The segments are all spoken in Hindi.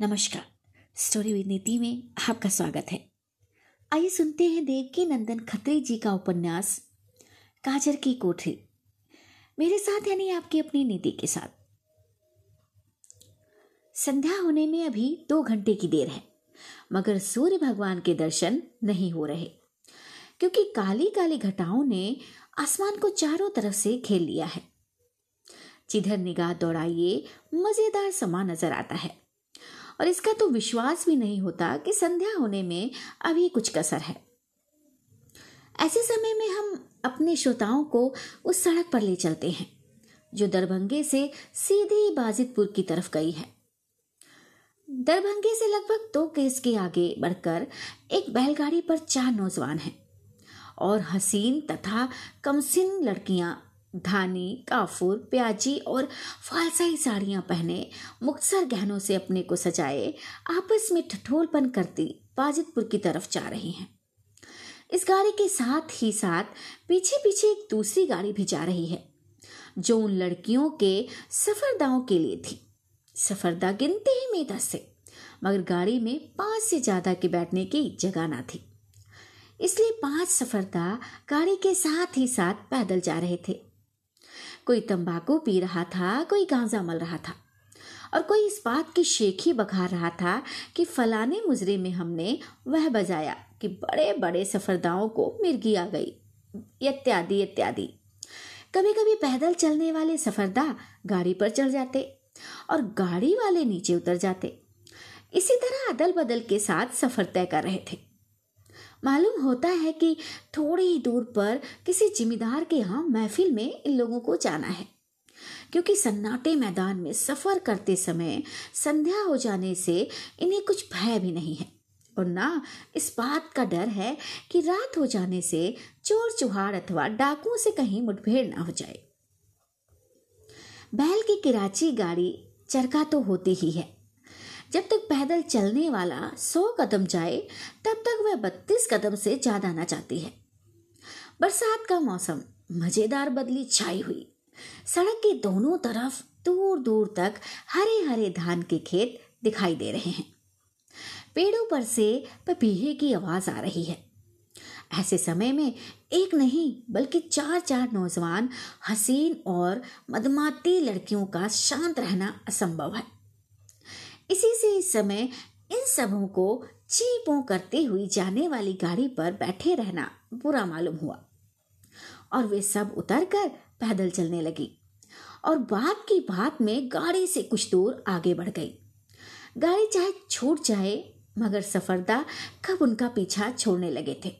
नमस्कार, स्टोरी विद नीति में आपका स्वागत है। आइए सुनते हैं देवकीनंदन खत्री जी का उपन्यास काजर की कोठरी, मेरे साथ यानी आपकी अपनी नीति के साथ। संध्या होने में अभी 2 घंटे की देर है, मगर सूर्य भगवान के दर्शन नहीं हो रहे, क्योंकि काली काली घटाओं ने आसमान को चारों तरफ से घेर लिया है। जिधर निगाह दौड़ाइए मजेदार समा नजर आता है, और इसका तो विश्वास भी नहीं होता कि संध्या होने में अभी कुछ कसर है। ऐसे समय में हम अपने श्रोताओं को उस सड़क पर ले चलते हैं जो दरभंगे से सीधे बाजितपुर की तरफ गई है। दरभंगे से लगभग 2 कोस के आगे बढ़कर एक बैलगाड़ी पर 4 नौजवान हैं, और हसीन तथा कमसिन लड़कियां धानी, काफूर, प्याजी और फालसाई साड़ियां पहने, मुक्तसर गहनों से अपने को सजाए, आपस में ठठोलपन करती बाजितपुर की तरफ जा रही हैं। इस गाड़ी के साथ ही साथ पीछे पीछे एक दूसरी गाड़ी भी जा रही है जो उन लड़कियों के सफरदाओं के लिए थी। सफरदा गिनते ही में 10 थे, मगर गाड़ी में 5 से ज्यादा के बैठने की जगह ना थी, इसलिए 5 सफरदा गाड़ी के साथ ही साथ पैदल जा रहे थे। कोई तंबाकू पी रहा था, कोई गांजा मल रहा था, और कोई इस बात की शेखी बखा रहा था कि फलाने मुजरे में हमने वह बजाया कि बड़े बड़े सफरदाओं को मिर्गी आ गई, इत्यादि इत्यादि। कभी कभी पैदल चलने वाले सफरदा गाड़ी पर चढ़ जाते और गाड़ी वाले नीचे उतर जाते। इसी तरह अदल बदल के साथ सफर तय कर रहे थे। मालूम होता है कि थोड़ी ही दूर पर किसी जिम्मेदार के यहाँ महफिल में इन लोगों को जाना है, क्योंकि सन्नाटे मैदान में सफ़र करते समय संध्या हो जाने से इन्हें कुछ भय भी नहीं है, और ना इस बात का डर है कि रात हो जाने से चोर चुहाड़ अथवा डाकुओं से कहीं मुठभेड़ ना हो जाए। बैल की किराची गाड़ी चरका तो होती ही है, जब तक पैदल चलने वाला 100 कदम जाए तब तक वह 32 कदम से ज़्यादा ना जाती है। बरसात का मौसम, मज़ेदार बदली छाई हुई, सड़क के दोनों तरफ दूर दूर तक हरे हरे धान के खेत दिखाई दे रहे हैं। पेड़ों पर से पपीहे की आवाज़ आ रही है। ऐसे समय में एक नहीं बल्कि 4 नौजवान हसीन और मदमाती लड़कियों का शांत रहना असंभव है। इसी से इस समय इन सबों को चीपों करते हुए जाने वाली गाड़ी पर बैठे रहना बुरा मालूम हुआ, और वे सब उतरकर पैदल चलने लगी और बात की बात में गाड़ी से कुछ दूर आगे बढ़ गई। गाड़ी चाहे छूट जाए, मगर सफरदा कब उनका पीछा छोड़ने लगे थे।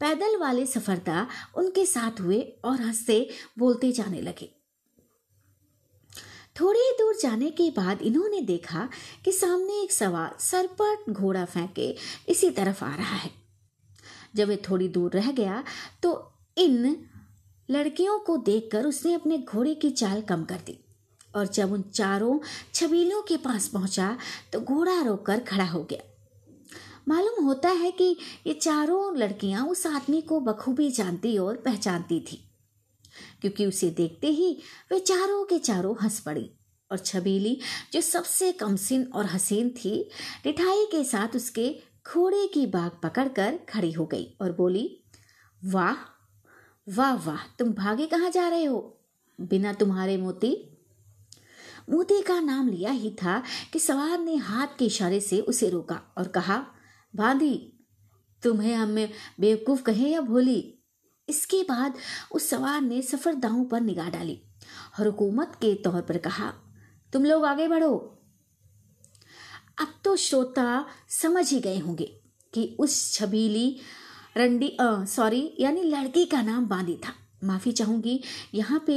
पैदल वाले सफरदा उनके साथ हुए और हंसते बोलते जाने लगे। थोड़ी ही दूर जाने के बाद इन्होंने देखा कि सामने एक सवार सरपट घोड़ा फेंके इसी तरफ आ रहा है। जब वे थोड़ी दूर रह गया तो इन लड़कियों को देखकर उसने अपने घोड़े की चाल कम कर दी, और जब उन चारों छबीलों के पास पहुंचा तो घोड़ा रोककर खड़ा हो गया। मालूम होता है कि ये चारों लड़कियां उस आदमी को बखूबी जानती और पहचानती थी, क्योंकि उसे देखते ही वे चारों के चारों हंस पड़ी, और छबीली जो सबसे कमसिन और हसीन थी रिठाई के साथ उसके घोड़े की बाग पकड़कर खड़ी हो गई और बोली, वाह वाह वाह, तुम भागे कहाँ जा रहे हो? बिना तुम्हारे मोती। मोती का नाम लिया ही था कि सवार ने हाथ के इशारे से उसे रोका और कहा, बांधी, तुम्हें हमें बेवकूफ कहे या भोली। इसके बाद उस सवार ने सफरदाओं पर निगाह डाली और हुकूमत के तौर पर कहा, तुम लोग आगे बढ़ो। अब तो श्रोता समझ ही गए होंगे कि उस छबीली यानी लड़की का नाम बांदी था। माफ़ी चाहूँगी, यहाँ पे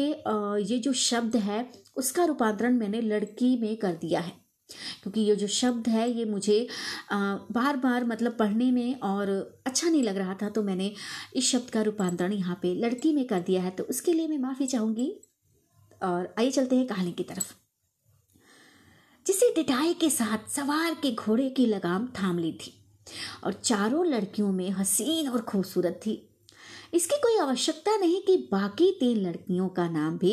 ये जो शब्द है उसका रूपांतरण मैंने लड़की में कर दिया है, क्योंकि ये जो शब्द है ये मुझे बार बार मतलब पढ़ने में और अच्छा नहीं लग रहा था, तो मैंने इस शब्द का रूपांतरण यहाँ पे लड़की में कर दिया है, तो उसके लिए मैं माफ़ी चाहूँगी। और आइए चलते हैं कहानी की तरफ। जिसे डिटाई के साथ सवार के घोड़े की लगाम थाम ली थी, और चारों लड़कियों में हसीन और खूबसूरत थी। इसकी कोई आवश्यकता नहीं कि बाकी 3 लड़कियों का नाम भी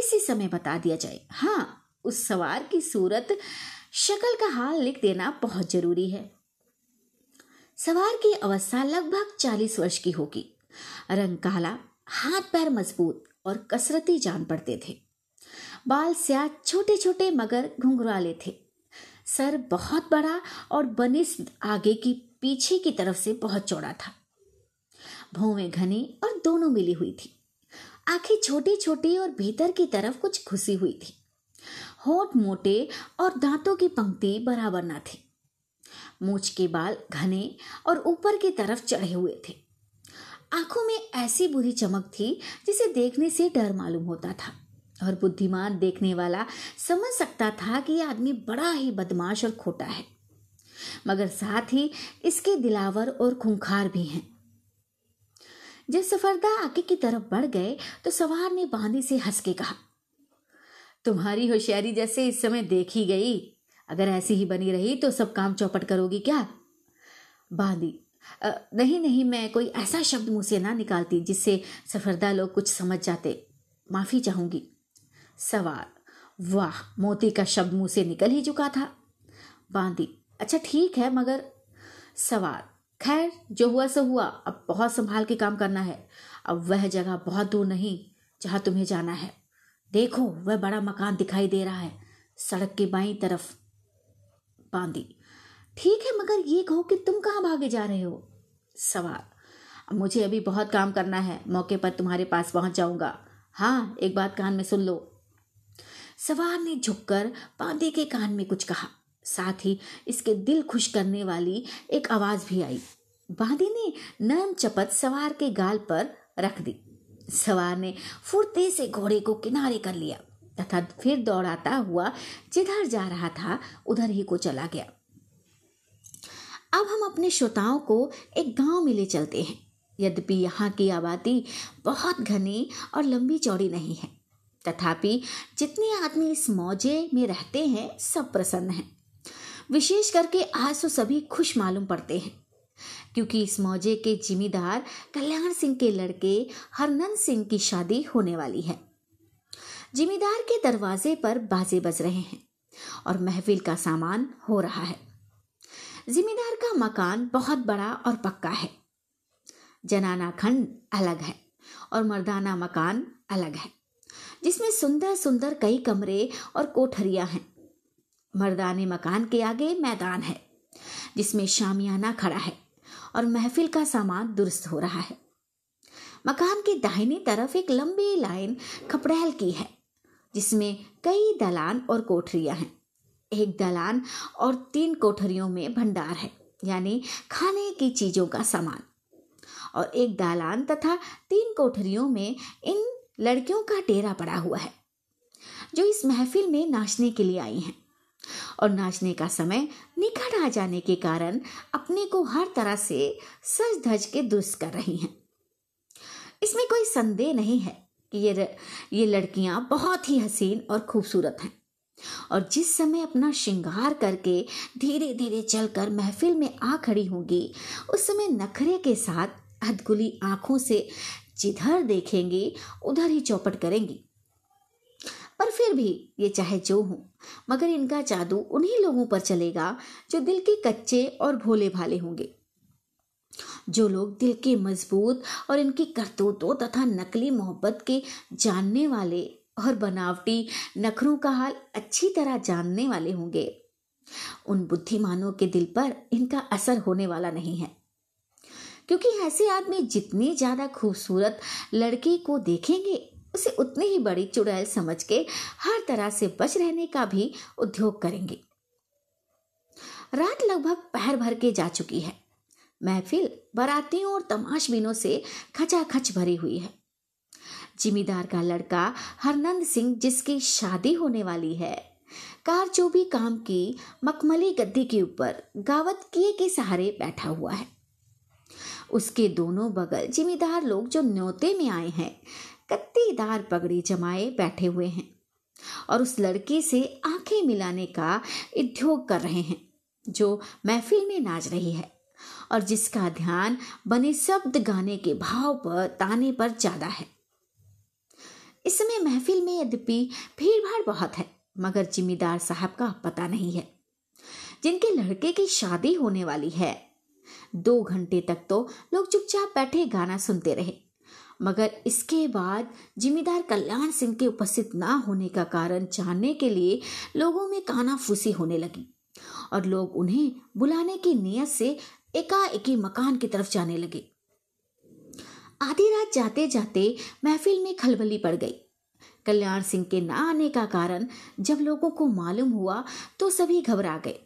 इसी समय बता दिया जाए। हाँ, उस सवार की सूरत शक्ल का हाल लिख देना बहुत जरूरी है। सवार की अवस्था लगभग 40 वर्ष की होगी। रंग काला, हाथ पैर मजबूत और कसरती जान पड़ते थे। बाल स्याह छोटे छोटे मगर घुंघराले थे। सर बहुत बड़ा और बनिस्बत आगे की पीछे की तरफ से बहुत चौड़ा था। भौवें घनी और दोनों मिली हुई थी। आंखें छोटी छोटी और भीतर की तरफ कुछ घुसी हुई थी। होंठ मोटे और दांतों की पंक्ति बराबर ना थी। मूछ के बाल घने और ऊपर की तरफ चढ़े हुए थे। आंखों में ऐसी बुरी चमक थी जिसे देखने से डर मालूम होता था और बुद्धिमान देखने वाला समझ सकता था कि यह आदमी बड़ा ही बदमाश और खोटा है, मगर साथ ही इसके दिलावर और खूंखार भी हैं। जब सफरदा आगे की तरफ बढ़ गए तो सवार ने बांदी से हंस के कहा, तुम्हारी होशियारी जैसे इस समय देखी गई। अगर ऐसी ही बनी रही तो सब काम चौपट करोगी क्या? बांदी, नहीं, मैं कोई ऐसा शब्द मुंह से ना निकालती जिससे सफरदा लोग कुछ समझ जाते। माफी चाहूंगी। सवार, वाह, मोती का शब्द मुंह से निकल ही चुका था। बांदी, अच्छा ठीक है, मगर। सवार, खैर जो हुआ सो हुआ, अब बहुत संभाल के काम करना है। अब वह जगह बहुत दूर नहीं जहाँ तुम्हें जाना है। देखो वह बड़ा मकान दिखाई दे रहा है, सड़क के बाईं तरफ। बांदी, ठीक है, मगर ये कहो कि तुम कहाँ भागे जा रहे हो? सवार, मुझे अभी बहुत काम करना है, मौके पर तुम्हारे पास पहुँच जाऊँगा। हाँ, एक बात कान में सुन लो। सवार ने झुककर बांदी के कान में कुछ कहा, साथ ही इसके दिल खुश करने वाली एक आवाज भी आई। बांदी ने नरम चपत सवार के गाल पर रख दी। सवार ने फुर्ती से घोड़े को किनारे कर लिया तथा फिर दौड़ाता हुआ जिधर जा रहा था उधर ही को चला गया। अब हम अपने श्रोताओं को एक गांव में ले चलते हैं। यद्यपि यहाँ की आबादी बहुत घनी और लंबी चौड़ी नहीं है, तथापि जितने आदमी इस मौजे में रहते हैं सब प्रसन्न हैं। विशेष करके आज तो सभी खुश मालूम पड़ते हैं, क्योंकि इस मौजे के जिम्मेदार कल्याण सिंह के लड़के हरनंद सिंह की शादी होने वाली है। जिम्मेदार के दरवाजे पर बाजे बज रहे हैं और महफिल का सामान हो रहा है। जिम्मेदार का मकान बहुत बड़ा और पक्का है। जनाना खंड अलग है और मर्दाना मकान अलग है, जिसमें सुंदर सुंदर कई कमरे और कोठरियां हैं। मर्दाने मकान के आगे मैदान है जिसमें शामियाना खड़ा है और महफिल का सामान दुरुस्त हो रहा है। मकान की दाहिनी तरफ एक लंबी लाइन खपड़ैल की है, जिसमें कई दलान और कोठरियां हैं। एक दलान और 3 कोठरियों में भंडार है, यानी खाने की चीजों का सामान, और एक दालान तथा 3 कोठरियों में इन लड़कियों का डेरा पड़ा हुआ है, जो इस महफिल में नाचने के लिए आई हैं और नाचने का समय निकट आ जाने के कारण अपने को हर तरह से सज धज के दुरुस्त कर रही हैं। इसमें कोई संदेह नहीं है कि ये लड़कियां बहुत ही हसीन और खूबसूरत हैं, और जिस समय अपना श्रृंगार करके धीरे धीरे चलकर महफिल में आ खड़ी होंगी, उस समय नखरे के साथ हथगुली आंखों से जिधर देखेंगी उधर ही चौपट करेंगी। पर फिर भी ये चाहे जो हो, मगर इनका जादू उन्हीं लोगों पर चलेगा जो दिल के कच्चे और भोले भाले होंगे। जो लोग दिल के मजबूत और इनकी करतूतों तथा नकली मोहब्बत के जानने वाले और बनावटी नखरों का हाल अच्छी तरह जानने वाले होंगे, उन बुद्धिमानों के दिल पर इनका असर होने वाला नहीं है, क्योंकि ऐसे आदमी जितनी ज्यादा खूबसूरत लड़की को देखेंगे उसे उतनी ही बड़ी चुड़ैल समझ के हर तरह से बच रहने का भी उद्योग करेंगे। रात लगभग पहर भर के जा चुकी है। महफिल बारातियों और तमाशबीनों से खचाखच भरी हुई है। जिम्मेदार का लड़का हरनंद सिंह, जिसकी शादी होने वाली है, कारचोबी काम की मखमली गद्दी के ऊपर गावत किए के सहारे बैठा हुआ है। उसके दोनों बगल जिम्मेदार लोग जो न्योते में आए हैं, कत्तीदार पगड़ी जमाए बैठे हुए हैं और उस लड़की से आंखें मिलाने का उद्योग कर रहे हैं जो महफिल में नाच रही है और जिसका ध्यान बने शब्द, गाने के भाव पर, ताने पर ज्यादा है। इस समय महफिल में यद्यपि भीड़ भाड़ बहुत है, मगर जिम्मेदार साहब का पता नहीं है। जिनके लड़के की शादी होने वाली है। 2 घंटे तक तो लोग चुपचाप बैठे गाना सुनते रहे, मगर इसके बाद जिम्मेदार कल्याण सिंह के उपस्थित ना होने का कारण जानने के लिए लोगों में कानाफूसी होने लगी और लोग उन्हें बुलाने की नीयत से एकाएकी मकान की तरफ जाने लगे। आधी रात जाते जाते महफिल में खलबली पड़ गई। कल्याण सिंह के ना आने का कारण जब लोगों को मालूम हुआ तो सभी घबरा गए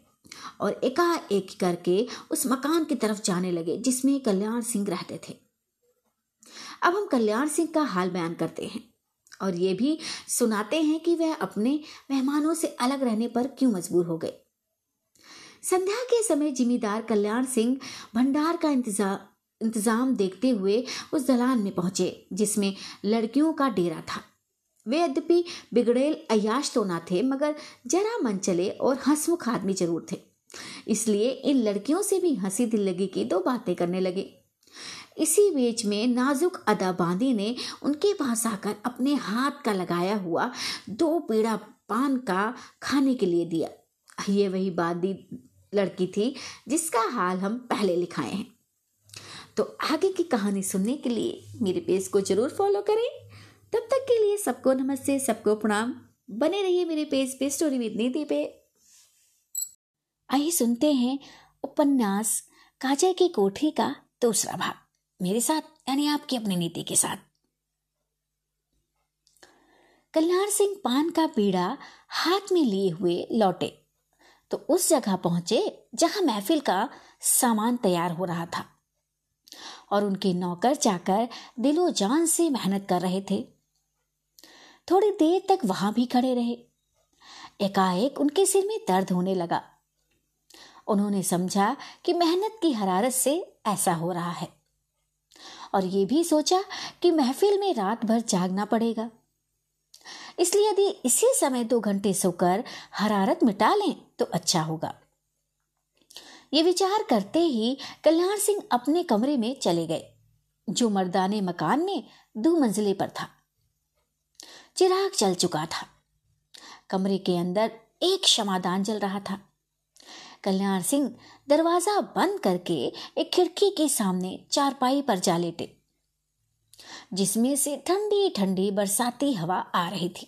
और एकाएक करके उस मकान की तरफ जाने लगे जिसमें कल्याण सिंह रहते थे। अब हम कल्याण सिंह का हाल बयान करते हैं और ये भी सुनाते हैं कि वह अपने मेहमानों से अलग रहने पर क्यों मजबूर हो गए। संध्या के समय जिम्मेदार कल्याण सिंह भंडार का इंतजाम देखते हुए उस दलान में पहुंचे जिसमें लड़कियों का डेरा था। वे यद्यपि बिगड़ेल अयाश तो ना थे, मगर जरा मन चले और हंसमुख आदमी जरूर थे, इसलिए इन लड़कियों से भी हंसी दिल लगी की दो बातें करने लगे। इसी बीच में नाजुक अदाबांदी ने उनके पास आकर अपने हाथ का लगाया हुआ 2 पीड़ा पान का खाने के लिए दिया। ये वही बादी लड़की थी जिसका हाल हम पहले लिखाए हैं। तो आगे की कहानी सुनने के लिए मेरे पेज को जरूर फॉलो करें। तब तक के लिए सबको नमस्ते, सबको प्रणाम। बने रहिए मेरे पेज पे स्टोरी विद निधि पे। आइए सुनते हैं उपन्यास काजर की कोठरी का दूसरा भाग, मेरे साथ यानी आपकी अपनी नीति के साथ। कल्याण सिंह पान का पीड़ा हाथ में लिए हुए लौटे तो उस जगह पहुंचे जहां महफिल का सामान तैयार हो रहा था और उनके नौकर जाकर दिलो जान से मेहनत कर रहे थे। थोड़ी देर तक वहां भी खड़े रहे। एकाएक उनके सिर में दर्द होने लगा। उन्होंने समझा कि मेहनत की हरारत से ऐसा हो रहा है और ये भी सोचा कि महफिल में रात भर जागना पड़ेगा, इसलिए यदि इसी समय 2 घंटे सोकर हरारत मिटा लें तो अच्छा होगा। ये विचार करते ही कल्याण सिंह अपने कमरे में चले गए जो मर्दाने मकान में 2 मंजिले पर था। चिराग जल चुका था, कमरे के अंदर एक शमादान जल रहा था। कल्याण सिंह दरवाजा बंद करके एक खिड़की के सामने चारपाई पर जा लेटे जिसमें से ठंडी ठंडी बरसाती हवा आ रही थी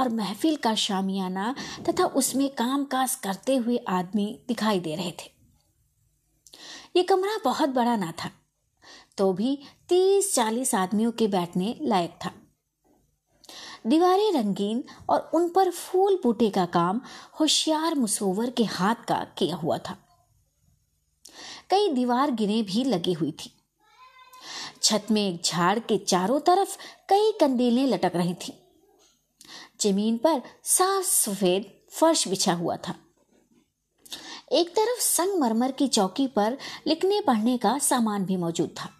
और महफिल का शामियाना तथा उसमें कामकाज करते हुए आदमी दिखाई दे रहे थे। ये कमरा बहुत बड़ा ना था, तो भी 30-40 आदमियों के बैठने लायक था। दीवारें रंगीन और उन पर फूल बूटे का काम होशियार मुसोवर के हाथ का किया हुआ था। कई दीवार गिरे भी लगी हुई थी। छत में एक झाड़ के चारों तरफ कई कंदीलें लटक रही थी। जमीन पर साफ सफेद फर्श बिछा हुआ था। एक तरफ संगमरमर की चौकी पर लिखने पढ़ने का सामान भी मौजूद था।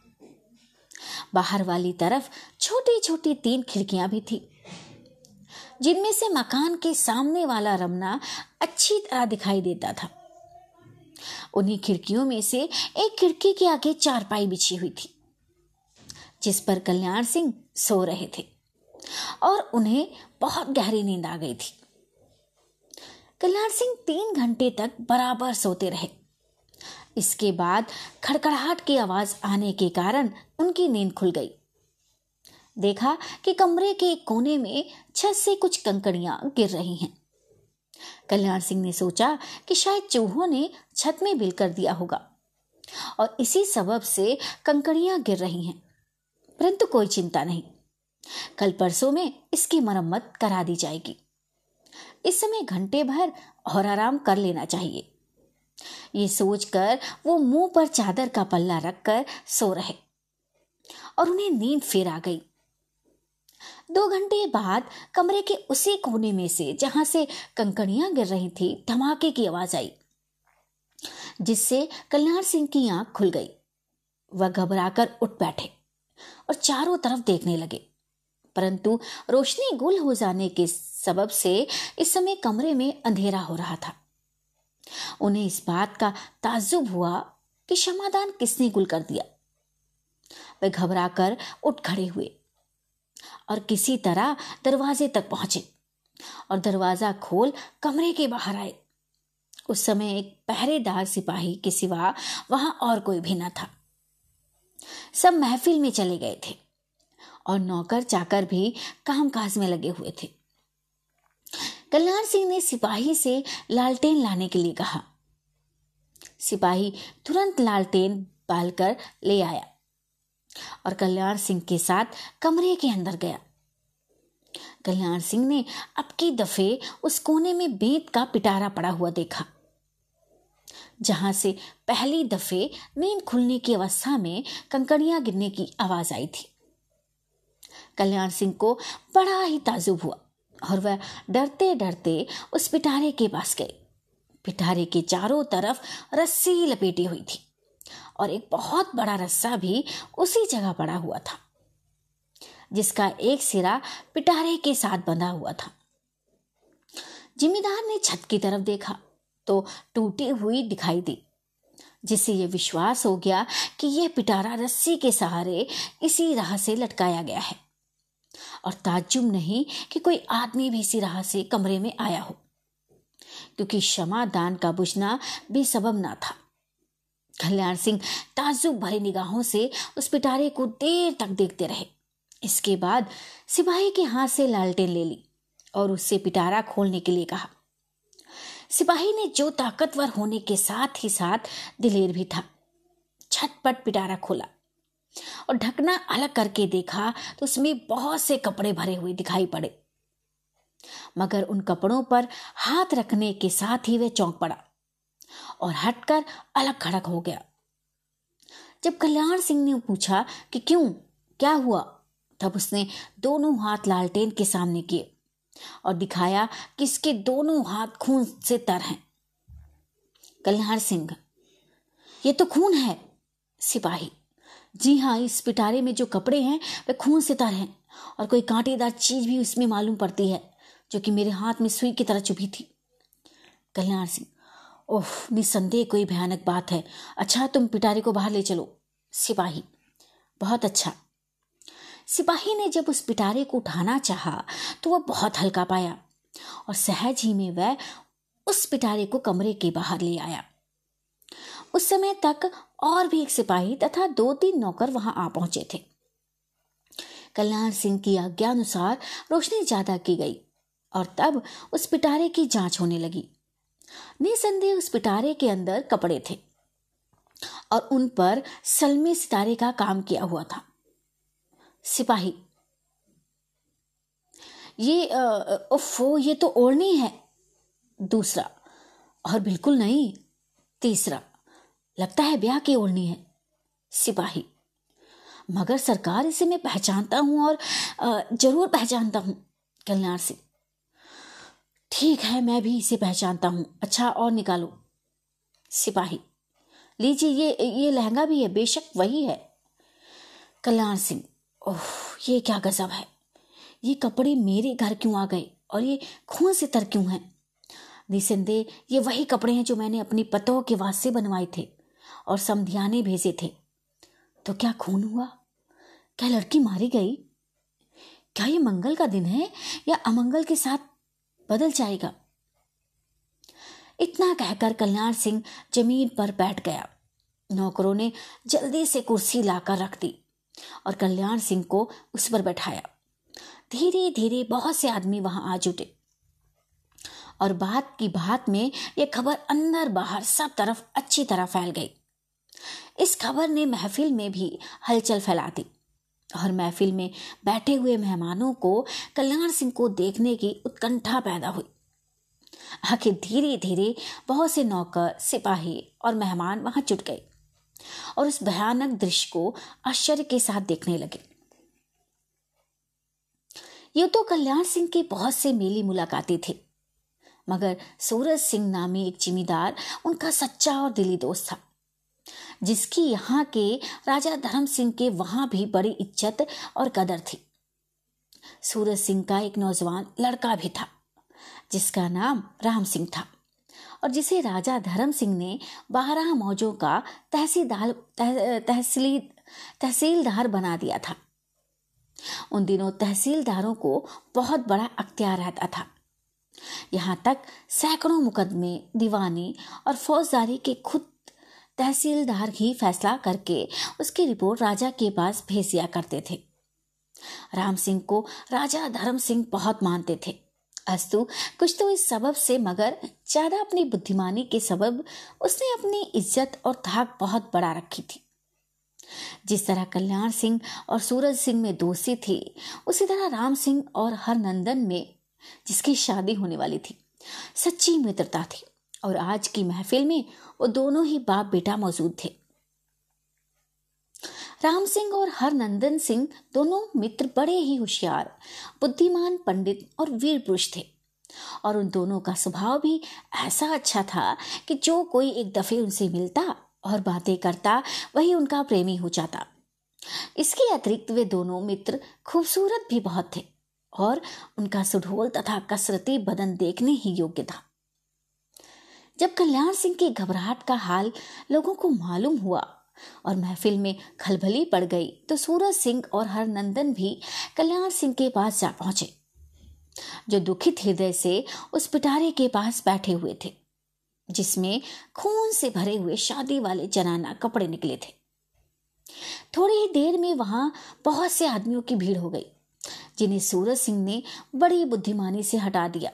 बाहर वाली तरफ छोटी छोटी 3 खिड़कियां भी थी जिनमें से मकान के सामने वाला रमना अच्छी तरह दिखाई देता था। उन्हीं खिड़कियों में से एक खिड़की के आगे चारपाई बिछी हुई थी जिस पर कल्याण सिंह सो रहे थे और उन्हें बहुत गहरी नींद आ गई थी। कल्याण सिंह 3 घंटे तक बराबर सोते रहे। इसके बाद खड़खड़ाहट की आवाज आने के कारण उनकी नींद खुल गई। देखा कि कमरे के कोने में छत से कुछ कंकड़ियां गिर रही हैं। कल्याण सिंह ने सोचा कि शायद चूहों ने छत में बिल कर दिया होगा और इसी सबब से कंकड़ियां गिर रही हैं, परंतु कोई चिंता नहीं, कल परसों में इसकी मरम्मत करा दी जाएगी। इस समय घंटे भर और आराम कर लेना चाहिए। ये सोचकर वो मुंह पर चादर का पल्ला रखकर सो रहे और उन्हें नींद फिर आ गई। 2 घंटे बाद कमरे के उसी कोने में से जहां से कंकड़ियां गिर रही थी धमाके की आवाज आई जिससे कल्याण सिंह की आंख खुल गई। वह घबराकर उठ बैठे और चारों तरफ देखने लगे, परंतु रोशनी गुल हो जाने के सबब से इस समय कमरे में अंधेरा हो रहा था। उन्हें इस बात का ताज्जुब हुआ कि शमादान किसने गुल कर दिया। वे घबराकर उठ खड़े हुए और किसी तरह दरवाजे तक पहुंचे और दरवाजा खोल कमरे के बाहर आए उस समय एक पहरेदार सिपाही के सिवा वहां और कोई भी न था। सब महफिल में चले गए थे और नौकर चाकर भी कामकाज में लगे हुए थे। कल्याण सिंह ने सिपाही से लालटेन लाने के लिए कहा। सिपाही तुरंत लालटेन बालकर ले आया और कल्याण सिंह के साथ कमरे के अंदर गया। कल्याण सिंह ने अब की दफे उस कोने में बेंत का पिटारा पड़ा हुआ देखा जहां से पहली दफे नींद खुलने की अवस्था में कंकड़ियां गिरने की आवाज आई थी। कल्याण सिंह को बड़ा ही ताजुब हुआ और वह डरते डरते उस पिटारे के पास गए। पिटारे के चारों तरफ रस्सी लपेटी हुई थी और एक बहुत बड़ा रस्सा भी उसी जगह पड़ा हुआ था जिसका एक सिरा पिटारे के साथ बंधा हुआ था। जिम्मेदार ने छत की तरफ देखा तो टूटी हुई दिखाई दी, जिससे यह विश्वास हो गया कि यह पिटारा रस्सी के सहारे इसी राह से लटकाया गया है और ताज्जुब नहीं कि कोई आदमी भी इसी राह से कमरे में आया हो, क्योंकि क्षमा दान का बुझना बेसबब ना था। कल्याण सिंह ताज्जुब भरी निगाहों से उस पिटारे को देर तक देखते रहे। इसके बाद सिपाही के हाथ से लालटेन ले ली और उससे पिटारा खोलने के लिए कहा। सिपाही ने जो ताकतवर होने के साथ ही साथ दिलेर भी था, झटपट पिटारा खोला और ढकना अलग करके देखा तो उसमें बहुत से कपड़े भरे हुए दिखाई पड़े, मगर उन कपड़ों पर हाथ रखने के साथ ही वह चौंक पड़ा और हटकर अलग खड़क हो गया। जब कल्याण सिंह ने पूछा कि क्यों, क्या हुआ, तब उसने दोनों हाथ लालटेन के सामने किए और दिखाया कि इसके दोनों हाथ खून से तर हैं। कल्याण सिंह, ये तो खून है। सिपाही, जी हाँ, इस पिटारे में जो कपड़े हैं वे खून से तर हैं और कोई कांटेदार चीज भी उसमें मालूम पड़ती है जो कि मेरे हाथ में सुई की तरह चुभी थी। कल्याण सिंह, ओह, निसंदेह कोई भयानक बात है। अच्छा, तुम पिटारे को बाहर ले चलो। सिपाही, बहुत अच्छा। सिपाही ने जब उस पिटारे को उठाना चाहा तो वह बहुत हल्का पाया और सहज ही में वह उस पिटारे को कमरे के बाहर ले आया। उस समय तक और भी एक सिपाही तथा 2-3 नौकर वहां आ पहुंचे थे। कल्याण सिंह की आज्ञा अनुसार रोशनी ज्यादा की गई और तब उस पिटारे की जांच होने लगी। निसंदेह उस पिटारे के अंदर कपड़े थे और उन पर सलमी सितारे का काम किया हुआ था। सिपाही, ये तो ओढ़नी है। दूसरा, और बिल्कुल नहीं। तीसरा, लगता है ब्याह की ओढ़नी है। सिपाही, मगर सरकार, इसे मैं पहचानता हूं और जरूर पहचानता हूं। कल्याण सिंह, ठीक है, मैं भी इसे पहचानता हूं। अच्छा, और निकालो। सिपाही, लीजिए, ये लहंगा भी है, बेशक वही है। कल्याण सिंह, ओह, ये क्या गजब है। ये कपड़े मेरे घर क्यों आ गए और ये खून से तर क्यों हैं? निसंदेह ये वही कपड़े हैं जो मैंने अपनी पतोह के वास्ते बनवाए थे और समधियाने भेजे थे। तो क्या खून हुआ? क्या लड़की मारी गई? क्या ये मंगल का दिन है या अमंगल के साथ बदल जाएगा? इतना कहकर कल्याण सिंह जमीन पर बैठ गया। नौकरों ने जल्दी से कुर्सी लाकर रख दी और कल्याण सिंह को उस पर बैठाया। धीरे धीरे बहुत से आदमी वहां आ जुटे और बात की बात में यह खबर अंदर बाहर सब तरफ अच्छी तरह फैल गई। इस खबर ने महफिल में भी हलचल फैला दी और महफिल में बैठे हुए मेहमानों को कल्याण सिंह को देखने की उत्कंठा पैदा हुई। आखिर धीरे धीरे बहुत से नौकर, सिपाही और मेहमान वहां जुट गए और उस भयानक दृश्य को आश्चर्य के साथ देखने लगे। यूं तो कल्याण सिंह के बहुत से मेली मुलाकाती थे, मगर सूरज सिंह नामी एक जिम्मेदार उनका सच्चा और दिली दोस्त था, जिसकी यहाँ के राजा धर्म सिंह के वहां भी बड़ी इज्जत और कदर थी। सूरज सिंह का एक नौजवान लड़का भी था जिसका नाम राम सिंह था और जिसे राजा धर्म सिंह ने 12 मौजों का तहसीलदार बना दिया था। उन दिनों तहसीलदारों को बहुत बड़ा अख्तियार रहता था यहाँ तक सैकड़ों मुकदमे दीवानी और फौजदारी के खुद तहसीलदार ही फैसला करके उसकी रिपोर्ट राजा के पास भेज दिया करते थे। राम सिंह को राजा धर्म सिंह बहुत मानते थे, अस्तु कुछ तो इस सबब से, मगर ज्यादा अपनी बुद्धिमानी के सबब उसने अपनी इज्जत और धाक बहुत बढ़ा रखी थी। जिस तरह कल्याण सिंह और सूरज सिंह में दोस्ती थी, उसी तरह राम सिंह और हरनंदन में, जिसकी शादी होने वाली थी, सच्ची मित्रता थी। और आज की महफिल में वो दोनों ही बाप बेटा मौजूद थे। राम सिंह और हरनंदन सिंह दोनों मित्र बड़े ही होशियार, बुद्धिमान, पंडित और वीर पुरुष थे, और उन दोनों का स्वभाव भी ऐसा अच्छा था कि जो कोई एक दफे उनसे मिलता और बातें करता वही उनका प्रेमी हो जाता। इसके अतिरिक्त वे दोनों मित्र खूबसूरत भी बहुत थे और उनका सुडौल तथा कसरती बदन देखने ही योग्य था। जब कल्याण सिंह की घबराहट का हाल लोगों को मालूम हुआ और महफिल में खलबली पड़ गई, तो सूरज सिंह और हरनंदन भी कल्याण सिंह के पास जा पहुंचे, जो दुखित हृदय से उस पिटारे के पास बैठे हुए थे जिसमें खून से भरे हुए शादी वाले जनाना कपड़े निकले थे। थोड़ी ही देर में वहां बहुत से आदमियों की भीड़ हो गई, जिन्हें सूरज सिंह ने बड़ी बुद्धिमानी से हटा दिया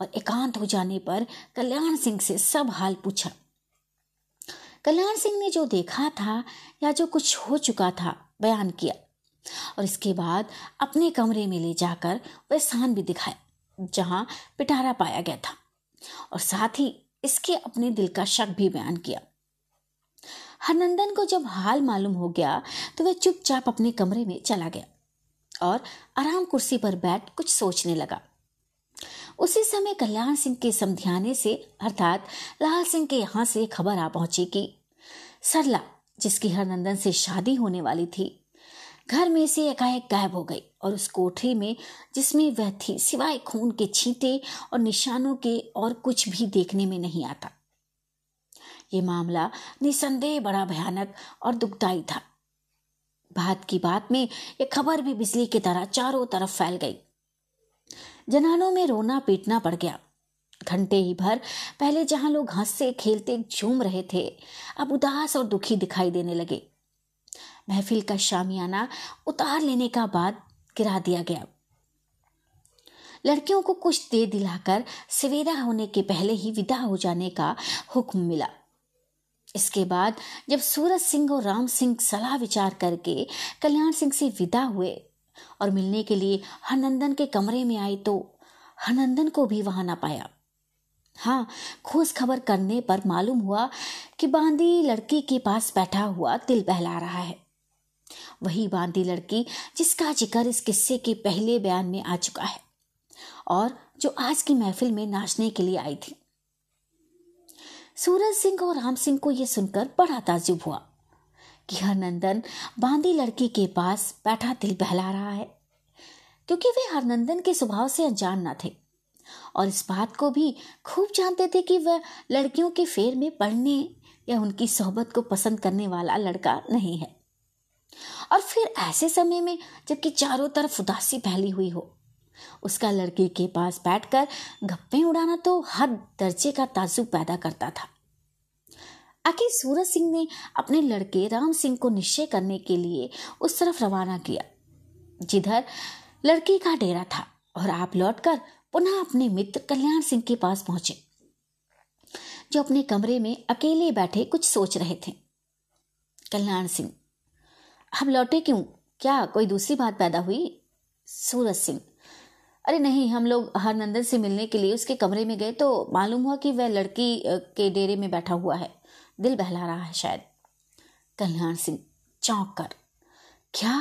और एकांत हो जाने पर कल्याण सिंह से सब हाल पूछा। कल्याण सिंह ने जो देखा था या जो कुछ हो चुका था बयान किया, और इसके बाद अपने कमरे में ले जाकर वह स्थान भी दिखाया जहां पिटारा पाया गया था, और साथ ही इसके अपने दिल का शक भी बयान किया। हरनंदन को जब हाल मालूम हो गया तो वह चुपचाप अपने कमरे में चला गया और आराम कुर्सी पर बैठ कुछ सोचने लगा। उसी समय कल्याण सिंह के समध्याने से, अर्थात लाल सिंह के यहां से खबर आ पहुंची कि सरला, जिसकी हरनंदन से शादी होने वाली थी, घर में से एकाएक गायब हो गई और उस कोठरी में जिसमें वह थी, सिवाय खून के छींटे और निशानों के और कुछ भी देखने में नहीं आता। यह मामला निसंदेह बड़ा भयानक और दुखदायी था। बात की बात में यह खबर भी बिजली की तरह चारों तरफ फैल गई। जनानों में रोना पीटना पड़ गया। घंटे ही भर पहले जहां लोग हंसते खेलते झूम रहे थे, अब उदास और दुखी दिखाई देने लगे। महफिल का शामियाना उतार लेने का बाद गिरा दिया गया। लड़कियों को कुछ दे दिलाकर सवेरा होने के पहले ही विदा हो जाने का हुक्म मिला। इसके बाद जब सूरज सिंह और राम सिंह सलाह विचार करके कल्याण सिंह से विदा हुए और मिलने के लिए हरनंदन के कमरे में आई, तो हरनंदन को भी वहां ना पाया। हाँ, खोज खबर करने पर मालूम हुआ कि बांदी लड़की के पास बैठा हुआ दिल बहला रहा है। वही बांदी लड़की जिसका जिक्र इस किस्से के पहले बयान में आ चुका है और जो आज की महफिल में नाचने के लिए आई थी। सूरज सिंह और राम सिंह को यह सुनकर बड़ा ताज्जुब हुआ कि हरनंदन बांदी लड़की के पास बैठा दिल बहला रहा है, क्योंकि वे हरनंदन के स्वभाव से अनजान न थे और इस बात को भी खूब जानते थे कि वह लड़कियों के फेर में पड़ने या उनकी सोहबत को पसंद करने वाला लड़का नहीं है। और फिर ऐसे समय में, जबकि चारों तरफ उदासी फैली हुई हो, उसका लड़की के पास बैठकर गप्पे उड़ाना तो हद दर्जे का ताज्जुब पैदा करता था। आखिर सूरज सिंह ने अपने लड़के राम सिंह को निश्चय करने के लिए उस तरफ रवाना किया जिधर लड़की का डेरा था, और आप लौटकर पुनः अपने मित्र कल्याण सिंह के पास पहुंचे, जो अपने कमरे में अकेले बैठे कुछ सोच रहे थे। कल्याण सिंह: आप लौटे क्यों? क्या कोई दूसरी बात पैदा हुई? सूरज सिंह: अरे नहीं, हम लोग हरनंदन से मिलने के लिए उसके कमरे में गए तो मालूम हुआ कि वह लड़की के डेरे में बैठा हुआ है, दिल बहला रहा है शायद। कल्याण सिंह चौंक कर: क्या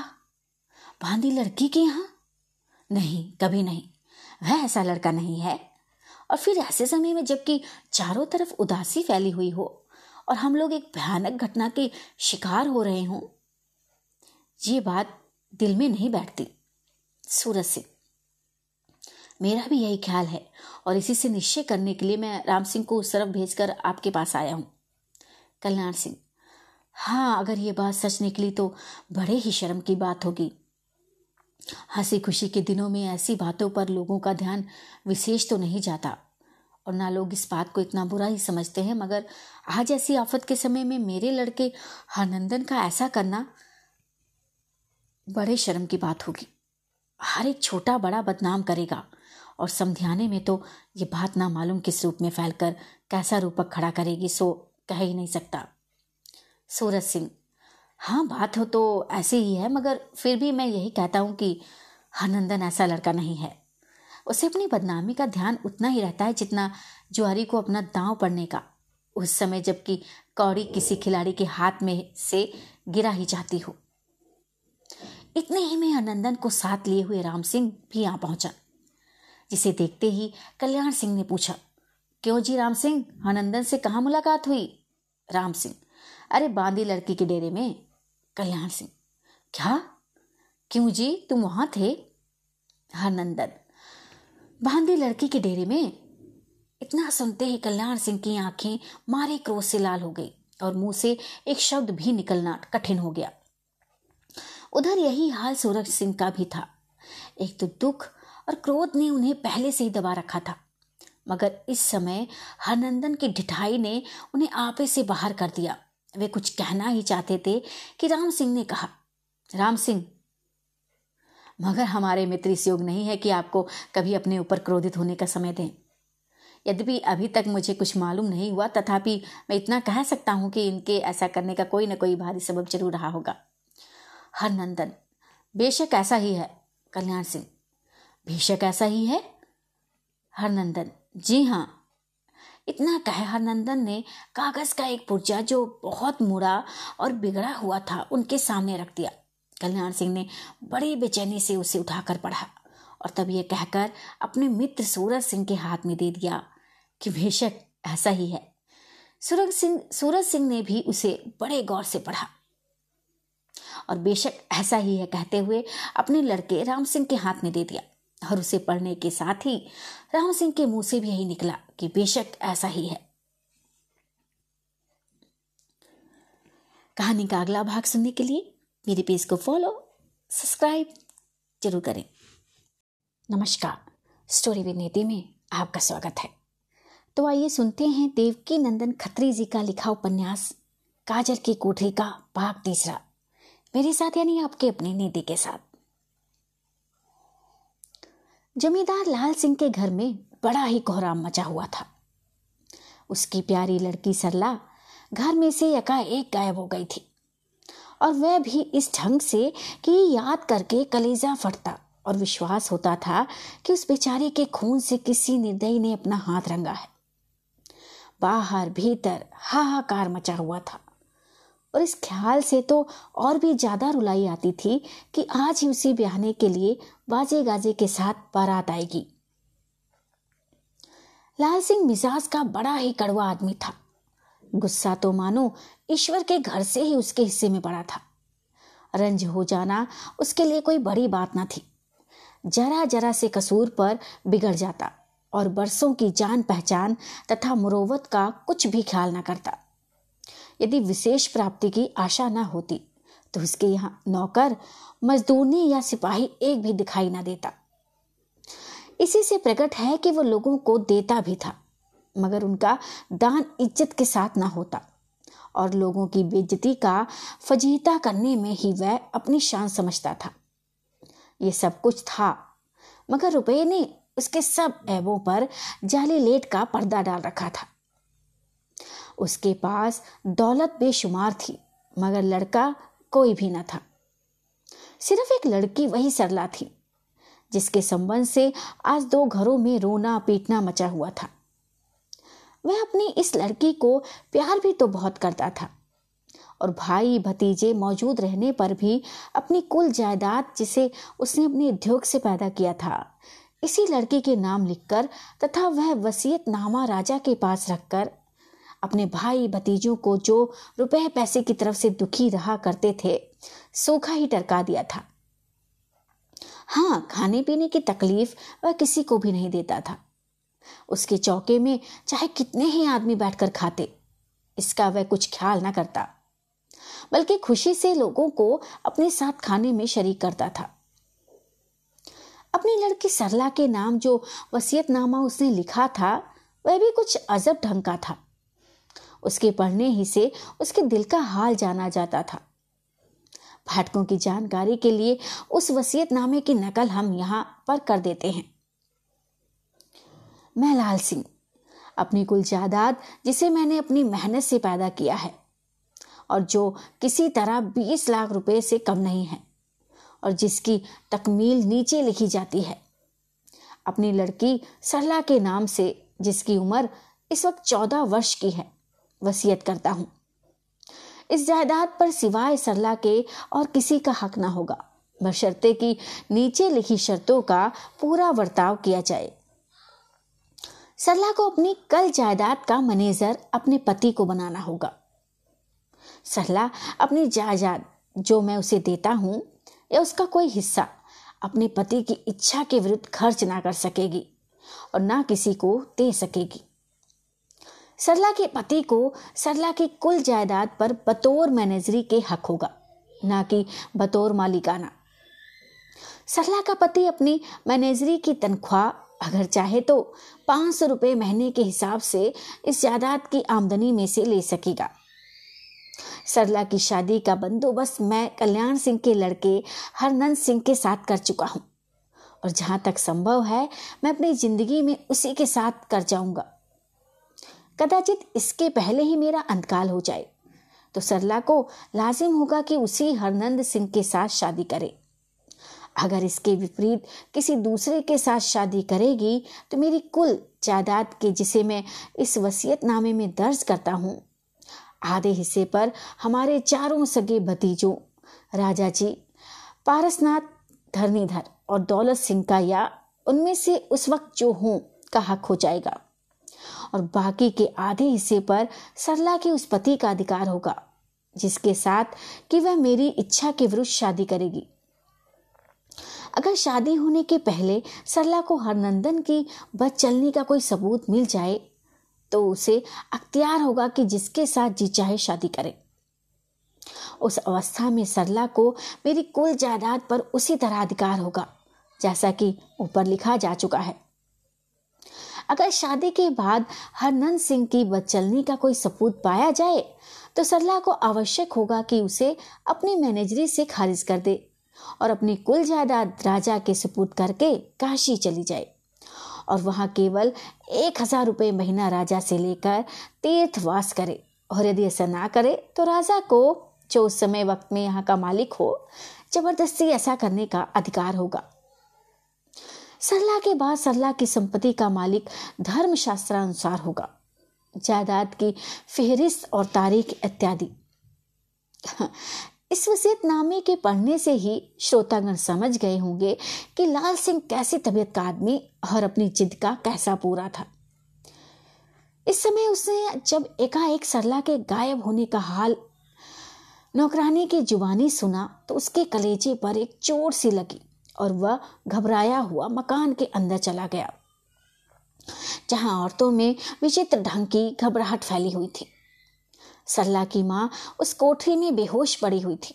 बांदी लड़की के यहाँ? नहीं, कभी नहीं, वह ऐसा लड़का नहीं है। और फिर ऐसे समय में, जबकि चारों तरफ उदासी फैली हुई हो और हम लोग एक भयानक घटना के शिकार हो रहे हों, ये बात दिल में नहीं बैठती। सूरज सिंह: मेरा भी यही ख्याल है और इसी से निश्चय करने के लिए मैं राम सिंह को उस तरफ भेजकर आपके पास आया हूँ। कल्याण सिंह: हाँ, अगर ये बात सच निकली तो बड़े ही शर्म की बात होगी। हंसी खुशी के दिनों में ऐसी बातों पर लोगों का ध्यान विशेष तो नहीं जाता और ना लोग इस बात को इतना बुरा ही समझते हैं, मगर आज ऐसी आफत के समय में मेरे लड़के हरनंदन का ऐसा करना बड़े शर्म की बात होगी। हर एक छोटा बड़ा बदनाम करेगा और समझाने में तो ये बात ना मालूम किस रूप में फैलकर कैसा रूपक खड़ा करेगी, सो कह ही नहीं सकता। सूरज सिंह, हाँ बात हो तो ऐसे ही है, मगर फिर भी मैं यही कहता हूँ कि हरनंदन ऐसा लड़का नहीं है। उसे अपनी बदनामी का ध्यान उतना ही रहता है जितना जुआरी को अपना दांव पड़ने का, उस समय जबकि कौड़ी किसी खिलाड़ी के हाथ में से गिरा ही जाती हो। इतने ही में हरनंदन को साथ लिए हुए राम सिंह भी आ पहुंचा, जिसे देखते ही कल्याण सिंह ने पूछा, क्यों जी राम सिंह, हरनंदन से कहाँ मुलाकात हुई? राम सिंह, अरे बांदी लड़की के डेरे में। कल्याण सिंह, क्या, क्यों जी तुम वहां थे? हरनंदन, बांदी लड़की के डेरे में। इतना सुनते ही कल्याण सिंह की आंखें मारे क्रोध से लाल हो गई और मुंह से एक शब्द भी निकलना कठिन हो गया। उधर यही हाल सूरज सिंह का भी था। एक तो दुख और क्रोध ने उन्हें पहले से ही दबा रखा था, मगर इस समय हरनंदन की ढिठाई ने उन्हें आपे से बाहर कर दिया। वे कुछ कहना ही चाहते थे कि राम सिंह ने कहा, राम सिंह, मगर हमारे मित्र इस योग नहीं है कि आपको कभी अपने ऊपर क्रोधित होने का समय दें। यद्यपि अभी तक मुझे कुछ मालूम नहीं हुआ, तथापि मैं इतना कह सकता हूँ कि इनके ऐसा करने का कोई न कोई भारी सबब जरूर रहा होगा। हरनंदन, बेशक ऐसा ही है। कल्याण सिंह, बेशक ऐसा ही है। हरनंदन, जी हाँ। इतना कहे हरनंदन ने कागज का एक पुर्जा जो बहुत मुड़ा और बिगड़ा हुआ था उनके सामने रख दिया। कल्याण सिंह ने बड़ी बेचैनी से उसे उठाकर पढ़ा और तब ये कहकर अपने मित्र सूरज सिंह के हाथ में दे दिया कि बेशक ऐसा ही है। सूरज सिंह ने भी उसे बड़े गौर से पढ़ा और बेशक ऐसा ही है कहते हुए अपने लड़के राम सिंह के हाथ में दे दिया और उसे पढ़ने के साथ ही राम सिंह के मुंह से भी यही निकला कि बेशक ऐसा ही है। कहानी का अगला भाग सुनने के लिए मेरे पेज को फॉलो सब्सक्राइब जरूर करें। नमस्कार, स्टोरी विद नेति में आपका स्वागत है। तो आइए सुनते हैं देवकीनंदन खत्री जी का लिखा उपन्यास काजर की कोठरी का भाग तीसरा, मेरे साथ यानी आपके अपने नेति के साथ। जमींदार लाल सिंह के घर में बड़ा ही कोहराम मचा हुआ था। उसकी प्यारी लड़की सरला घर में से एकाएक गायब हो गई थी और वह भी इस ढंग से कि याद करके कलेजा फटता और विश्वास होता था कि उस बेचारे के खून से किसी निर्दयी ने अपना हाथ रंगा है। बाहर भीतर हाहाकार मचा हुआ था और इस ख्याल से तो और भी ज्यादा रुलाई आती थी कि आज ही उसी ब्याहने के लिए बाजे गाजे के साथ बारात आएगी। लाल सिंह मिजाज का बड़ा ही कड़वा आदमी था। गुस्सा तो मानो ईश्वर के घर से ही उसके हिस्से में पड़ा था। रंज हो जाना उसके लिए कोई बड़ी बात ना थी। जरा जरा से कसूर पर बिगड़ जाता और बरसों की जान पहचान तथा मुरोवत का कुछ भी ख्याल ना करता। यदि विशेष प्राप्ति की आशा ना होती तो उसके यहाँ नौकर, मजदूरनी या सिपाही एक भी दिखाई ना देता। इसी से प्रकट है कि वो लोगों को देता भी था, मगर उनका दान इज्जत के साथ ना होता और लोगों की बेइज्जती का फजीहता करने में ही वह अपनी शान समझता था। ये सब कुछ था, मगर रुपये ने उसके सब ऐबों पर जाली लेट का पर्दा डाल रखा था। उसके पास दौलत बेशुमार थी, मगर लड़का कोई भी न था। सिर्फ एक लड़की वही सरला थी, जिसके संबंध से आज दो घरों में रोना पीटना मचा हुआ था। वह अपनी इस लड़की को प्यार भी तो बहुत करता था और भाई भतीजे मौजूद रहने पर भी अपनी कुल जायदाद, जिसे उसने अपने उद्योग से पैदा किया था, इसी लड़की के नाम लिखकर तथा वह वसीयतनामा राजा के पास रखकर अपने भाई भतीजों को जो रुपए पैसे की तरफ से दुखी रहा करते थे, सूखा ही टरका दिया था। हाँ, खाने पीने की तकलीफ वह किसी को भी नहीं देता था। उसके चौके में चाहे कितने ही आदमी बैठकर खाते, इसका वह कुछ ख्याल ना करता, बल्कि खुशी से लोगों को अपने साथ खाने में शरीक करता था। अपनी लड़की सरला के नाम जो वसीयतनामा उसने लिखा था वह भी कुछ अजब ढंग का था। उसके पढ़ने ही से उसके दिल का हाल जाना जाता था। फाटकों की जानकारी के लिए उस वसीयतनामे की नकल हम यहाँ पर कर देते हैं। मैं लाल सिंह अपनी कुल जायदाद जिसे मैंने अपनी मेहनत से पैदा किया है और जो किसी तरह 20 लाख रुपए से कम नहीं है और जिसकी तकमील नीचे लिखी जाती है, अपनी लड़की सरला के नाम से जिसकी उम्र इस वक्त 14 वर्ष की है वसीयत करता हूँ। इस जायदाद पर सिवाय सरला के और किसी का हक ना होगा, बशर्ते कि नीचे लिखी शर्तों का पूरा बर्ताव किया जाए। सरला को अपनी कल जायदाद का मैनेजर अपने पति को बनाना होगा। सरला अपनी जायदाद जो मैं उसे देता हूँ या उसका कोई हिस्सा अपने पति की इच्छा के विरुद्ध खर्च ना कर सकेगी और ना किसी को दे सकेगी। सरला के पति को सरला की कुल जायदाद पर बतौर मैनेजरी के हक होगा, ना कि बतौर मालिकाना। सरला का पति अपनी मैनेजरी की तनख्वाह अगर चाहे तो 500 रुपये महीने के हिसाब से इस जायदाद की आमदनी में से ले सकेगा। सरला की शादी का बंदोबस्त मैं कल्याण सिंह के लड़के हरनंद सिंह के साथ कर चुका हूँ और जहाँ तक संभव है मैं अपनी जिंदगी में उसी के साथ कर जाऊँगा। कदाचित इसके पहले ही मेरा अंतकाल हो जाए तो सरला को लाजिम होगा कि उसी हरनंद सिंह के साथ शादी करे। अगर इसके विपरीत किसी दूसरे के साथ शादी करेगी तो मेरी कुल जायदाद के जिसे मैं इस वसीयतनामे में दर्ज करता हूँ आधे हिस्से पर हमारे चारों सगे भतीजों राजा जी, पारसनाथ, धरणीधर और दौलत सिंह का या उनमें से उस वक्त जो हों का हक हो जाएगा और बाकी के आधे हिस्से पर सरला के उस पति का अधिकार होगा जिसके साथ कि वह मेरी इच्छा के विरुद्ध शादी करेगी। अगर शादी होने के पहले सरला को हरनंदन की बच चलने का कोई सबूत मिल जाए तो उसे अख्तियार होगा कि जिसके साथ जी चाहे शादी करे। उस अवस्था में सरला को मेरी कुल जायदाद पर उसी तरह अधिकार होगा जैसा कि ऊपर लिखा जा चुका है। अगर शादी के बाद हरनंद सिंह की बदचलनी का कोई सबूत पाया जाए तो सरला को आवश्यक होगा कि उसे अपनी मैनेजरी से खारिज कर दे और अपनी कुल जायदाद राजा के सुपुर्द करके काशी चली जाए और वहाँ केवल 1000 रुपये महीना राजा से लेकर तीर्थवास करे। और यदि ऐसा ना करे तो राजा को, जो उस समय वक्त में यहाँ का मालिक हो, जबरदस्ती ऐसा करने का अधिकार होगा। सरला के बाद सरला की संपत्ति का मालिक धर्मशास्त्रानुसार होगा, जायदाद की फहरिस्त और तारीख इत्यादि। इस वसीयतनामे के पढ़ने से ही श्रोतागण समझ गए होंगे कि लाल सिंह कैसी तबीयत का आदमी और अपनी जिद का कैसा पूरा था। इस समय उसने जब एकाएक सरला के गायब होने का हाल नौकरानी की जुबानी सुना तो उसके कलेजे पर एक चोट सी लगी और वह घबराया हुआ मकान के अंदर चला गया जहां औरतों में विचित्र ढंग की घबराहट फैली हुई थी। सरला की माँ उस कोठरी में बेहोश पड़ी हुई थी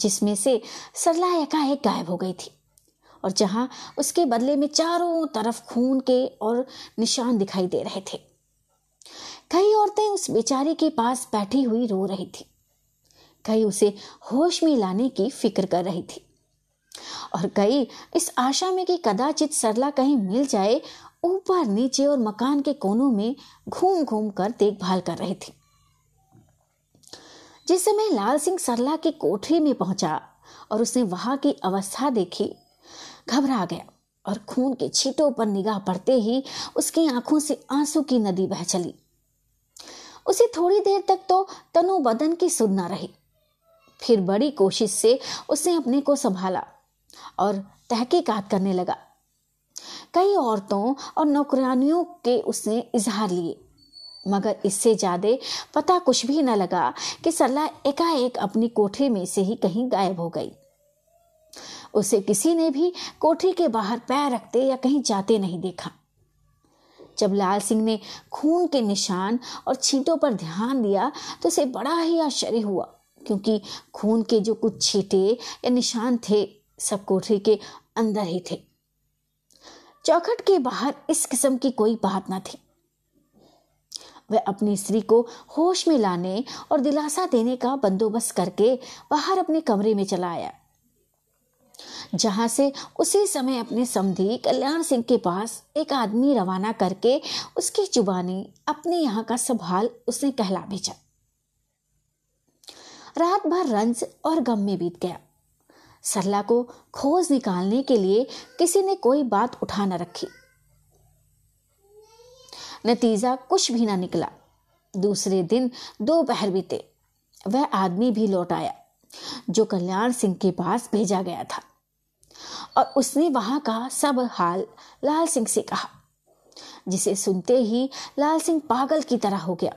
जिसमें से सरला एकाएक गायब हो गई थी और जहाँ उसके बदले में चारों तरफ खून के और निशान दिखाई दे रहे थे। कई औरतें उस बेचारी के पास बैठी हुई रो रही थी, कई उसे होश में लाने की फिक्र कर रही थी और कई इस आशा में कि कदाचित सरला कहीं मिल जाए ऊपर नीचे और मकान के कोनों में घूम घूम कर देखभाल कर रही थी। जिस समय लाल सिंह सरला की कोठरी में पहुंचा और उसने वहां की अवस्था देखी, घबरा गया और खून के छींटों पर निगाह पड़ते ही उसकी आंखों से आंसू की नदी बह चली। उसे थोड़ी देर तक तो तनु बदन की सुध न रही, फिर बड़ी कोशिश से उसने अपने को संभाला और तहकीकात करने लगा। कई औरतों और नौकरानियों के उसने इजहार लिए मगर इससे ज्यादा पता कुछ भी न लगा कि सरला एकाएक अपनी कोठरी में से ही कहीं गायब हो गई। उसे किसी ने भी कोठरी के बाहर पैर रखते या कहीं जाते नहीं देखा। जब लाल सिंह ने खून के निशान और छींटों पर ध्यान दिया तो उसे बड़ा ही आश्चर्य हुआ क्योंकि खून के जो कुछ छींटे या निशान थे सब कोठरी के अंदर ही थे चौखट के बाहर इस किस्म की कोई बात न थी। वह अपनी स्त्री को होश में लाने और दिलासा देने का बंदोबस्त करके बाहर अपने कमरे में चला आया, जहां से उसी समय अपने समधी कल्याण सिंह के पास एक आदमी रवाना करके उसकी जुबानी अपने यहाँ का सब हाल उसने कहला भेजा। रात भर रंज और गम में बीत गया। सरला को खोज निकालने के लिए किसी ने कोई बात उठा न रखी। नतीजा कुछ भी ना निकला। दूसरे दिन दोपहर बीते, वह आदमी भी लौट आया जो कल्याण सिंह के पास भेजा गया था, और उसने वहां का सब हाल लाल सिंह से कहा, जिसे सुनते ही लाल सिंह पागल की तरह हो गया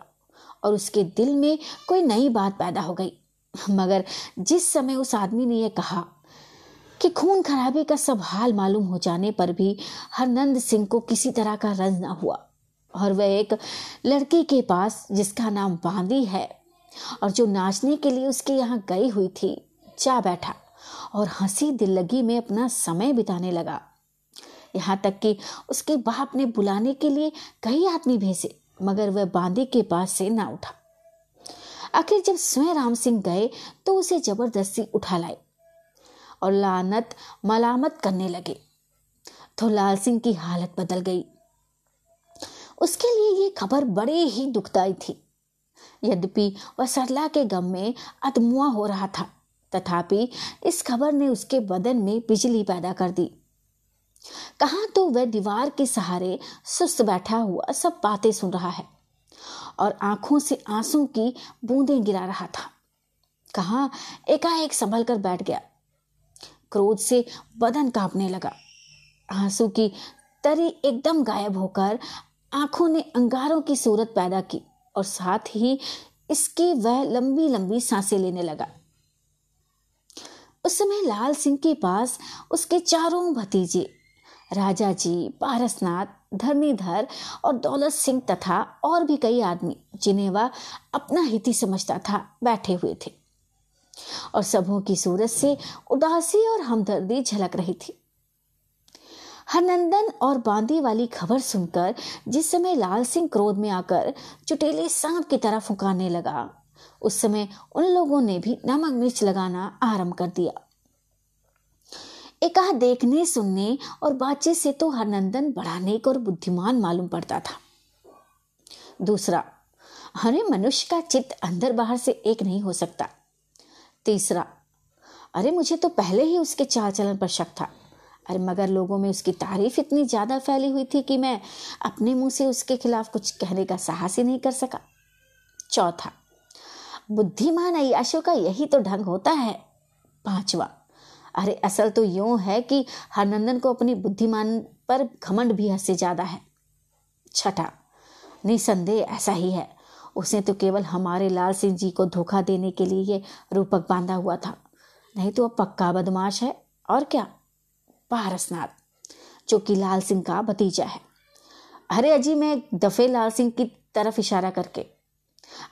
और उसके दिल में कोई नई बात पैदा हो गई। मगर जिस समय उस आदमी ने यह कहा कि खून खराबे का सब हाल मालूम हो जाने पर भी हरनंद सिंह को किसी तरह का रंज ना हुआ, और वह एक लड़की के पास जिसका नाम बांदी है और जो नाचने के लिए उसके यहाँ गई हुई थी जा बैठा और हंसी दिल लगी में अपना समय बिताने लगा। यहाँ तक कि उसके बाप ने बुलाने के लिए कई आदमी भेजे मगर वह बांदी के पास से ना उठा। आखिर जब स्वयं राम सिंह गए तो उसे जबरदस्ती उठा लाए और लानत मलामत करने लगे। तो लाल सिंह की हालत बदल गई। उसके लिए ये खबर बड़े ही दुखदाई थी। यद्यपि वह सरला के गम में अतमुआ हो रहा था, तथापि इस खबर ने उसके बदन में बिजली पैदा कर दी। कहाँ तो वह दीवार के सहारे सुस्त बैठा हुआ सब बातें सुन रहा है और आंखों से आंसू की बूंदें गिरा रहा था, कहाँ एकाएक संभल कर बैठ गया। क्रोध से बदन कांपने लगा। आंसू की तरी एकदम गायब होकर आंखों ने अंगारों की सूरत पैदा की और साथ ही इसकी वह लंबी लंबी सांसें लेने लगा। उस समय लाल सिंह के पास उसके चारों भतीजे राजा जी, पारसनाथ, धरणीधर और दौलत सिंह तथा और भी कई आदमी जिन्हें वह अपना हिती समझता था बैठे हुए थे और सबों की सूरत से उदासी और हमदर्दी झलक रही थी। हरनंदन और बांदी वाली खबर सुनकर जिस समय लाल सिंह क्रोध में आकर चुटेले सांप की तरह फुंकाने लगा, उस समय उन लोगों ने भी नमक मिर्च लगाना आरंभ कर दिया। एकाध देखने सुनने और बातचीत से तो हरनंदन बड़ा नेक और बुद्धिमान मालूम पड़ता था। दूसरा, अरे मनुष्य का चित्त अंदर बाहर से एक नहीं हो सकता। तीसरा, अरे मुझे तो पहले ही उसके चाल चलन पर शक था, अरे मगर लोगों में उसकी तारीफ इतनी ज्यादा फैली हुई थी कि मैं अपने मुंह से उसके खिलाफ कुछ कहने का साहस ही नहीं कर सका। चौथा, बुद्धिमान अय्याशों का यही तो ढंग होता है। पांचवा, अरे असल तो यूं है कि हरनंदन को अपनी बुद्धिमान पर घमंड भी हद से ज्यादा है। छठा, निसंदेह ऐसा ही है, उसने तो केवल हमारे लाल सिंह जी को धोखा देने के लिए ये रूपक बांधा हुआ था, नहीं तो अब पक्का बदमाश है और क्या। पारसनाथ जो कि लाल सिंह का भतीजा है, अरे अजी मैं एक दफे लाल सिंह की तरफ इशारा करके,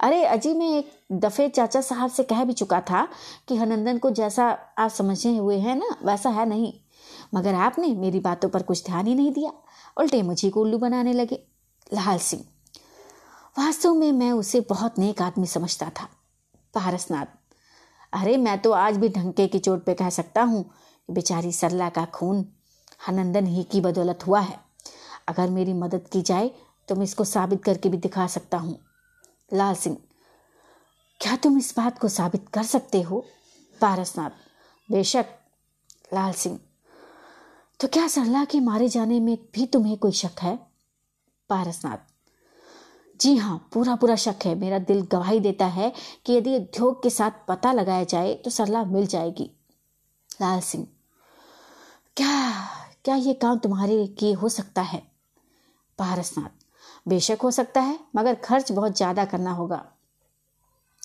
अरे अजी मैं एक दफे चाचा साहब से कह भी चुका था कि हरनंदन को जैसा आप समझे हुए हैं ना वैसा है नहीं, मगर आपने मेरी बातों पर कुछ ध्यान ही नहीं दिया, उल्टे मुझे को उल्लू बनाने लगे। लाल सिंह, वास्तव में मैं उसे बहुत नेक आदमी समझता था। पारसनाथ, अरे मैं तो आज भी ढंके की चोट पे कह सकता हूँ बेचारी सरला का खून हरनंदन ही की बदौलत हुआ है, अगर मेरी मदद की जाए तो मैं इसको साबित करके भी दिखा सकता हूँ। लाल सिंह, क्या तुम इस बात को साबित कर सकते हो? पारसनाथ, बेशक। लाल सिंह, तो क्या सरला के मारे जाने में भी तुम्हें कोई शक है? पारसनाथ, जी हाँ, पूरा पूरा शक है। मेरा दिल गवाही देता है कि यदि उद्योग के साथ पता लगाया जाए तो सरला मिल जाएगी। लाल सिंह, क्या ये काम तुम्हारे किए हो सकता है? पारसनाथ, बेशक हो सकता है, मगर खर्च बहुत ज्यादा करना होगा।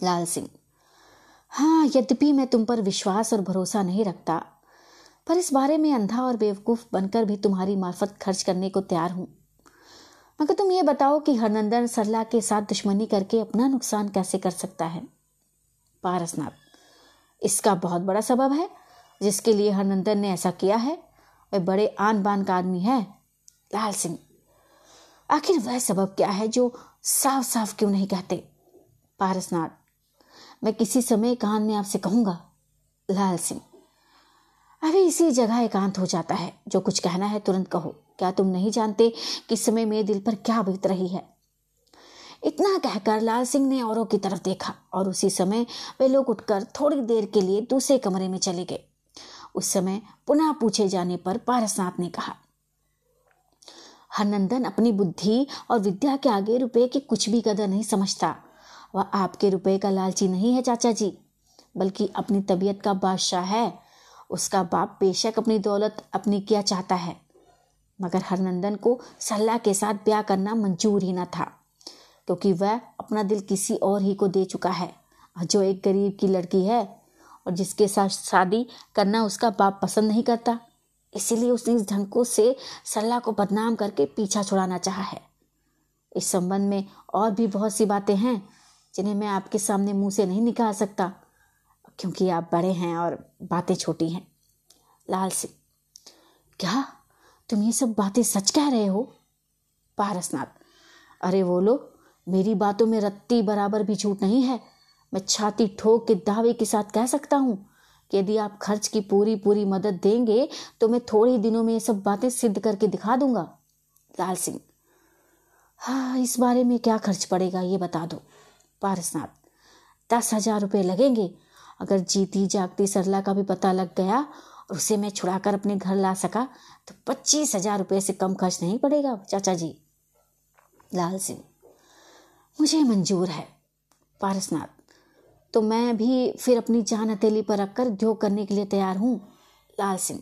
लाल सिंह, हाँ, यद्यपि मैं तुम पर विश्वास और भरोसा नहीं रखता, पर इस बारे में अंधा और बेवकूफ बनकर भी तुम्हारी मार्फत खर्च करने को तैयार हूं, मगर तुम ये बताओ कि हरनंदन सरला के साथ दुश्मनी करके अपना नुकसान कैसे कर सकता है? पारसनाथ, इसका बहुत बड़ा सबब है जिसके लिए हरनंदन ने ऐसा किया है। वह बड़े आन बान का आदमी है, लाल सिंह, आखिर वह सबब क्या है जो साफ साफ क्यों नहीं कहते? पारसनाथ, मैं किसी समय कान में आपसे कहूंगा। लाल सिंह, अभी इसी जगह एकांत हो जाता है, जो कुछ कहना है तुरंत कहो। क्या तुम नहीं जानते किस समय मेरे दिल पर क्या बीत रही है? इतना कहकर लाल सिंह ने औरों की तरफ देखा और उसी समय वे लोग उठकर थोड़ी देर के लिए दूसरे कमरे में चले गए। उस समय पुनः पूछे जाने पर पारसनाथ ने कहा, हरनंदन अपनी बुद्धि और विद्या के आगे रुपए की कुछ भी कदर नहीं समझता। वह आपके रुपए का लालची नहीं है चाचा जी, बल्कि अपनी तबीयत का बादशाह है। उसका बाप बेशक अपनी दौलत अपनी किया चाहता है, मगर हरनंदन को सल्ला के साथ ब्याह करना मंजूर ही न था, क्योंकि वह अपना दिल किसी और ही को दे चुका है, जो एक गरीब की लड़की है और जिसके साथ शादी करना उसका बाप पसंद नहीं करता। इसीलिए उसने इस ढंग से सल्ला को बदनाम करके पीछा छुड़ाना चाहा है। इस संबंध में और भी बहुत सी बातें हैं जिन्हें मैं आपके सामने मुँह से नहीं निकाल सकता, क्योंकि आप बड़े हैं और बातें छोटी हैं। लाल सिंह, क्या तुम ये सब बातें सच कह रहे हो? पारसनाथ, अरे वो लो, मेरी बातों में रत्ती बराबर भी झूठ नहीं है। मैं छाती ठोक के दावे के साथ कह सकता हूँ कि यदि आप खर्च की पूरी मदद देंगे तो मैं थोड़े ही दिनों में ये सब बातें सिद्ध करके दिखा दूंगा। लाल सिंह, हाँ, इस बारे में क्या खर्च पड़ेगा ये बता दो। पारसनाथ, 10,000 रुपये लगेंगे। अगर जीती जागती सरला का भी पता लग गया और उसे मैं छुड़ाकर अपने घर ला सका तो 25,000 रुपये से कम खर्च नहीं पड़ेगा चाचा जी। लाल सिंह, मुझे मंजूर है। पारसनाथ, तो मैं भी फिर अपनी जान हथेली पर रखकर उद्योग करने के लिए तैयार हूँ। लाल सिंह,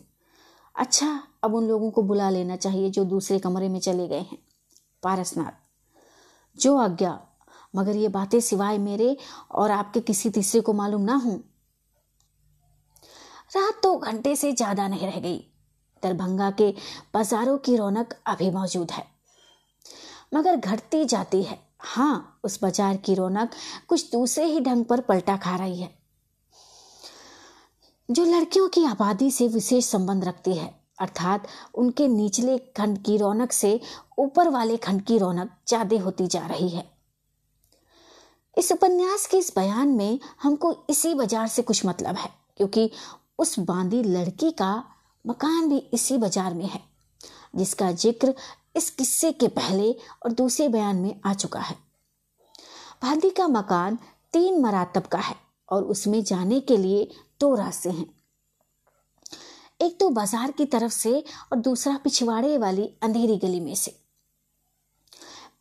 अच्छा, अब उन लोगों को बुला लेना चाहिए जो दूसरे कमरे में चले गए हैं। पारसनाथ, जो आज्ञा, मगर ये बातें सिवाय मेरे और आपके किसी तीसरे को मालूम ना हों। रात 2 घंटे से ज्यादा नहीं रह गई। दरभंगा के बाजारों की रौनक अभी मौजूद है, मगर घटती जाती है। हाँ, उस बाजार की रौनक कुछ दूसरे ही ढंग पर पलटा खा रही है, जो लड़कियों की आबादी से विशेष संबंध रखती है। अर्थात उनके निचले खंड की रौनक से ऊपर वाले खंड की रौनक ज्यादा होती जा रही है। इस उपन्यास के इस बयान में हमको इसी बाजार से कुछ मतलब है, क्योंकि उस बांदी लड़की का मकान भी इसी बाजार में है, जिसका जिक्र इस किस्से के पहले और दूसरे बयान में आ चुका है। बांदी का मकान 3 मरातब का है और उसमें जाने के लिए 2 रास्ते हैं, एक तो बाजार की तरफ से और दूसरा पिछवाड़े वाली अंधेरी गली में से।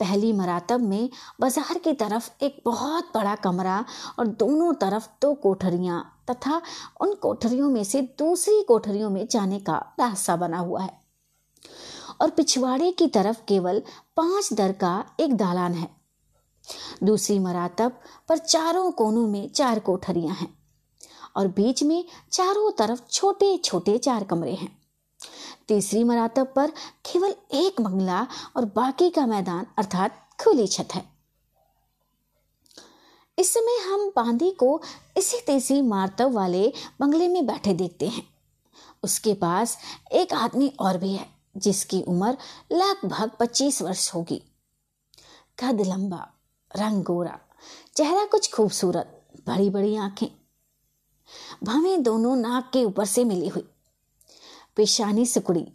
पहली मरातब में बाजार की तरफ एक बहुत बड़ा कमरा और दोनों तरफ 2 कोठरियां तथा उन कोठरियों में से दूसरी कोठरियों में जाने का रास्ता बना हुआ है, और पिछवाड़े की तरफ केवल 5 दर का एक दालान है। दूसरी मरातब पर चारों कोनों में 4 कोठरियां हैं और बीच में चारों तरफ छोटे छोटे 4 कमरे हैं। तीसरी मरातब पर केवल 1 बंगला और बाकी का मैदान अर्थात खुली छत है। इस समय हम बांदी को इसी तीसरी मरातब वाले बंगले में बैठे देखते हैं। उसके पास एक आदमी और भी है, जिसकी उम्र लगभग 25 वर्ष होगी। कद लंबा, रंग गोरा, चेहरा कुछ खूबसूरत, बड़ी बड़ी आंखें, भावें दोनों नाक के ऊपर से मिली हुई, पेशानी सिकुड़ी,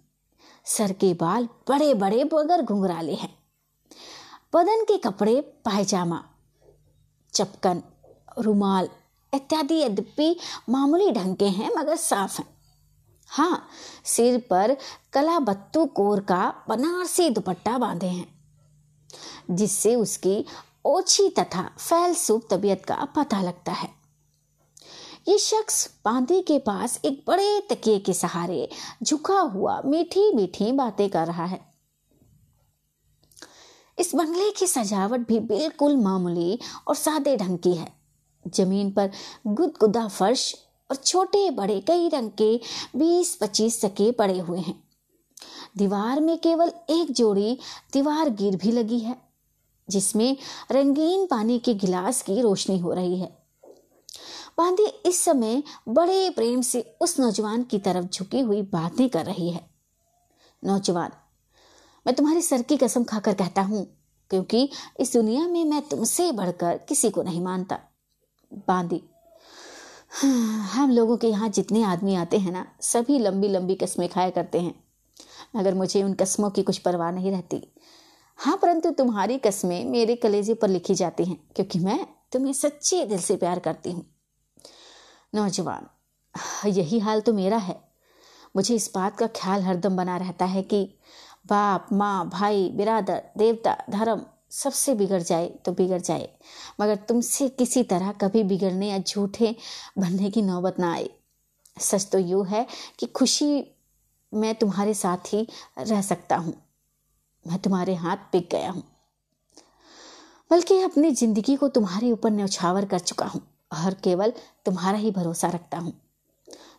सर के बाल बड़े बड़े बगर घुंघराले हैं, बदन के कपड़े पायजामा, चपकन, रुमाल इत्यादि यद्यपि मामूली ढंग के हैं मगर साफ हैं। हाँ, सिर पर कलाबत्तू कोर का बनारसी दुपट्टा बांधे हैं, जिससे उसकी ओछी तथा फैलसूप तबीयत का पता लगता है। ये शख्स बांदी के पास एक बड़े तकिए के सहारे झुका हुआ मीठी मीठी बातें कर रहा है। इस बंगले की सजावट भी बिल्कुल मामूली और सादे ढंग की है। जमीन पर गुदगुदा फर्श और छोटे बड़े कई रंग के 20-25 तकिए पड़े हुए हैं। दीवार में केवल एक जोड़ी दीवार गिर भी लगी है, जिसमें रंगीन पानी के गिलास की रोशनी हो रही है। बांदी इस समय बड़े प्रेम से उस नौजवान की तरफ झुकी हुई बातें कर रही है। नौजवान, मैं तुम्हारे सर की कसम खाकर कहता हूँ, क्योंकि इस दुनिया में मैं तुमसे बढ़कर किसी को नहीं मानता। बांदी, हम लोगों के यहाँ जितने आदमी आते हैं ना, सभी लंबी लंबी कस्में खाया करते हैं, मगर मुझे उन कस्मों की कुछ परवाह नहीं रहती। हाँ, परंतु तुम्हारी कस्में मेरे कलेजे पर लिखी जाती हैं, क्योंकि मैं तुम्हें सच्चे दिल से प्यार करती हूँ। नौजवान, यही हाल तो मेरा है। मुझे इस बात का ख्याल हरदम बना रहता है कि बाप, माँ, भाई, बिरादर, देवता, धर्म सबसे बिगड़ जाए तो बिगड़ जाए, मगर तुमसे किसी तरह कभी बिगड़ने या झूठे बनने की नौबत ना आए। सच तो यूँ है कि खुशी मैं तुम्हारे साथ ही रह सकता हूँ। मैं तुम्हारे हाथ बिक गया हूँ, बल्कि अपनी ज़िंदगी को तुम्हारे ऊपर न्यौछावर कर चुका हूँ और केवल तुम्हारा ही भरोसा रखता हूँ।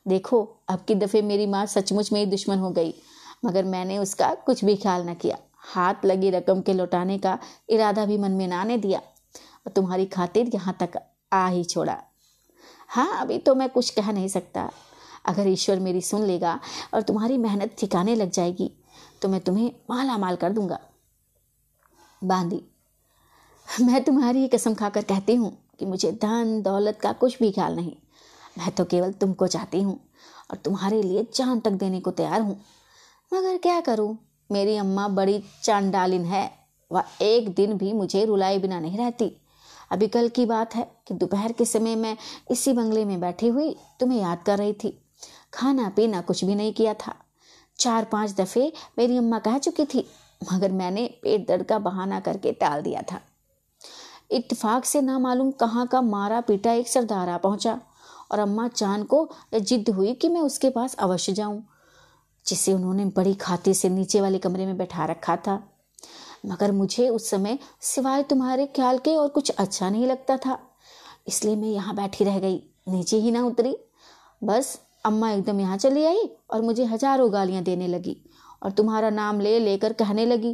देखो, अब की दफ़े मेरी माँ सचमुच मेरी दुश्मन हो गई, मगर मैंने उसका कुछ भी ख्याल न किया। हाथ लगी रकम के लौटाने का इरादा भी मन में ना आने दिया और तुम्हारी खातिर यहाँ तक आ ही छोड़ा। हाँ, अभी तो मैं कुछ कह नहीं सकता। अगर ईश्वर मेरी सुन लेगा और तुम्हारी मेहनत ठिकाने लग जाएगी तो मैं तुम्हें माला माल कर दूंगा। बांदी, मैं तुम्हारी कसम खाकर कहती हूँ कि मुझे धन दौलत का कुछ भी ख्याल नहीं। मैं तो केवल तुमको चाहती हूँ और तुम्हारे लिए जान तक देने को तैयार हूँ, मगर क्या करूँ, मेरी अम्मा बड़ी चांडालिन है। वह एक दिन भी मुझे रुलाए बिना नहीं रहती। अभी कल की बात है कि दोपहर के समय मैं इसी बंगले में बैठी हुई तुम्हें याद कर रही थी। खाना पीना कुछ भी नहीं किया था। 4-5 दफ़े मेरी अम्मा कह चुकी थी, मगर मैंने पेट दर्द का बहाना करके टाल दिया था। इत्तेफाक से ना मालूम कहाँ का मारा पीटा एक सरदार आ पहुँचा और अम्मा जान को जिद हुई कि मैं उसके पास अवश्य जाऊँ, जिसे उन्होंने बड़ी खातिर से नीचे वाले कमरे में बैठा रखा था। मगर मुझे उस समय सिवाय तुम्हारे ख्याल के और कुछ अच्छा नहीं लगता था, इसलिए मैं यहाँ बैठी रह गई, नीचे ही ना उतरी। बस अम्मा एकदम यहाँ चली आई और मुझे हजारों गालियाँ देने लगी और तुम्हारा नाम ले लेकर कहने लगी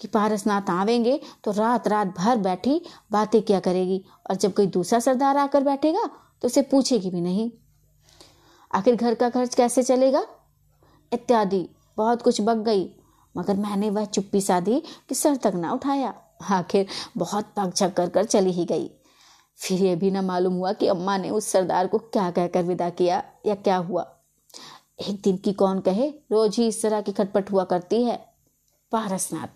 कि पारसनाथ आवेंगे तो रात रात भर बैठी बातें क्या करेगी, और जब कोई दूसरा सरदार आकर बैठेगा तो उसे पूछेगी भी नहीं। आखिर घर का खर्च कैसे चलेगा इत्यादि बहुत कुछ बक गई, मगर मैंने वह चुप्पी साधी कि सर तक ना उठाया। आखिर बहुत पग झक कर चली ही गई। फिर यह भी ना मालूम हुआ कि अम्मा ने उस सरदार को क्या कहकर विदा किया या क्या हुआ। एक दिन की कौन कहे, रोज ही इस तरह की खटपट हुआ करती है। पारसनाथ,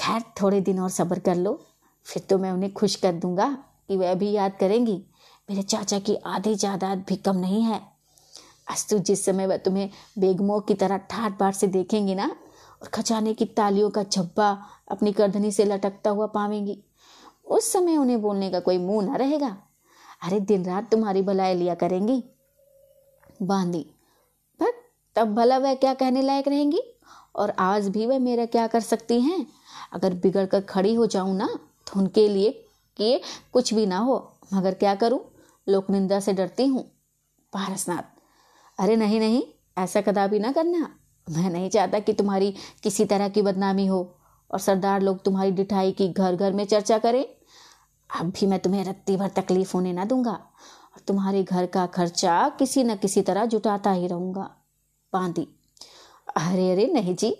खैर थोड़े दिन और सब्र कर लो, फिर तो मैं उन्हें खुश कर दूंगा कि वह भी याद करेंगी। मेरे चाचा की आधी जायदाद भी कम नहीं है। अस्तु, जिस समय वह तुम्हें बेगमों की तरह ठाट बाट से देखेंगी ना, और खजाने की तालियों का झब्बा अपनी गर्दनी से लटकता हुआ पावेंगी, उस समय उन्हें बोलने का कोई मुंह ना रहेगा। अरे दिन रात तुम्हारी भलाई लिया करेंगी। बांदी, पर तब भला वह क्या कहने लायक रहेंगी, और आज भी वह मेरा क्या कर सकती हैं। अगर बिगड़ कर खड़ी हो जाऊं ना तो उनके लिए कि कुछ भी ना हो, मगर क्या करूं, लोकनिंदा से डरती हूं। पारसनाथ, अरे नहीं नहीं, ऐसा कदापि ना करना। मैं नहीं चाहता कि तुम्हारी किसी तरह की बदनामी हो और सरदार लोग तुम्हारी डिठाई की घर घर में चर्चा करें। अब भी मैं तुम्हें रत्ती भर तकलीफ होने ना दूंगा और तुम्हारे घर का खर्चा किसी न किसी तरह जुटाता ही रहूँगा। बांदी, अरे अरे नहीं जी,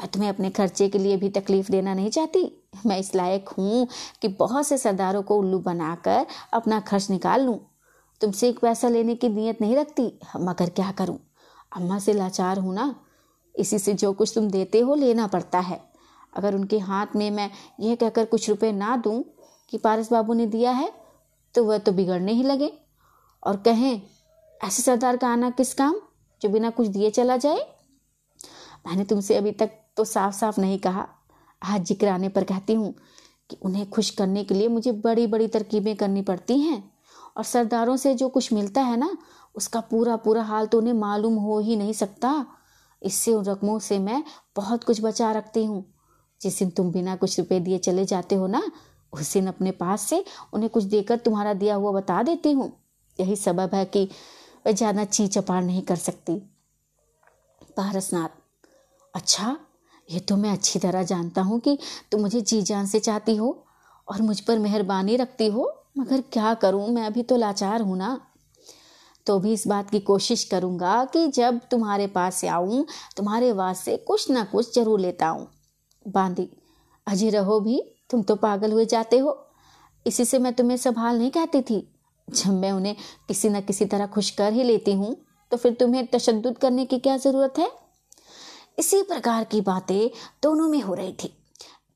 मैं तुम्हें अपने खर्चे के लिए भी तकलीफ देना नहीं चाहती। मैं इस लायक हूँ कि बहुत से सरदारों को उल्लू बनाकर अपना खर्च निकाल लूँ। तुमसे एक पैसा लेने की नीयत नहीं रखती, मगर क्या करूं, अम्मा से लाचार हूं ना, इसी से जो कुछ तुम देते हो लेना पड़ता है। अगर उनके हाथ में मैं यह कहकर कुछ रुपए ना दूं कि पारस बाबू ने दिया है, तो वह तो बिगड़ने ही लगे और कहें ऐसे सरदार का आना किस काम, जो बिना कुछ दिए चला जाए। मैंने तुमसे अभी तक तो साफ साफ नहीं कहा, आज जिक्र आने पर कहती हूँ कि उन्हें खुश करने के लिए मुझे बड़ी बड़ी तरकीबें करनी पड़ती हैं, और सरदारों से जो कुछ मिलता है ना, उसका पूरा पूरा हाल तो उन्हें मालूम हो ही नहीं सकता। इससे उन रकमों से मैं बहुत कुछ बचा रखती हूँ। जिस दिन तुम बिना कुछ रुपए दिए चले जाते हो ना, उस दिन अपने पास से उन्हें कुछ देकर तुम्हारा दिया हुआ बता देती हूँ। यही सबब है कि वह ज़्यादा चीं चपाड़ नहीं कर सकती। पारसनाथ, अच्छा, ये तो मैं अच्छी तरह जानता हूँ कि तुम मुझे जी जान से चाहती हो और मुझ पर मेहरबानी रखती हो, मगर क्या करूं, मैं अभी तो लाचार हूं ना। तो भी इस बात की कोशिश करूंगा कि जब तुम्हारे पास से आऊं, तुम्हारे वास्ते कुछ ना कुछ जरूर लेता आऊं। बांधी। अजी रहो भी, तुम तो पागल हुए जाते हो, इसी से मैं तुम्हें संभाल नहीं कहती थी। जब मैं उन्हें किसी न किसी तरह खुश कर ही लेती हूँ तो फिर तुम्हें तशद्दुद करने की क्या ज़रूरत है। इसी प्रकार की बातें दोनों में हो रही थी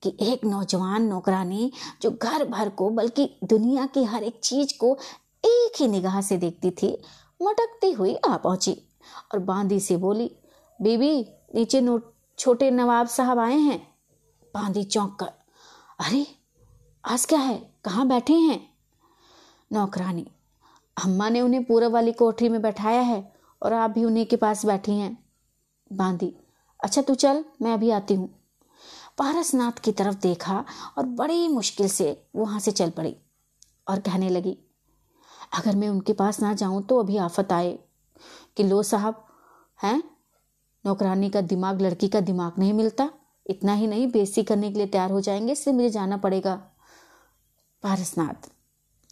कि एक नौजवान नौकरानी जो घर भर को बल्कि दुनिया की हर एक चीज़ को एक ही निगाह से देखती थी, मटकती हुई आ पहुंची और बांदी से बोली, बीबी नीचे छोटे नवाब साहब आए हैं। बांदी चौंक कर, अरे आज क्या है, कहाँ बैठे हैं। नौकरानी, अम्मा ने उन्हें पूरब वाली कोठरी में बैठाया है और आप भी उन्हीं के पास बैठी हैं। बांदी, अच्छा तू चल, मैं अभी आती हूँ। पारसनाथ की तरफ देखा और बड़ी मुश्किल से वहाँ से चल पड़ी और कहने लगी, अगर मैं उनके पास ना जाऊँ तो अभी आफत आए कि लो साहब हैं। नौकरानी का दिमाग लड़की का दिमाग नहीं मिलता, इतना ही नहीं बेइज्जती करने के लिए तैयार हो जाएंगे, इसलिए मुझे जाना पड़ेगा। पारसनाथ,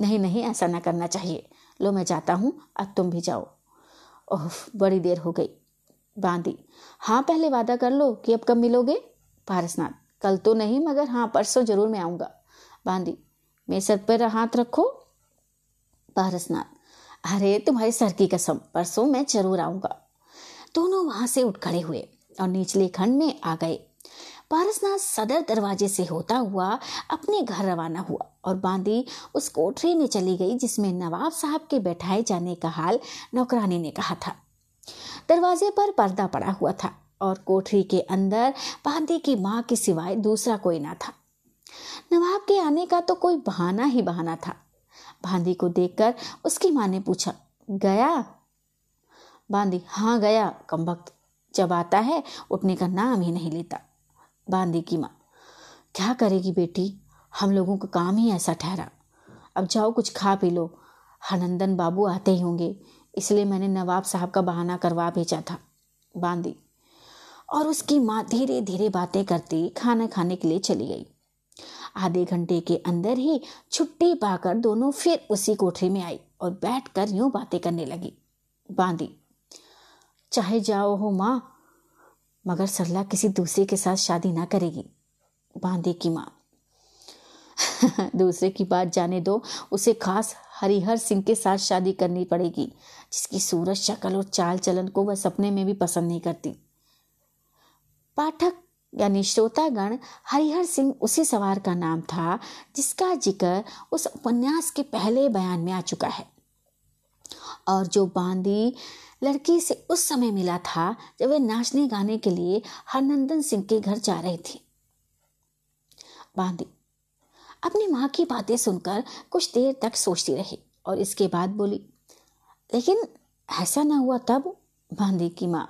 नहीं नहीं ऐसा ना करना चाहिए, लो मैं जाता हूँ, अब तुम भी जाओ। ओह बड़ी देर हो गई। बांदी, हाँ पहले वादा कर लो कि अब कब मिलोगे। पारसनाथ, कल तो नहीं मगर हाँ परसों जरूर मैं आऊँगा। बांदी, मेरे सर पर हाथ रखो। पारसनाथ, अरे तुम्हारे सर की कसम, परसों मैं जरूर आऊँगा। दोनों वहाँ से उठ खड़े हुए और निचले खंड में आ गए। पारसनाथ सदर दरवाजे से होता हुआ अपने घर रवाना हुआ और बांदी उस कोठरी में चली गई जिसमें नवाब साहब के बैठाए जाने का हाल नौकरानी ने कहा था। दरवाजे पर पर्दा पड़ा हुआ था और कोठरी के अंदर बांदी की माँ के सिवाय दूसरा कोई ना था। नवाब के आने का तो कोई बहाना ही बहाना था। बांदी को देखकर उसकी माँ ने पूछा, गया। बांदी, हाँ गया, कमबख्त जब आता है उठने का नाम ही नहीं लेता। बांदी की माँ, क्या करेगी बेटी, हम लोगों का काम ही ऐसा ठहरा। अब जाओ कुछ खा पी लो, हनंदन बाबू आते ही होंगे, इसलिए मैंने नवाब साहब का बहाना करवा भेजा था। बांदी और उसकी माँ धीरे धीरे बातें करती खाना खाने के लिए चली गई। आधे घंटे के अंदर ही छुट्टी पाकर दोनों फिर उसी कोठरी में आई और बैठकर यूं बातें करने लगी। बांदी, चाहे जाओ हो माँ, मगर सरला किसी दूसरे के साथ शादी ना करेगी। बांदी की माँ, दूसरे की बात जाने दो, उसे खास हरिहर सिंह के साथ शादी करनी पड़ेगी जिसकी सूरत शक्ल और चाल चलन को वह सपने में भी पसंद नहीं करती। पाठक यानी श्रोतागण, हरिहर सिंह उसी सवार का नाम था जिसका जिक्र उस उपन्यास के पहले बयान में आ चुका है और जो बांदी लड़की से उस समय मिला था जब वह नाचने गाने के लिए हरनंदन सिंह के घर जा रही थी। बांदी अपनी माँ की बातें सुनकर कुछ देर तक सोचती रही और इसके बाद बोली, लेकिन ऐसा ना हुआ तब। बांदी की माँ,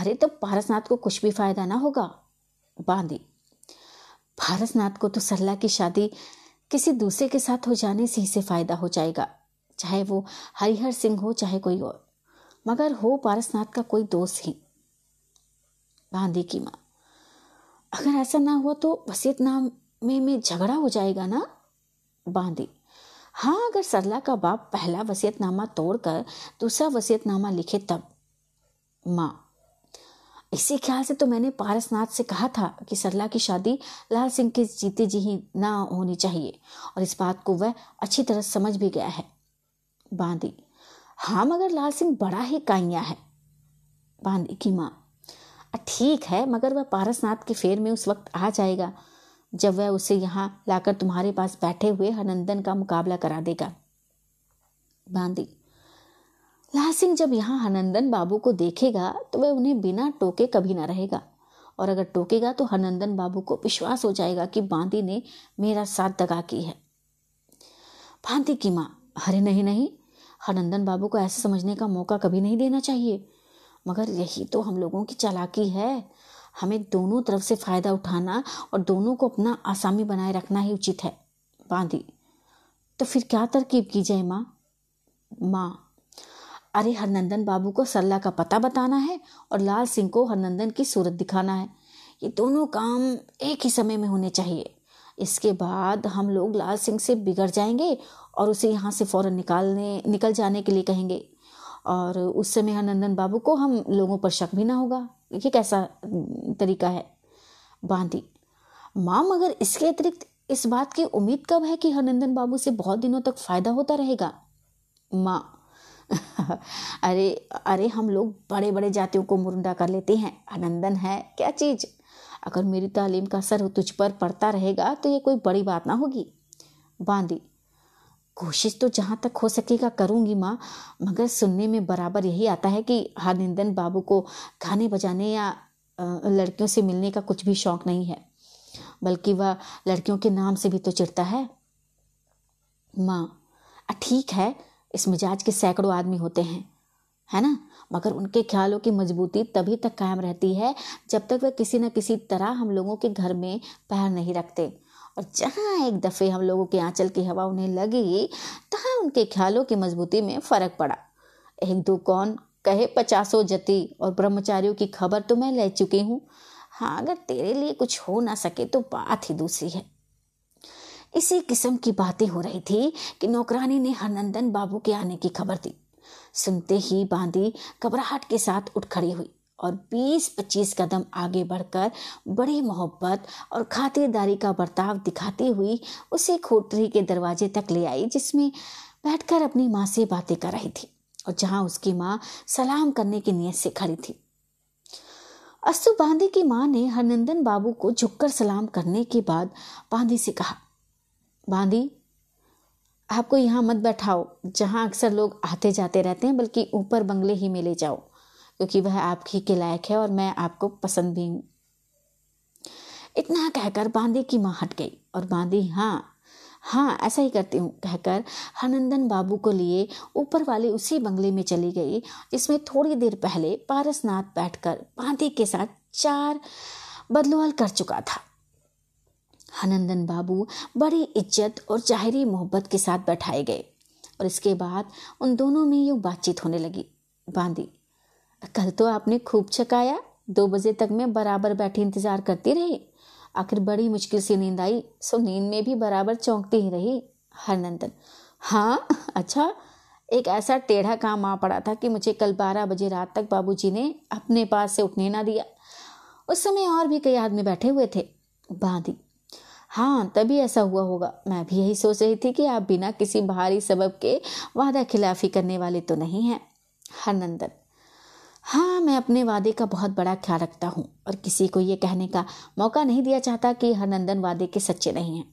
अरे तब पारसनाथ को कुछ भी फायदा ना होगा। बांदी, पारसनाथ को तो सरला की शादी किसी दूसरे के साथ हो जाने से ही से फायदा हो जाएगा, चाहे वो हरिहर सिंह हो चाहे कोई और, मगर हो पारसनाथ का कोई दोस्त ही। बांदी की माँ, अगर ऐसा ना हुआ तो वसीयतनामे में झगड़ा हो जाएगा ना। बांदी, हाँ अगर सरला का बाप पहला वसीयतनामा तोड़कर दूसरा वसीयतनामा लिखे तब। माँ, इसी ख्याल से तो मैंने पारसनाथ से कहा था कि सरला की शादी लाल सिंह के जीते जी ही ना होनी चाहिए और इस बात को वह अच्छी तरह समझ भी गया है। बांदी, हाँ मगर लाल सिंह बड़ा ही काइया है। बांदी की माँ, ठीक है मगर वह पारसनाथ के फेर में उस वक्त आ जाएगा जब वह उसे यहाँ लाकर तुम्हारे पास बैठे हुए हनंदन का मुकाबला करा देगा। बांदी, लाल सिंह जब यहाँ हनंदन बाबू को देखेगा तो वह उन्हें बिना टोके कभी ना रहेगा और अगर टोकेगा तो हनंदन बाबू को विश्वास हो जाएगा कि बांदी ने मेरा साथ दगा की है। बांदी की माँ, अरे नहीं नहीं, हरनंदन बाबू को ऐसा समझने का मौका कभी नहीं देना चाहिए, मगर यही तो हम लोगों की चालाकी है, हमें दोनों तरफ से फ़ायदा उठाना और दोनों को अपना आसामी बनाए रखना ही उचित है। बांदी, तो फिर क्या तरकीब की जाए माँ। माँ, अरे हरनंदन बाबू को सरला का पता बताना है और लाल सिंह को हरनंदन की सूरत दिखाना है, ये दोनों काम एक ही समय में होने चाहिए। इसके बाद हम लोग लाल सिंह से बिगड़ जाएंगे और उसे यहाँ से फ़ौरन निकल जाने के लिए कहेंगे और उस समय हनंदन बाबू को हम लोगों पर शक भी ना होगा। ये कैसा तरीका है। बांधी। माँ मगर इसके अतिरिक्त इस बात की उम्मीद कब है कि हरनंदन बाबू से बहुत दिनों तक फायदा होता रहेगा? माँ अरे अरे हम लोग बड़े बड़े जातियों को मुरंडा कर लेते हैं, हरनंदन है क्या चीज? अगर मेरी तालीम का असर तुझ पर पड़ता रहेगा तो ये कोई बड़ी बात ना होगी। बांदी, कोशिश तो जहाँ तक हो सकेगा करूँगी माँ, मगर सुनने में बराबर यही आता है कि हरनंदन बाबू को खाने बजाने या लड़कियों से मिलने का कुछ भी शौक नहीं है, बल्कि वह लड़कियों के नाम से भी तो चिढ़ता है। माँ, ठीक है, इस मिजाज के सैकड़ों आदमी होते हैं, है ना, मगर उनके ख्यालों की मजबूती तभी तक कायम रहती है जब तक वह किसी न किसी तरह हम लोगों के घर में पैर नहीं रखते, और जहाँ एक दफ़े हम लोगों के आंचल की हवा उन्हें लगी तहाँ उनके ख्यालों की मजबूती में फ़र्क पड़ा। एक दो कौन कहे पचासों जति और ब्रह्मचारियों की खबर तो मैं ले चुकी हूँ। हाँ, अगर तेरे लिए कुछ हो ना सके तो बात ही दूसरी है। इसी किस्म की बातें हो रही थी कि नौकरानी ने हरनंदन बाबू के आने की खबर दी। सुनते ही बांदी घबराहट के साथ उठ खड़ी हुई और 20-25 कदम आगे बढ़कर बड़ी मोहब्बत और खातिरदारी का बर्ताव दिखाती हुई उसे कोठरी के दरवाजे तक ले आई, जिसमें बैठकर अपनी माँ से बातें कर रही थी और जहाँ उसकी माँ सलाम करने की नीयत से खड़ी थी। अस्तु बांदी की माँ ने हरनंदन बाबू को झुककर सलाम करने के बाद बांदी से कहा, बांदी आपको यहाँ मत बैठाओ जहाँ अक्सर लोग आते जाते रहते हैं, बल्कि ऊपर बंगले ही में ले जाओ, क्योंकि वह आपकी के लायक है और मैं आपको पसंद भी हूँ। इतना कहकर बांदी की माँ हट गई और बांदी हाँ ऐसा ही करती हूँ कहकर हरनंदन बाबू को लिए ऊपर वाले उसी बंगले में चली गई जिसमें थोड़ी देर पहले पारसनाथ बैठकर बांदी के साथ 4 बदलोल कर चुका था। हरनंदन बाबू बड़ी इज्जत और जाहिरी मोहब्बत के साथ बैठाए गए और इसके बाद उन दोनों में यूँ बातचीत होने लगी। बांदी, कल तो आपने खूब छकाया, 2 बजे तक मैं बराबर बैठी इंतज़ार करती रही, आखिर बड़ी मुश्किल से नींद आई, सो नींद में भी बराबर चौंकती ही रही। हरनंदन, हाँ अच्छा, एक ऐसा टेढ़ा काम आ पड़ा था कि मुझे कल 12 बजे रात तक बाबूजी ने अपने पास से उठने ना दिया। उस समय और भी कई आदमी बैठे हुए थे। बांदी, हाँ तभी ऐसा हुआ होगा, मैं भी यही सोच रही थी कि आप बिना किसी भारी सबब के वादा खिलाफी करने वाले तो नहीं हैं। हरनंदन, हाँ मैं अपने वादे का बहुत बड़ा ख्याल रखता हूँ और किसी को ये कहने का मौका नहीं दिया चाहता कि हरनंदन वादे के सच्चे नहीं हैं।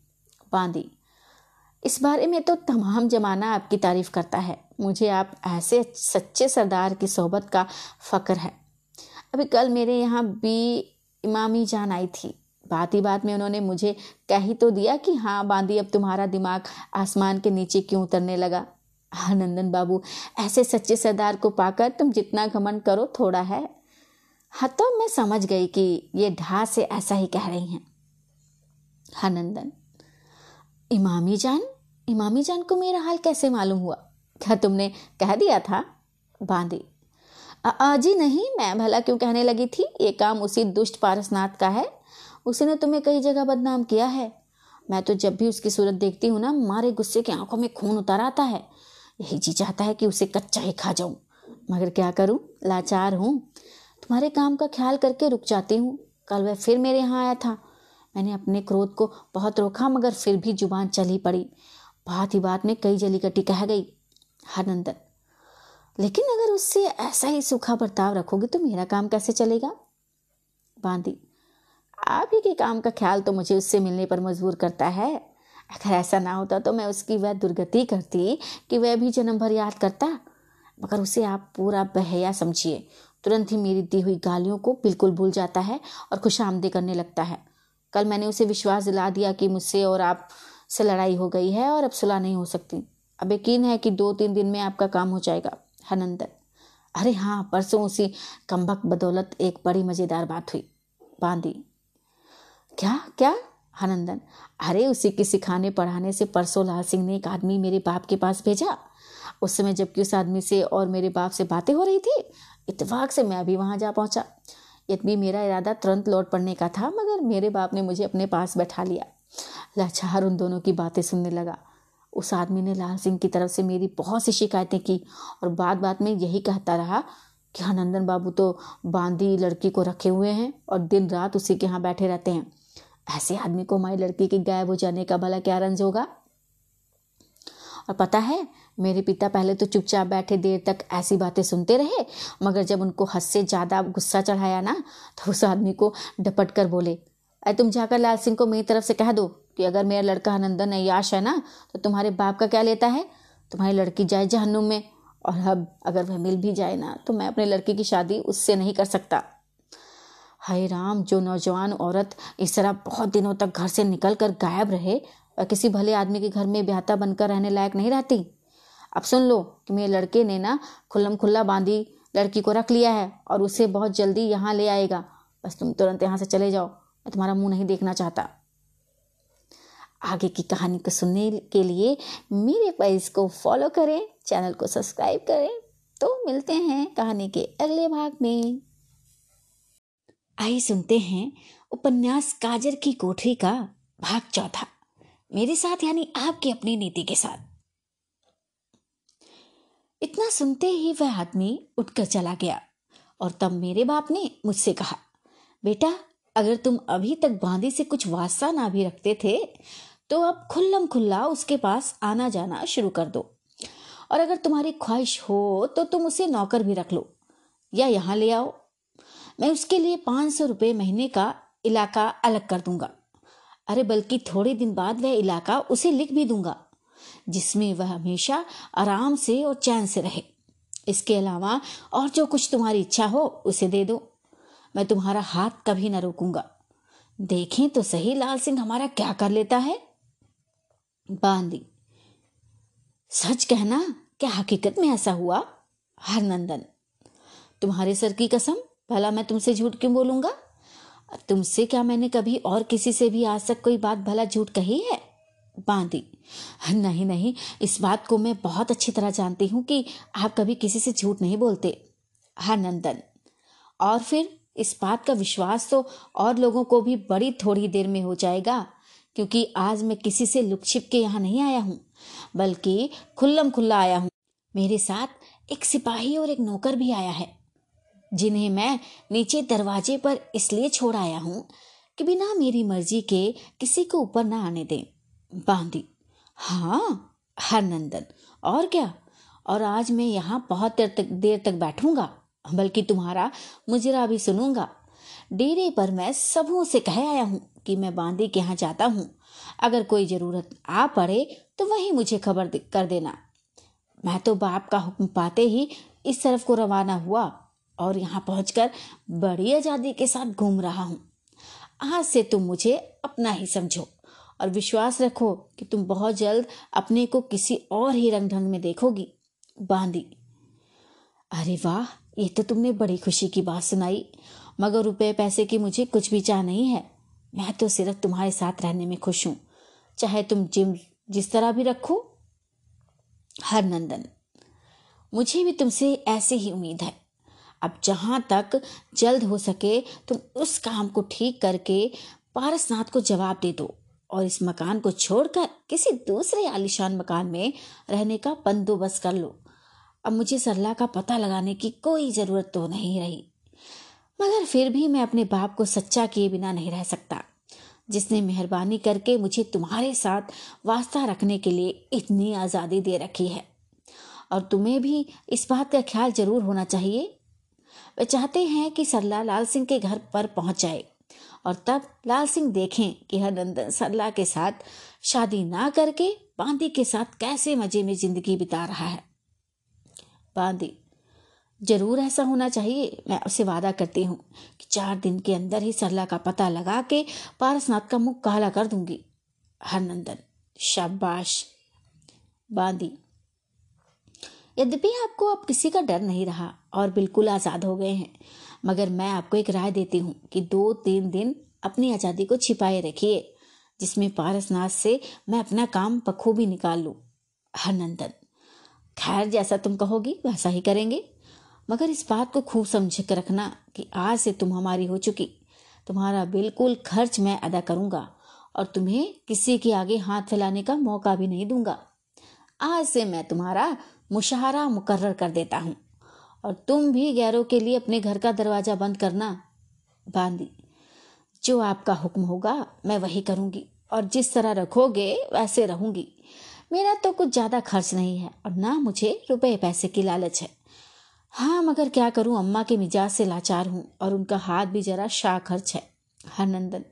बांदी, इस बारे में तो तमाम जमाना आपकी तारीफ करता है, मुझे आप ऐसे सच्चे सरदार की सोहबत का फ़क्र है। अभी कल मेरे यहाँ बी इमामी जान आई थी, बात ही बात में उन्होंने मुझे कह ही तो दिया कि हाँ बांदी अब तुम्हारा दिमाग आसमान के नीचे क्यों उतरने लगा। हरनंदन बाबू, ऐसे सच्चे सरदार को पाकर तुम जितना घमंड करो थोड़ा है। हाँ तो मैं समझ गई कि ये ढा से ऐसा ही कह रही हैं। हरनंदन, इमामी जान को मेरा हाल कैसे मालूम हुआ? क्या तुमने कह दिया था? बांदी, जी नहीं, मैं भला क्यों कहने लगी थी, ये काम उसी दुष्ट पारसनाथ का है, उसी ने तुम्हें कई जगह बदनाम किया है। मैं तो जब भी उसकी सूरत देखती हूँ ना, मारे गुस्से की आंखों में खून उतर आता है, यही जी चाहता है कि उसे कच्चा ही खा जाऊँ, मगर क्या करूँ, लाचार हूँ। तुम्हारे काम का ख्याल करके रुक जाती हूँ। कल वह फिर मेरे यहाँ आया था, मैंने अपने क्रोध को बहुत रोका मगर फिर भी जुबान चली पड़ी, बात ही बात में कई जलीकटी कह गई। हरनंदन, लेकिन अगर उससे ऐसा ही सूखा बर्ताव रखोगे तो मेरा काम कैसे चलेगा? बांदी, आप ही के काम का ख्याल तो मुझे उससे मिलने पर मजबूर करता है, अगर ऐसा ना होता तो मैं उसकी वह दुर्गति करती कि वह भी जन्म भर याद करता, मगर उसे आप पूरा बहया समझिए, तुरंत ही मेरी दी हुई गालियों को बिल्कुल भूल जाता है और खुशामदी करने लगता है। कल मैंने उसे विश्वास दिला दिया कि मुझसे और आप से लड़ाई हो गई है और अब सुलह नहीं हो सकती, अब यकीन है कि 2-3 दिन में आपका काम हो जाएगा। हरनंदन, अरे हाँ, परसों उसी कम्बक बदौलत एक बड़ी मज़ेदार बात हुई। बांदी, क्या? हरनंदन, अरे उसी के सिखाने पढ़ाने से परसों लाल सिंह ने एक आदमी मेरे बाप के पास भेजा, उस समय जबकि उस आदमी से और मेरे बाप से बातें हो रही थी, इत्तेफाक से मैं भी वहाँ जा पहुँचा। यद्यपि मेरा इरादा तुरंत लौट पड़ने का था मगर मेरे बाप ने मुझे अपने पास बैठा लिया, लाचार उन दोनों की बातें सुनने लगा। उस आदमी ने लाल सिंह की तरफ से मेरी बहुत सी शिकायतें की और बात बात में यही कहता रहा क्या नंदन बाबू तो बांदी लड़की को रखे हुए हैं और दिन रात उसी के यहाँ बैठे रहते हैं। ऐसे आदमी को हमारी लड़की के गायब हो जाने का भला क्या रंज होगा। और पता है, मेरे पिता पहले तो चुपचाप बैठे देर तक ऐसी बातें सुनते रहे, मगर जब उनको हद से ज़्यादा गुस्सा चढ़ाया ना, तो उस आदमी को डपट कर बोले, अरे तुम जाकर लाल सिंह को मेरी तरफ से कह दो कि अगर मेरा लड़का नंदन अय्याश है ना, तो तुम्हारे बाप का क्या लेता है, तुम्हारी लड़की जाए जहन्नुम में, और अब अगर वह मिल भी जाए ना, तो मैं अपने लड़की की शादी उससे नहीं कर सकता। हाय राम, जो नौजवान औरत इस तरह बहुत दिनों तक घर से निकल कर गायब रहे और किसी भले आदमी के घर में ब्याहता बनकर रहने लायक नहीं रहती। अब सुन लो कि मेरे लड़के ने ना खुल्लम खुल्ला बांधी लड़की को रख लिया है और उसे बहुत जल्दी यहाँ ले आएगा। बस तुम तुरंत यहाँ से चले जाओ, मैं तुम्हारा मुंह नहीं देखना चाहता। आगे की कहानी को सुनने के लिए मेरे पेज को फॉलो करें, चैनल को सब्सक्राइब करें। तो मिलते हैं कहानी के अगले भाग में। आइए सुनते हैं उपन्यास काजर की कोठरी का भाग 4, मेरे साथ यानी आपके अपने नीति के साथ। इतना सुनते ही वह आदमी उठकर चला गया और तब मेरे बाप ने मुझसे कहा, बेटा अगर तुम अभी तक बांदी से कुछ वास्ता ना भी रखते थे तो अब खुल्लम खुल्ला उसके पास आना जाना शुरू कर दो, और अगर तुम्हारी ख्वाहिश हो तो तुम उसे नौकर भी रख लो या यहाँ ले आओ। मैं उसके लिए 500 रुपये महीने का इलाका अलग कर दूंगा। अरे बल्कि थोड़े दिन बाद वह इलाका उसे लिख भी दूंगा जिसमें वह हमेशा आराम से और चैन से रहे। इसके अलावा और जो कुछ तुम्हारी इच्छा हो उसे दे दो, मैं तुम्हारा हाथ कभी ना रोकूंगा। देखें तो सही लाल सिंह हमारा क्या कर लेता है। बांदी, सच कहना, क्या हकीकत में ऐसा हुआ? हरनंदन, तुम्हारे सर की कसम, भला मैं तुमसे झूठ क्यों बोलूंगा? तुमसे क्या मैंने कभी और किसी से भी आज तक कोई बात भला झूठ कही है? बांदी, नहीं, इस बात को मैं बहुत अच्छी तरह जानती हूँ कि आप कभी किसी से झूठ नहीं बोलते। हरनंदन, और फिर इस बात का विश्वास तो और लोगों को भी बड़ी थोड़ी देर में हो जाएगा, क्योंकि आज मैं किसी से लुक छिप के यहाँ नहीं आया हूँ, बल्कि खुल्लम खुल्ला आया हूँ। मेरे साथ एक सिपाही और एक नौकर भी आया है, जिन्हें मैं नीचे दरवाजे पर इसलिए छोड़ आया हूँ कि बिना मेरी मर्जी के किसी को ऊपर ना आने दें। बांदी, हाँ। हरनंदन, और क्या, और आज मैं यहाँ बहुत देर तक बैठूंगा, बल्कि तुम्हारा मुजरा भी सुनूंगा। डेरे पर मैं सबों से कह आया हूँ कि मैं बांदी के यहाँ जाता हूँ, अगर कोई ज़रूरत आ पड़े तो वहीं मुझे खबर कर देना। मैं तो बाप का हुक्म पाते ही इस तरफ को रवाना हुआ और यहाँ पहुँचकर बड़ी आज़ादी के साथ घूम रहा हूँ। आज से तुम मुझे अपना ही समझो और विश्वास रखो कि तुम बहुत जल्द अपने को किसी और ही रंग ढंग में देखोगी। बांदी, अरे वाह, ये तो तुमने बड़ी खुशी की बात सुनाई, मगर रुपए पैसे की मुझे कुछ भी चाह नहीं है। मैं तो सिर्फ तुम्हारे साथ रहने में खुश हूँ, चाहे तुम जिस तरह भी रखो। हरनंदन, मुझे भी तुमसे ऐसे ही उम्मीद है। अब जहाँ तक जल्द हो सके तुम उस काम को ठीक करके पारसनाथ को जवाब दे दो और इस मकान को छोड़कर किसी दूसरे आलीशान मकान में रहने का बंदोबस्त कर लो। अब मुझे सरला का पता लगाने की कोई ज़रूरत तो नहीं रही, मगर फिर भी मैं अपने बाप को सच्चा किए बिना नहीं रह सकता, जिसने मेहरबानी करके मुझे तुम्हारे साथ वास्ता रखने के लिए इतनी आज़ादी दे रखी है। और तुम्हें भी इस बात का ख्याल ज़रूर होना चाहिए। वे चाहते हैं कि सरला लाल सिंह के घर पर पहुंच जाए और तब लाल सिंह देखें कि हरनंदन सरला के साथ शादी ना करके बांदी के साथ कैसे मज़े में ज़िंदगी बिता रहा है। बांदी, जरूर ऐसा होना चाहिए। मैं उसे वादा करती हूँ कि 4 दिन के अंदर ही सरला का पता लगा के पारसनाथ का मुंह काला कर दूंगी। हरनंदन, शाबाश। बांदी, यद्यपि आपको अब किसी का डर नहीं रहा और बिल्कुल आज़ाद हो गए हैं, मगर मैं आपको एक राय देती हूँ कि 2-3 दिन अपनी आज़ादी को छिपाए रखिए, जिसमें पारसनाथ से मैं अपना काम बखूबी निकाल लूँ। हरनंदन, खैर जैसा तुम कहोगी वैसा ही करेंगे, मगर इस बात को खूब समझ कर रखना कि आज से तुम हमारी हो चुकी। तुम्हारा बिल्कुल खर्च मैं अदा करूँगा और तुम्हें किसी के आगे हाथ फैलाने का मौका भी नहीं दूंगा। आज से मैं तुम्हारा मुशाहरा मुकर्रर कर देता हूँ और तुम भी गैरों के लिए अपने घर का दरवाज़ा बंद करना। बांदी, जो आपका हुक्म होगा मैं वही करूँगी और जिस तरह रखोगे वैसे रहूँगी। मेरा तो कुछ ज़्यादा खर्च नहीं है और ना मुझे रुपए पैसे की लालच है। हाँ, मगर क्या करूँ, अम्मा के मिजाज से लाचार हूँ और उनका हाथ भी जरा शाह खर्च है। हरनंदन,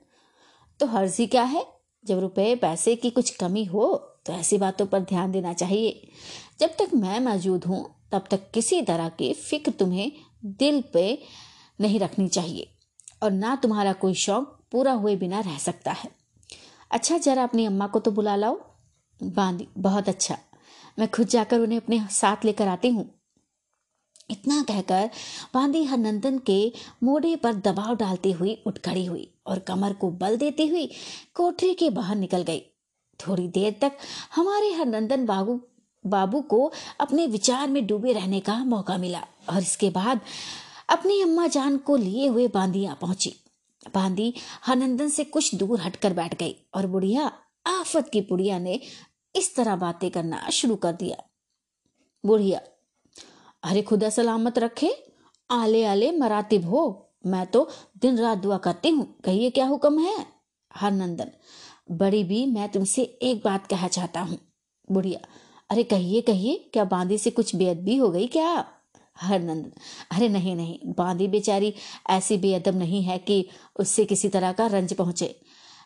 तो हर्जी क्या है, जब रुपए पैसे की कुछ कमी हो तो ऐसी बातों पर ध्यान देना चाहिए। जब तक मैं मौजूद हूँ तब तक किसी तरह की फिक्र तुम्हें दिल पे नहीं रखनी चाहिए और ना तुम्हारा कोई शौक पूरा हुए बिना रह सकता है। अच्छा, जरा अपनी अम्मा को तो बुला लाओ। बांदी, बहुत अच्छा, मैं खुद जाकर उन्हें अपने साथ लेकर आती हूँ। इतना कहकर बांदी हरनंदन के मोड़े पर दबाव डालती हुई उठ खड़ी हुई और कमर को बल देती हुई कोठरी के बाहर निकल गई। थोड़ी देर तक हमारे हरनंदन बाबू को अपने विचार में डूबे रहने का मौका मिला और इसके बाद अपनी अम्मा जान को लिए हुए बांदी आ पहुंची। बांदी हरनंदन से कुछ दूर हटकर बैठ गई और बुढ़िया आफत की बुढ़िया ने इस तरह बातें करना शुरू कर दिया। बुढ़िया, अरे खुदा सलामत रखे, आले आले मरातिब हो, मैं तो दिन रात दुआ करती हूँ, कहिए क्या हुक्म है। हरनंदन, बड़ी भी, मैं तुमसे एक बात कहना चाहता हूँ। बुढ़िया, अरे कहिए कहिए, क्या बांदी से कुछ बेअदबी हो गई क्या। हरनंदन, अरे नहीं नहीं, बांदी बेचारी ऐसी बेअदब नहीं है कि उससे किसी तरह का रंज पहुँचे।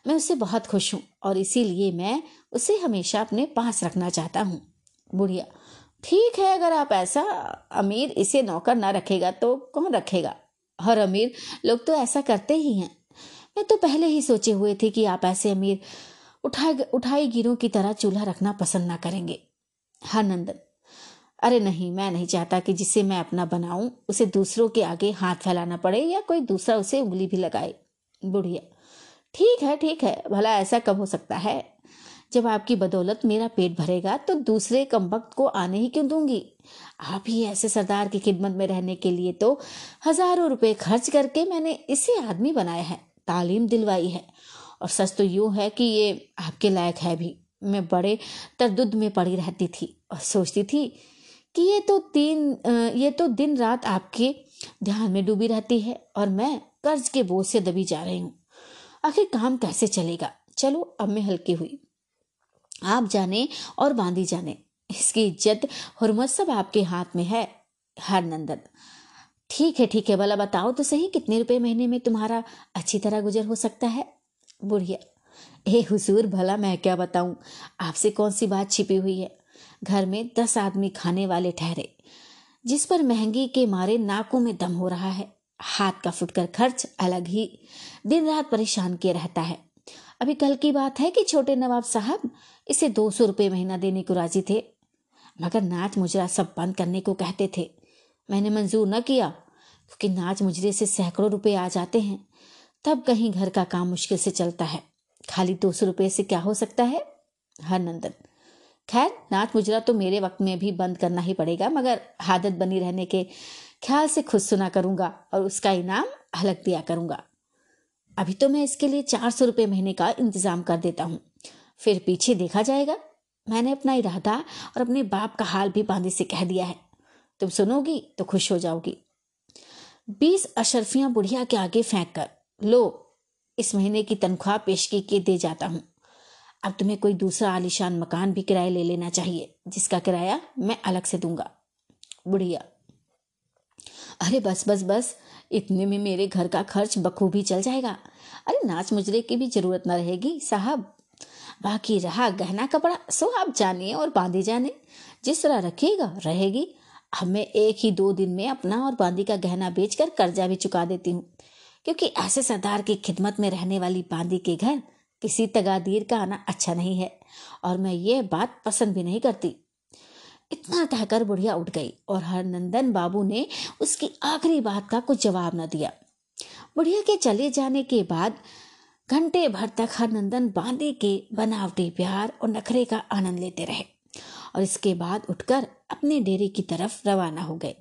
मैं उससे बहुत खुश हूँ और इसीलिए मैं उसे हमेशा अपने पास रखना चाहता हूँ। बुढ़िया, ठीक है, अगर आप ऐसा, अमीर इसे नौकर ना रखेगा तो कौन रखेगा, और अमीर लोग तो ऐसा करते ही हैं। मैं तो पहले ही सोचे हुए थे कि आप ऐसे अमीर उठाई गिरों की तरह चूल्हा रखना पसंद ना करेंगे। हरनंदन, अरे नहीं, मैं नहीं चाहता कि जिसे मैं अपना बनाऊं उसे दूसरों के आगे हाथ फैलाना पड़े या कोई दूसरा उसे उंगली भी लगाए। बुढ़िया, ठीक है, भला ऐसा कब हो सकता है, जब आपकी बदौलत मेरा पेट भरेगा तो दूसरे कमबख्त को आने ही क्यों दूंगी। आप ही ऐसे सरदार की खिदमत में रहने के लिए तो हजारों रुपए खर्च करके मैंने इसे आदमी बनाया है, तालीम दिलवाई है और सच तो यूँ है कि ये आपके लायक है भी। मैं बड़े तरदुद में पड़ी रहती थी और सोचती थी कि ये तो दिन रात आपके ध्यान में डूबी रहती है और मैं कर्ज के बोझ से दबी जा रही हूँ। आखिर काम कैसे चलेगा। चलो, अब मैं हल्की हुई, आप जाने और बांधी जाने, इसकी इज्जत हुर्मत सब आपके हाथ में है। हरनंदन, ठीक है, भला बताओ तो सही, कितने रुपए महीने में तुम्हारा अच्छी तरह गुजर हो सकता है। बुढ़िया, ए हुजूर, भला मैं क्या बताऊं, आपसे कौन सी बात छिपी हुई है। घर में 10 आदमी खाने वाले ठहरे, जिस पर महंगी के मारे नाकों में दम हो रहा है। हाथ का फुटकर खर्च अलग ही दिन रात परेशान किए रहता है। अभी कल की बात है कि छोटे नवाब साहब इसे 200 रुपये महीना देने को राजी थे, मगर नाच मुजरा सब बंद करने को कहते थे। मैंने मंजूर न किया, क्योंकि नाच मुजरे से सैकड़ों रुपए आ जाते हैं, तब कहीं घर का काम मुश्किल से चलता है। खाली 200 रुपये से क्या हो सकता है। हरनंदन, खैर, नाच मुजरा तो मेरे वक्त में भी बंद करना ही पड़ेगा, मगर आदत बनी रहने के ख्याल से खुद सुना करूँगा और उसका इनाम अलग दिया करूँगा। अभी तो मैं इसके लिए 400 रुपये महीने का इंतज़ाम कर देता हूँ, फिर पीछे देखा जाएगा। मैंने अपना इरादा और अपने बाप का हाल भी बांदी से कह दिया है, तुम सुनोगी तो खुश हो जाओगी। 20 अशरफियाँ बुढ़िया के आगे फेंक कर, लो, इस महीने की तनख्वाह पेशगी के दे जाता हूँ। अब तुम्हें कोई दूसरा आलीशान मकान भी किराए ले लेना चाहिए, जिसका किराया मैं अलग से दूंगा। बुढ़िया, अरे बस, इतने में मेरे घर का खर्च बखूबी चल जाएगा। अरे नाच मुजरे की भी जरूरत ना रहेगी साहब। बाकी रहा गहना कपड़ा, सो आप जानिए और बांधी जाने, जिस तरह रखिएगा रहेगी। अब मैं एक ही 2 दिन में अपना और बांदी का गहना बेचकर कर्जा भी चुका देती हूँ, क्योंकि ऐसे सरदार की खिदमत में रहने वाली बांदी के घर किसी तगादीर का आना अच्छा नहीं है और मैं ये बात पसंद भी नहीं करती। इतना कहकर बुढ़िया उठ गई और हरनंदन बाबू ने उसकी आखिरी बात का कुछ जवाब न दिया। बुढ़िया के चले जाने के बाद घंटे भर तक हरनंदन बांदी के बनावटी प्यार और नखरे का आनंद लेते रहे और इसके बाद उठकर अपने डेरे की तरफ रवाना हो गए।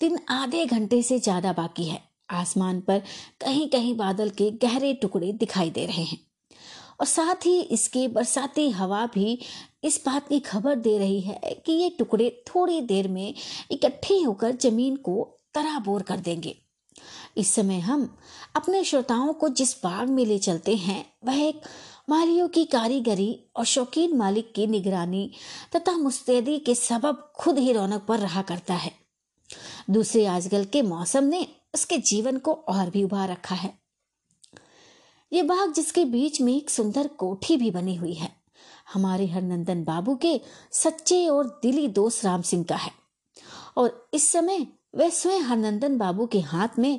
दिन आधे घंटे से ज्यादा बाकी है। आसमान पर कहीं कहीं बादल के गहरे टुकड़े दिखाई दे रहे हैं और साथ ही इसकी बरसाती हवा भी इस बात की खबर दे रही है कि ये टुकड़े थोड़ी देर में इकट्ठे होकर जमीन को तराबोर कर देंगे। इस समय हम अपने श्रोताओं को जिस बाग में ले चलते हैं वह एक मालियों की कारीगरी और शौकीन मालिक की निगरानी तथा मुस्तैदी के सबब खुद ही रौनक पर रहा करता है। दूसरे आजकल के मौसम ने उसके जीवन को और भी उभार रखा है। ये बाग जिसके बीच में एक सुंदर कोठी भी बनी हुई है, हमारे हरनंदन बाबू के सच्चे और दिली दोस्त राम सिंह का है और इस समय वह स्वयं हरनंदन बाबू के हाथ में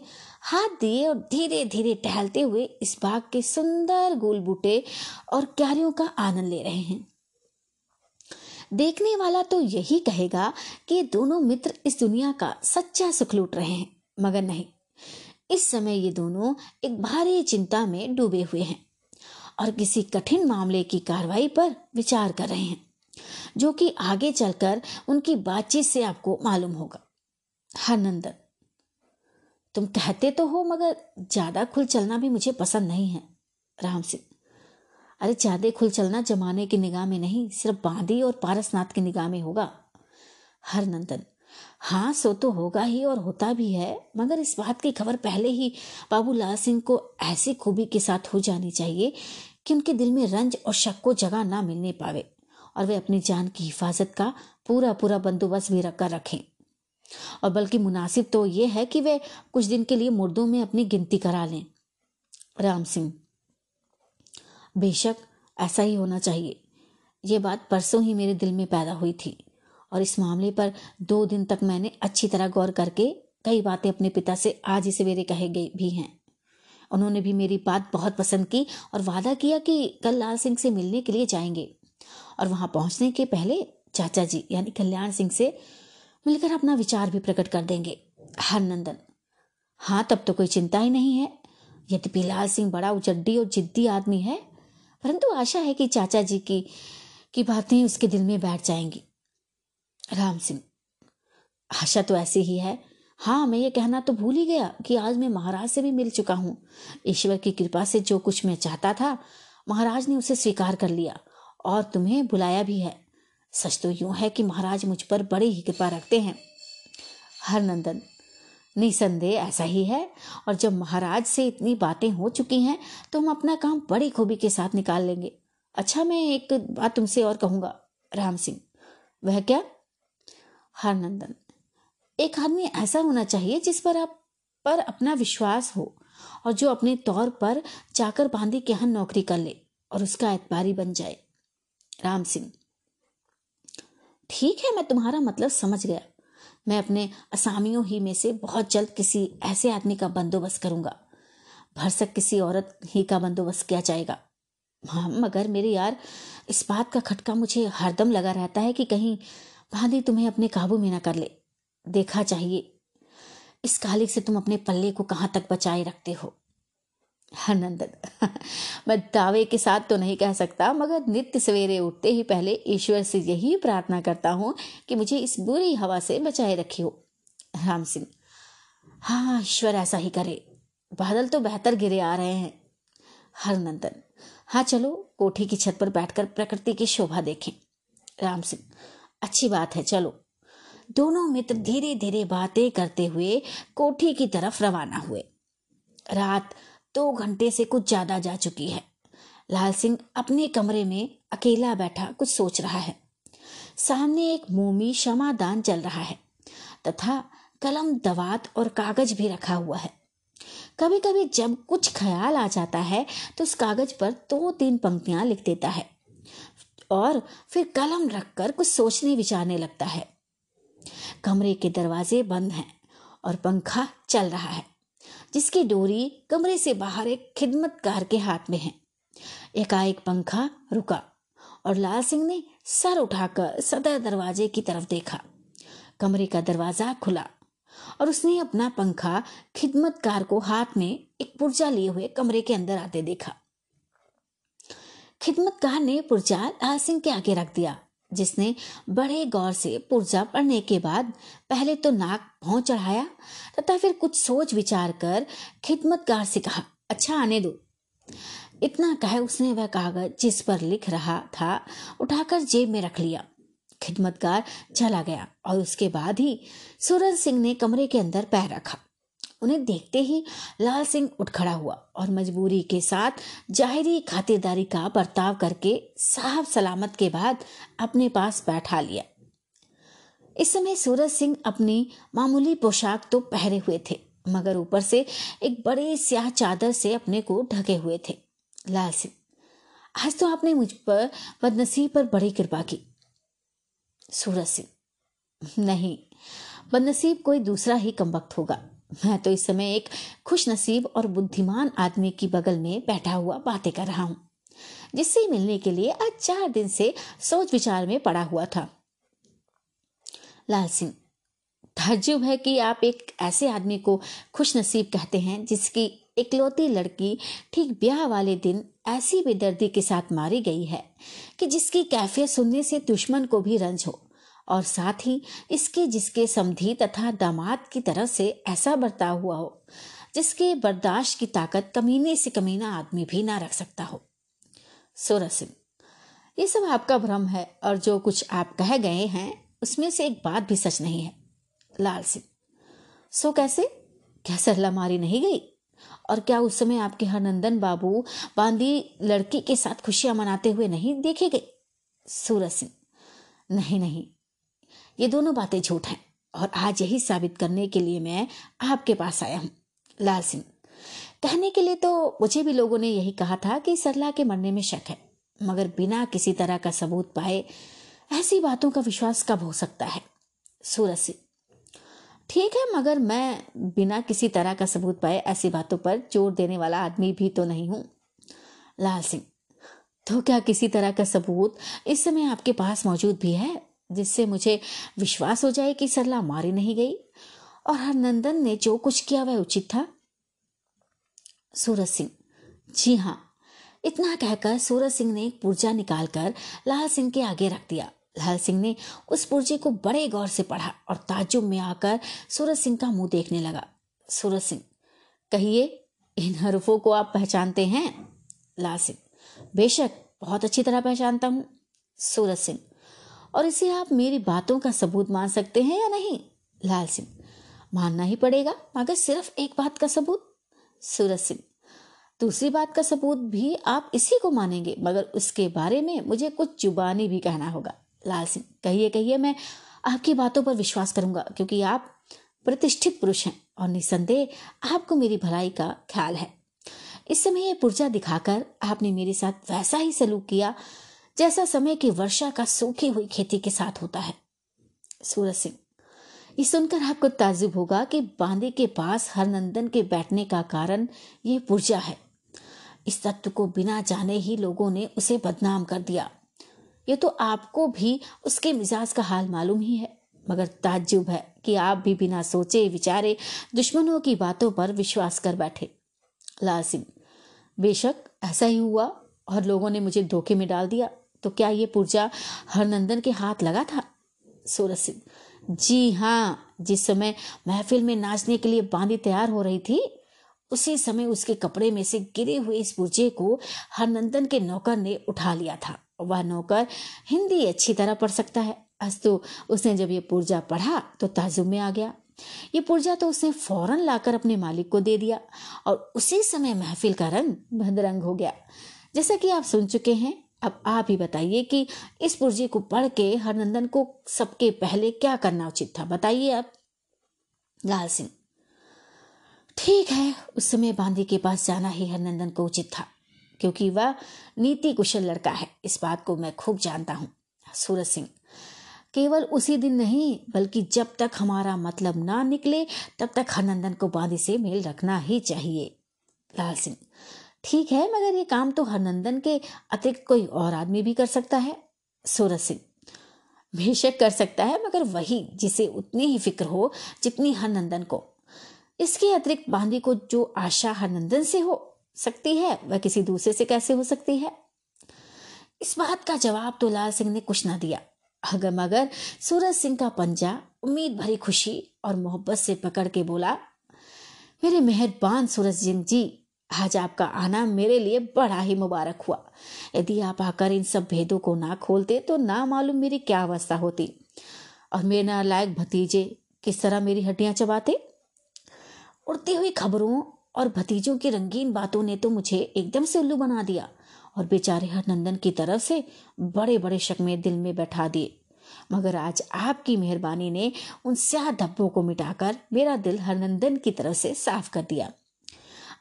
हाथ दिए और धीरे धीरे टहलते हुए इस बाग के सुंदर गोल बूटे और क्यारियों का आनंद ले रहे हैं। देखने वाला तो यही कहेगा कि ये दोनों मित्र इस दुनिया का सच्चा सुख लूट रहे हैं, मगर नहीं, इस समय ये दोनों एक भारी चिंता में डूबे हुए हैं और किसी कठिन मामले की कार्रवाई पर विचार कर रहे हैं जो कि आगे चलकर उनकी बातचीत से आपको मालूम होगा। हरनंदन, तुम कहते तो हो मगर ज्यादा खुल चलना भी मुझे पसंद नहीं है। राम सिंह, अरे ज्यादा खुल चलना जमाने की निगाह में नहीं, सिर्फ बांदी और पारसनाथ की निगाह में होगा। हरनंदन, हाँ सो तो होगा ही और होता भी है, मगर इस बात की खबर पहले ही बाबूलाल सिंह को ऐसी खूबी के साथ हो जानी चाहिए कि उनके दिल में रंज और शक को जगह ना मिलने पावे और वे अपनी जान की हिफाजत का पूरा बंदोबस्त भी रखकर रखें और बल्कि मुनासिब तो ये है कि वे कुछ दिन के लिए मुर्दों में अपनी गिनती करा लें। राम सिंह, बेशक ऐसा ही होना चाहिए। ये बात परसों ही मेरे दिल में पैदा हुई थी और इस मामले पर 2 दिन तक मैंने अच्छी तरह गौर करके कई बातें अपने पिता से आज ही सवेरे कहे गए भी हैं। उन्होंने भी मेरी बात बहुत पसंद की और वादा किया कि कल लाल सिंह से मिलने के लिए जाएंगे और वहां पहुंचने के पहले चाचा जी यानी कल्याण सिंह से मिलकर अपना विचार भी प्रकट कर देंगे। हरनंदन, हाँ तब तो कोई चिंता ही नहीं है। यद्यपि लाल सिंह बड़ा उचड्डी और जिद्दी आदमी है, परंतु आशा है कि चाचा जी की बातें उसके दिल में बैठ जाएंगी। राम सिंह, आशा तो ऐसी ही है। हाँ, मैं ये कहना तो भूल ही गया कि आज मैं महाराज से भी मिल चुका हूँ। ईश्वर की कृपा से जो कुछ मैं चाहता था महाराज ने उसे स्वीकार कर लिया और तुम्हें बुलाया भी है। सच तो यूं है कि महाराज मुझ पर बड़े ही कृपा रखते हैं। हरनंदन, निसंदेह ऐसा ही है और जब महाराज से इतनी बातें हो चुकी हैं तो हम अपना काम बड़ी खूबी के साथ निकाल लेंगे। अच्छा, मैं एक बात तुमसे और कहूँगा। राम सिंह, वह क्या? हरनंदन, एक आदमी ऐसा होना चाहिए जिस पर आप पर अपना विश्वास हो और जो अपने तौर पर जाकर बांदी के यहाँ नौकरी कर ले और उसका एतबारी बन जाए। राम सिंह, ठीक है, मैं तुम्हारा मतलब समझ गया। मैं अपने असामियों ही में से बहुत जल्द किसी ऐसे आदमी का बंदोबस्त करूंगा। भरसक किसी औरत ही का बंदोबस्त किया जाएगा। हाँ मगर मेरे यार, इस बात का खटका मुझे हरदम लगा रहता है कि कहीं बांदी तुम्हें अपने काबू में ना कर ले। देखा चाहिए इस कालिक से तुम अपने पल्ले को कहाँ तक बचाए रखते हो। हरनंदन, मैं दावे के साथ तो नहीं कह सकता, मगर नित्य सवेरे उठते ही पहले ईश्वर से यही प्रार्थना करता हूँ कि मुझे इस बुरी हवा से बचाए रखियो। राम सिंह, हाँ ईश्वर ऐसा ही करे, बादल तो बेहतर गिरे आ रहे हैं। हरनंदन, हाँ चलो कोठी की छत पर बैठकर प्रकृति की शोभा देखें। राम सिंह, अच्छी बात है, चलो। दोनों मित्र धीरे धीरे बातें करते हुए कोठी की तरफ रवाना हुए। रात 2 घंटे से कुछ ज्यादा जा चुकी है। लाल सिंह अपने कमरे में अकेला बैठा कुछ सोच रहा है। सामने एक मोमी शमादान चल रहा है तथा कलम, दवात और कागज भी रखा हुआ है। कभी कभी जब कुछ ख्याल आ जाता है तो उस कागज पर 2-3 पंक्तियां लिख देता है और फिर कलम रखकर कुछ सोचने विचारने लगता है। कमरे के दरवाजे बंद हैं और पंखा चल रहा है जिसकी डोरी कमरे से बाहर एक खिदमतगार के हाथ में है। एकाएक पंखा रुका और लाल सिंह ने सर उठाकर सदर दरवाजे की तरफ देखा। कमरे का दरवाजा खुला और उसने अपना पंखा खिदमतगार को हाथ में एक पुर्जा लिए हुए कमरे के अंदर आते देखा। खिदमतगार ने पुर्जा लाल सिंह के आगे रख दिया, जिसने बड़े गौर से पुर्जा पढ़ने के बाद पहले तो नाक भौं चढ़ाया तथा फिर कुछ सोच विचार कर खिदमतगार से कहा, अच्छा आने दो। इतना कहे उसने वह कागज जिस पर लिख रहा था उठाकर जेब में रख लिया। खिदमतगार चला गया और उसके बाद ही सूरज सिंह ने कमरे के अंदर पैर रखा। उन्हें देखते ही लाल सिंह उठ खड़ा हुआ और मजबूरी के साथ जाहिरी खातिरदारी का बर्ताव करके साहब सलामत के बाद अपने पास बैठा लिया। इस समय सूरज सिंह अपनी मामूली पोशाक तो पहरे हुए थे, मगर ऊपर से एक बड़ी स्याह चादर से अपने को ढके हुए थे। लाल सिंह, आज तो आपने मुझ पर बदनसीब पर बड़ी कृपा की। सूरज सिंह, नहीं, बदनसीब कोई दूसरा ही कमबख्त होगा। मैं तो इस समय एक खुशनसीब और बुद्धिमान आदमी की बगल में बैठा हुआ बातें कर रहा हूँ, जिससे मिलने के लिए आज 4 दिन से सोच विचार में पड़ा हुआ था। लाल सिंह, ताज्जुब है कि आप एक ऐसे आदमी को खुशनसीब कहते हैं जिसकी इकलौती लड़की ठीक ब्याह वाले दिन ऐसी बेदर्दी के साथ मारी गई है कि जिसकी कैफियत सुनने से दुश्मन को भी रंज हो, और साथ ही इसके जिसके समधी तथा दामाद की तरफ से ऐसा बर्ताव हुआ हो जिसके बर्दाश्त की ताकत कमीने से कमीना आदमी भी ना रख सकता हो। सूरज सिंह, ये सब आपका भ्रम है और जो कुछ आप कह गए हैं उसमें से एक बात भी सच नहीं है। लाल सिंह, सो कैसे? क्या सरला मारी नहीं गई? और क्या उस समय आपके हरनंदन बाबू बांदी लड़की के साथ खुशियां मनाते हुए नहीं देखे गए? सूरज सिंह, नहीं, ये दोनों बातें झूठ हैं और आज यही साबित करने के लिए मैं आपके पास आया हूँ। लाल सिंह, कहने के लिए तो मुझे भी लोगों ने यही कहा था कि सरला के मरने में शक है, मगर बिना किसी तरह का सबूत पाए ऐसी बातों का विश्वास कब हो सकता है? सूरज सिंह, ठीक है, मगर मैं बिना किसी तरह का सबूत पाए ऐसी बातों पर जोर देने वाला आदमी भी तो नहीं हूँ। लाल सिंह, तो क्या किसी तरह का सबूत इस समय आपके पास मौजूद भी है जिससे मुझे विश्वास हो जाए कि सरला मारी नहीं गई और हरनंदन ने जो कुछ किया वह उचित था? सूरज सिंह, जी हाँ। इतना कहकर सूरज सिंह ने एक पुर्जा निकालकर लाल सिंह के आगे रख दिया। लाल सिंह ने उस पुर्जे को बड़े गौर से पढ़ा और ताज्जुब में आकर सूरज सिंह का मुंह देखने लगा। सूरज सिंह, कहिए, इन हरफों को आप पहचानते हैं? लाल सिंह, बेशक, बहुत अच्छी तरह पहचानता हूँ। सूरज सिंह, और इसे आप मेरी बातों का सबूत मान सकते हैं या नहीं? लाल सिंह, मानना ही पड़ेगा, मगर सिर्फ एक बात का सबूत। सूरज सिंह, दूसरी बात का सबूत भी आप इसी को मानेंगे, मगर उसके बारे में मुझे कुछ जुबानी भी कहना होगा। लाल सिंह, कहिए, मैं आपकी बातों पर विश्वास करूंगा क्योंकि आप प्रतिष्ठित पुरुष हैं और निसंदेह आपको मेरी भलाई का ख्याल है। इस समय ये पुर्जा दिखाकर आपने मेरे साथ वैसा ही सलूक किया जैसा समय की वर्षा का सूखी हुई खेती के साथ होता है। सूरज सिंह, ये सुनकर आपको ताज्जुब होगा कि बांदी के पास हरनंदन के बैठने का कारण ये पुर्जा है। इस तत्व को बिना जाने ही लोगों ने उसे बदनाम कर दिया। ये तो आपको भी उसके मिजाज का हाल मालूम ही है, मगर ताज्जुब है कि आप भी बिना सोचे विचारे दुश्मनों की बातों पर विश्वास कर बैठे। लाल सिंह, बेशक ऐसा ही हुआ और लोगों ने मुझे धोखे में डाल दिया। तो क्या ये पुर्जा हरनंदन के हाथ लगा था? सूरज सिंह, जी हाँ, जिस समय महफिल में नाचने के लिए बांदी तैयार हो रही थी उसी समय उसके कपड़े में से गिरे हुए इस पुर्जे को हरनंदन के नौकर ने उठा लिया था। वह नौकर हिंदी अच्छी तरह पढ़ सकता है, अस्तु उसने जब ये पुर्जा पढ़ा तो ताज्जुब में आ गया। ये पुर्जा तो उसने फौरन लाकर अपने मालिक को दे दिया और उसी समय महफिल का रंग भदरंग हो गया। जैसा कि आप सुन चुके हैं, अब आप ही बताइए कि इस पुर्जे को पढ़ के हरनंदन को सबके पहले क्या करना उचित था, बताइए आप। लाल सिंह, ठीक है, उस समय बांदी के पास जाना ही हरनंदन को उचित था क्योंकि वह नीति कुशल लड़का है, इस बात को मैं खूब जानता हूँ। सूरज सिंह, केवल उसी दिन नहीं बल्कि जब तक हमारा मतलब ना निकले तब तक हरनंदन को बांदी से मेल रखना ही चाहिए। लाल सिंह, ठीक है, मगर ये काम तो हरनंदन के अतिरिक्त कोई और आदमी भी कर सकता है। सूरज सिंह, बेशक कर सकता है, मगर वही जिसे उतनी ही फिक्र हो जितनी हरनंदन को। इसके अतिरिक्त बांदी को जो आशा हरनंदन से हो सकती है वह किसी दूसरे से कैसे हो सकती है? इस बात का जवाब तो लाल सिंह ने कुछ ना दिया, मगर सूरज सिंह का पंजा उम्मीद भरी खुशी और मोहब्बत से पकड़ के बोला, मेरे मेहरबान सूरज सिंह जी, आज आपका आना मेरे लिए बड़ा ही मुबारक हुआ। यदि आप आकर इन सब भेदों को ना खोलते तो ना मालूम मेरी क्या अवस्था होती और मेरे नालायक भतीजे किस तरह मेरी हड्डियां चबाते। उड़ती हुई खबरों और भतीजों की रंगीन बातों ने तो मुझे एकदम से उल्लू बना दिया और बेचारे हरनंदन की तरफ से बड़े बड़े शकमे दिल में बैठा दिए। मगर आज आपकी मेहरबानी ने उन स्याह धब्बों को मिटाकर मेरा दिल हरनंदन की तरफ से साफ कर दिया।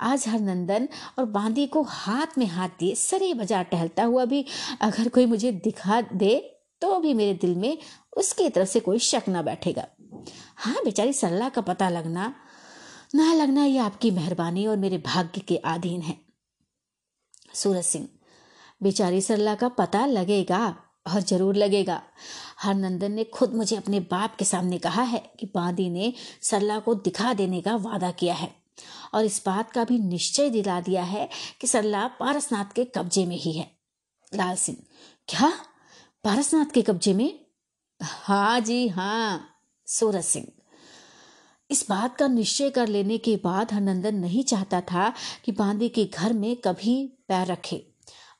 आज हरनंदन और बांदी को हाथ में हाथ दिए सरे बाजार टहलता हुआ भी अगर कोई मुझे दिखा दे तो भी मेरे दिल में उसकी तरफ से कोई शक ना बैठेगा। हाँ, बेचारी सरला का पता लगना ना लगना ये आपकी मेहरबानी और मेरे भाग्य के अधीन है। सूरज सिंह, बेचारी सरला का पता लगेगा और जरूर लगेगा। हरनंदन ने खुद मुझे अपने बाप के सामने कहा है कि बांदी ने सरला को दिखा देने का वादा किया है और इस बात का भी निश्चय दिला दिया है कि सरला पारसनाथ के कब्जे में ही है। लाल सिंह, क्या पारसनाथ के कब्जे में? हाँ जी हाँ। सूरज सिंह, इस बात का निश्चय कर लेने के बाद हरनंदन नहीं चाहता था कि बांदी के घर में कभी पैर रखे,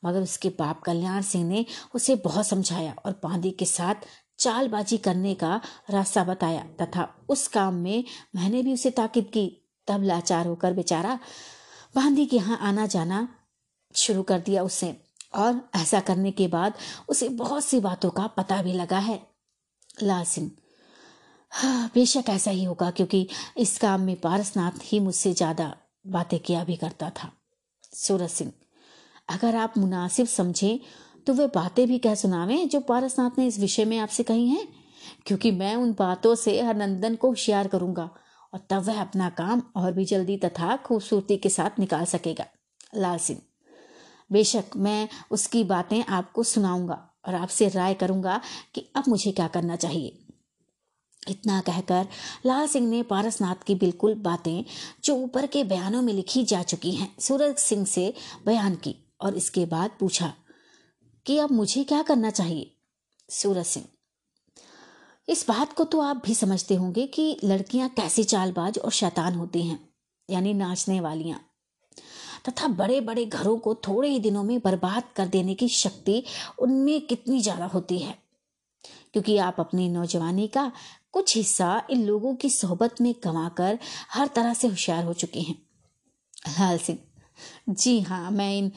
मगर उसके बाप कल्याण सिंह ने उसे बहुत समझाया और बांदी के साथ चालबाजी करने का रास्ता बताया तथा उस काम में मैंने भी उसे ताकीद की। तब लाचार होकर बेचारा बांदी के यहाँ आना जाना शुरू कर दिया उसने और ऐसा करने के बाद उसे बहुत सी बातों का पता भी लगा है। लाल सिंह, हाँ बेशक ऐसा ही होगा क्योंकि इस काम में पारसनाथ ही मुझसे ज़्यादा बातें किया भी करता था। सूरज सिंह, अगर आप मुनासिब समझें तो वह बातें भी कह सुनावें जो पारसनाथ ने इस विषय में आपसे कही हैं, क्योंकि मैं उन बातों से हरनंदन को होशियार करूँगा और तब वह अपना काम और भी जल्दी तथा खूबसूरती के साथ निकाल सकेगा। लाल सिंह, बेशक मैं उसकी बातें आपको सुनाऊंगा और आपसे राय करूंगा कि अब मुझे क्या करना चाहिए। इतना कहकर लाल सिंह ने पारसनाथ की बिल्कुल बातें जो ऊपर के बयानों में लिखी जा चुकी हैं सूरज सिंह से बयान की और इसके बाद पूछा कि अब मुझे क्या करना चाहिए। सूरज सिंह, इस बात को तो आप भी समझते होंगे कि लड़कियां कैसी चालबाज और शैतान होती हैं, यानी नाचने वालियां, तथा बड़े बड़े घरों को थोड़े ही दिनों में बर्बाद कर देने की शक्ति उनमें कितनी ज़्यादा होती है। क्योंकि आप अपनी नौजवानी का कुछ हिस्सा इन लोगों की सोहबत में गंवाकर हर तरह से होशियार हो चुके हैं। लाल सिंह, जी हाँ, मैं इन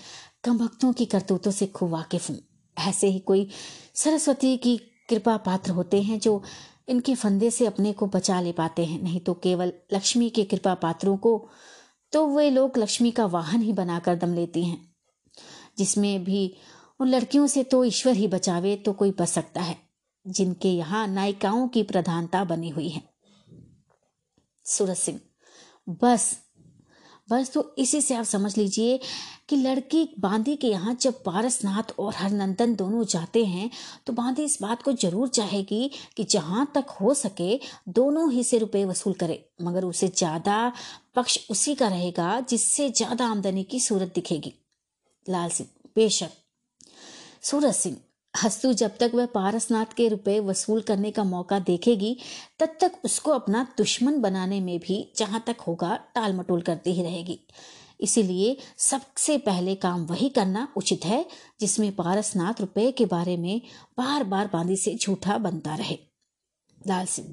कमबख्तों की करतूतों से खूब वाकिफ हूँ। ऐसे ही कोई सरस्वती की कृपा पात्र होते हैं जो इनके फंदे से अपने को बचा ले पाते हैं, नहीं तो केवल लक्ष्मी के कृपा पात्रों को तो वे लोग लक्ष्मी का वाहन ही बनाकर दम लेती हैं। जिसमें भी उन लड़कियों से तो ईश्वर ही बचावे तो कोई बच सकता है जिनके यहाँ नायिकाओं की प्रधानता बनी हुई है। सूरज सिंह, बस बस तो इसी से आप समझ लीजिए कि लड़की बांदी के यहाँ जब पारसनाथ और हरनंदन दोनों जाते हैं तो बांदी इस बात को जरूर चाहेगी कि जहाँ तक हो सके दोनों ही से रुपए वसूल करे, मगर उसे ज़्यादा पक्ष उसी का रहेगा जिससे ज़्यादा आमदनी की सूरत दिखेगी। लाल सिंह, बेशक। सूरज सिंह, हस्तु जब तक वह पारसनाथ के रुपए वसूल करने का मौका देखेगी तब तक उसको अपना दुश्मन बनाने में भी जहाँ तक होगा टाल मटोल करती ही रहेगी। इसीलिए सबसे पहले काम वही करना उचित है जिसमें पारसनाथ रुपए के बारे में बार बार बांदी से झूठा बनता रहे। लाल सिंह,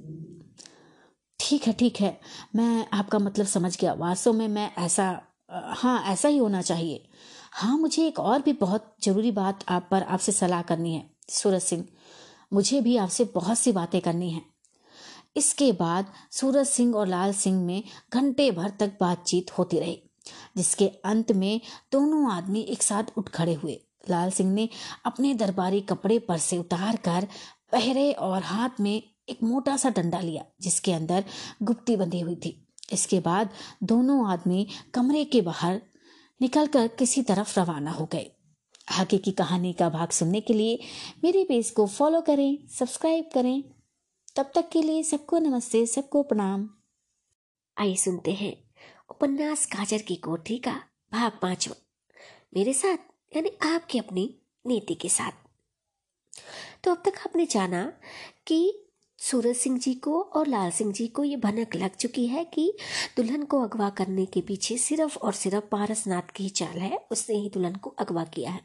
ठीक है, मैं आपका मतलब समझ गया। वास्तव में मैं ऐसा ही होना चाहिए। हाँ, मुझे एक और भी बहुत ज़रूरी बात आपसे सलाह करनी है। सूरज सिंह, मुझे भी आपसे बहुत सी बातें करनी है। इसके बाद सूरज सिंह और लाल सिंह में घंटे भर तक बातचीत होती रही जिसके अंत में दोनों आदमी एक साथ उठ खड़े हुए। लाल सिंह ने अपने दरबारी कपड़े पर से उतार कर पहरे और हाथ में एक मोटा सा डंडा लिया जिसके अंदर गुप्ती बंधी हुई थी। इसके बाद दोनों आदमी कमरे के बाहर निकलकर किसी तरफ रवाना हो गए। आगे की कहानी का भाग सुनने के लिए मेरे पेज को फॉलो करें, सब्सक्राइब करें। तब तक के लिए सबको नमस्ते, सबको प्रणाम। आइए सुनते हैं उपन्यास काजर की कोठरी का भाग 5वां, मेरे साथ यानी आपकी अपनी नीति के साथ। तो अब तक आपने जाना कि सूरज सिंह जी को और लाल सिंह जी को ये भनक लग चुकी है कि दुल्हन को अगवा करने के पीछे सिर्फ और सिर्फ पारसनाथ की चाल है, उसने ही दुल्हन को अगवा किया है।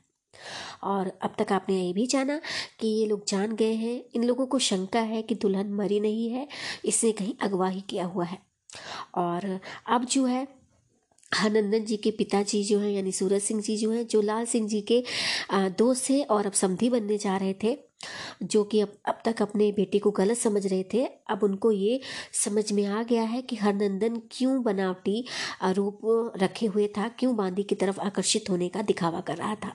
और अब तक आपने ये भी जाना कि ये लोग जान गए हैं, इन लोगों को शंका है कि दुल्हन मरी नहीं है, इसने कहीं अगवा ही किया हुआ है। और अब जो है हनंदन जी के पिताजी जो हैं यानी सूरज सिंह जी जो हैं, जो लाल सिंह जी के दोस्त थे और अब समधी बनने जा रहे थे, जो कि अब तक अपने बेटे को गलत समझ रहे थे, अब उनको ये समझ में आ गया है कि हरनंदन क्यों बनावटी रूप रखे हुए था, क्यों बांदी की तरफ आकर्षित होने का दिखावा कर रहा था।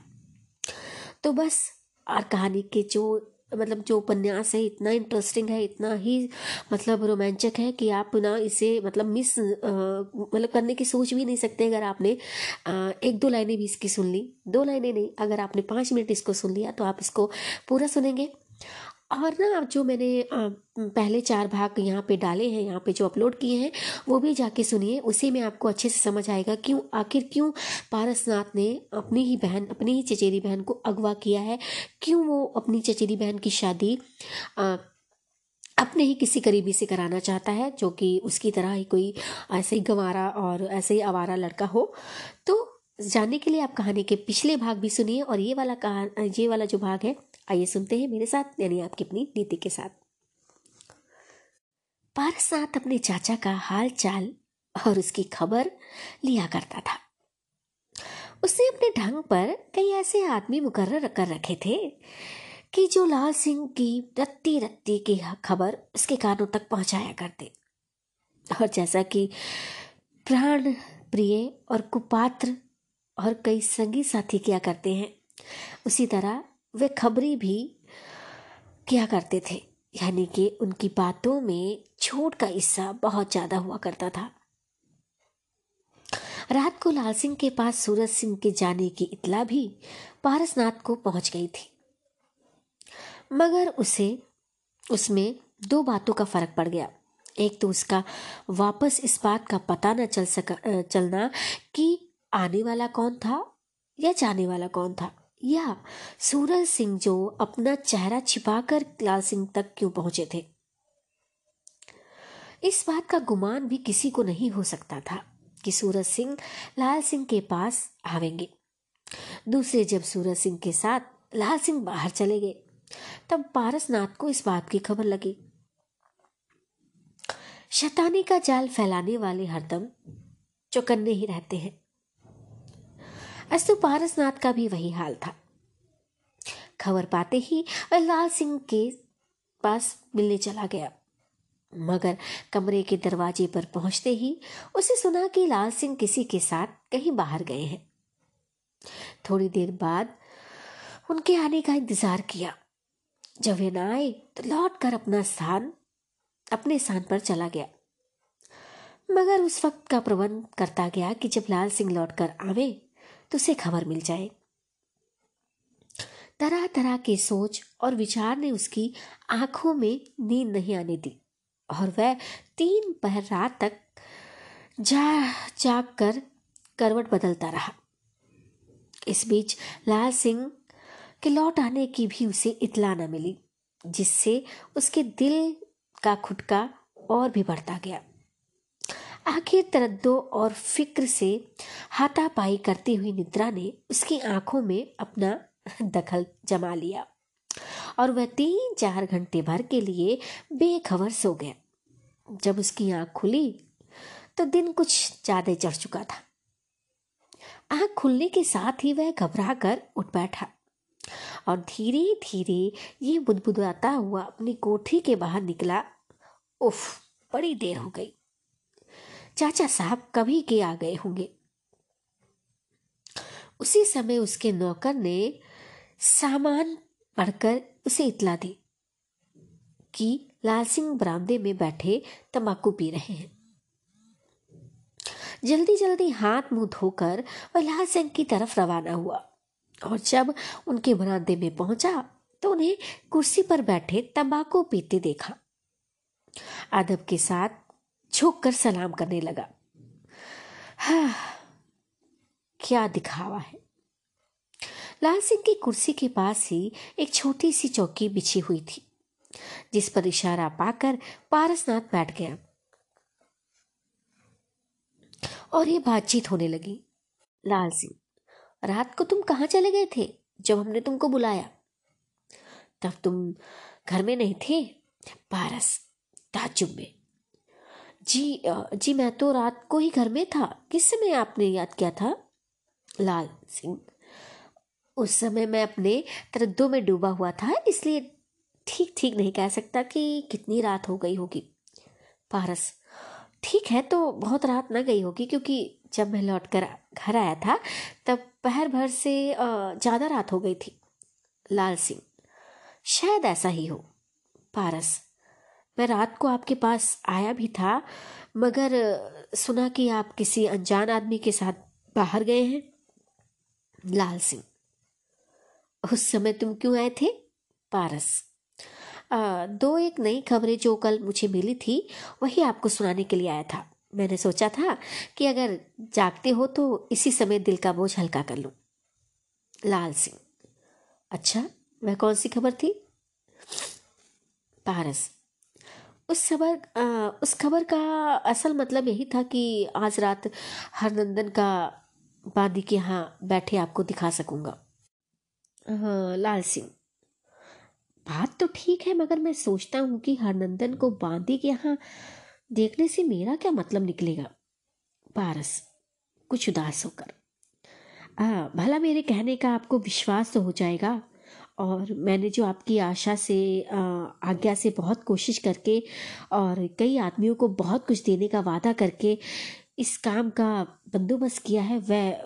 तो बस और कहानी के जो उपन्यास है इतना इंटरेस्टिंग है, इतना ही रोमांचक है कि आप ना इसे मिस करने की सोच भी नहीं सकते। अगर आपने एक दो लाइनें भी इसकी सुन ली, दो लाइनें नहीं, अगर आपने 5 मिनट इसको सुन लिया तो आप इसको पूरा सुनेंगे। और ना आप जो मैंने पहले 4 भाग यहाँ पे डाले हैं, यहाँ पे जो अपलोड किए हैं, वो भी जाके सुनिए, उसी में आपको अच्छे से समझ आएगा आखिर क्यों पारसनाथ ने अपनी ही चचेरी बहन को अगवा किया है, क्यों वो अपनी चचेरी बहन की शादी अपने ही किसी करीबी से कराना चाहता है जो कि उसकी तरह ही कोई ऐसे ही गंवारा और ऐसे ही आवारा लड़का हो। तो जानने के लिए आप कहानी के पिछले भाग भी सुनिए और ये वाला जो भाग है, आइए सुनते हैं मेरे साथ, यानी आपकी अपनी नीति के साथ। पारसनाथ अपने चाचा का हाल चाल और उसकी खबर लिया करता था। उसने अपने ढंग पर कई ऐसे आदमी मुकर्रर कर रखे थे कि जो लाल सिंह की रत्ती रत्ती की खबर उसके कानों तक पहुंचाया करते। और जैसा कि प्राण प्रिय और कुपात्र और कई संगी साथी किया करते हैं, उसी तरह वे खबरी भी किया करते थे, यानी कि उनकी बातों में झूठ का हिस्सा बहुत ज़्यादा हुआ करता था। रात को लाल सिंह के पास सूरज सिंह के जाने की इतला भी पारसनाथ को पहुंच गई थी, मगर उसमें 2 बातों का फर्क पड़ गया। एक तो उसका वापस इस बात का पता न चलना कि आने वाला कौन था या जाने वाला कौन था, या सूरज सिंह जो अपना चेहरा छिपाकर लाल सिंह तक क्यों पहुंचे थे, इस बात का गुमान भी किसी को नहीं हो सकता था कि सूरज सिंह लाल सिंह के पास आवेंगे। दूसरे, जब सूरज सिंह के साथ लाल सिंह बाहर चले गए तब पारसनाथ को इस बात की खबर लगी। शैतानी का जाल फैलाने वाले हरदम चौकन्ने ही रहते हैं। अस्तु पारसनाथ का भी वही हाल था। खबर पाते ही वह लाल सिंह के पास मिलने चला गया, मगर कमरे के दरवाजे पर पहुंचते ही उसे सुना कि लाल सिंह किसी के साथ कहीं बाहर गए हैं। थोड़ी देर बाद उनके आने का इंतजार किया, जब वे ना आए तो लौट कर अपने स्थान पर चला गया। मगर उस वक्त का प्रबंध करता गया कि जब लाल सिंह लौट कर आवे तो उसे खबर मिल जाए। तरह तरह के सोच और विचार ने उसकी आंखों में नींद नहीं आने दी और वह 3 पहर रात तक जाग कर करवट बदलता रहा। इस बीच लाल सिंह के लौट आने की भी उसे इतला न मिली, जिससे उसके दिल का खुटका और भी बढ़ता गया। आखिर तरद्दो और फिक्र से हाथापाई करती हुई निद्रा ने उसकी आंखों में अपना दखल जमा लिया और वह 3-4 घंटे भर के लिए बेखबर सो गया। जब उसकी आंख खुली तो दिन कुछ ज्यादा चढ़ चुका था। आंख खुलने के साथ ही वह घबरा कर उठ बैठा और धीरे धीरे ये बुदबुदाता हुआ अपनी कोठरी के बाहर निकला। उफ, बड़ी देर हो गई, चाचा साहब कभी के आ गए होंगे। उसी समय उसके नौकर ने सामान पढ़कर उसे इतला दी कि लाल सिंह बरामदे में बैठे तंबाकू पी रहे हैं। जल्दी जल्दी हाथ मुंह धोकर वह लाल सिंह की तरफ रवाना हुआ और जब उनके बरामदे में पहुंचा तो उन्हें कुर्सी पर बैठे तंबाकू पीते देखा। अदब के साथ झुक कर सलाम करने लगा। हाँ, क्या दिखावा है। लाल सिंह की कुर्सी के पास ही एक छोटी सी चौकी बिछी हुई थी जिस पर इशारा पाकर पारसनाथ बैठ गया और ये बातचीत होने लगी। लाल सिंह, रात को तुम कहाँ चले गए थे जब हमने तुमको बुलाया? तब तुम घर में नहीं थे? पारस ताज्जुब में, जी मैं तो रात को ही घर में था। किस समय आपने याद किया था? लाल सिंह, उस समय मैं अपने तरद्दों में डूबा हुआ था, इसलिए ठीक ठीक नहीं कह सकता कि कितनी रात हो गई होगी। पारस, ठीक है तो बहुत रात ना गई होगी, क्योंकि जब मैं लौट कर घर आया था तब पहर भर से ज़्यादा रात हो गई थी। लाल सिंह, शायद ऐसा ही हो। पारस, मैं रात को आपके पास आया भी था, मगर सुना कि आप किसी अनजान आदमी के साथ बाहर गए हैं। लाल सिंह, उस समय तुम क्यों आए थे? पारस, दो एक नई खबरें जो कल मुझे मिली थी वही आपको सुनाने के लिए आया था। मैंने सोचा था कि अगर जागते हो तो इसी समय दिल का बोझ हल्का कर लूं। लाल सिंह, अच्छा, वह कौन सी खबर थी? पारस, उस खबर का असल मतलब यही था कि आज रात हरनंदन का बांदी के यहाँ बैठे आपको दिखा सकूंगा। लाल सिंह, बात तो ठीक है, मगर मैं सोचता हूँ कि हरनंदन को बांदी के यहाँ देखने से मेरा क्या मतलब निकलेगा? पारस कुछ उदास होकर, भला मेरे कहने का आपको विश्वास तो हो जाएगा, और मैंने जो आपकी आशा से आज्ञा से बहुत कोशिश करके और कई आदमियों को बहुत कुछ देने का वादा करके इस काम का बंदोबस्त किया है वह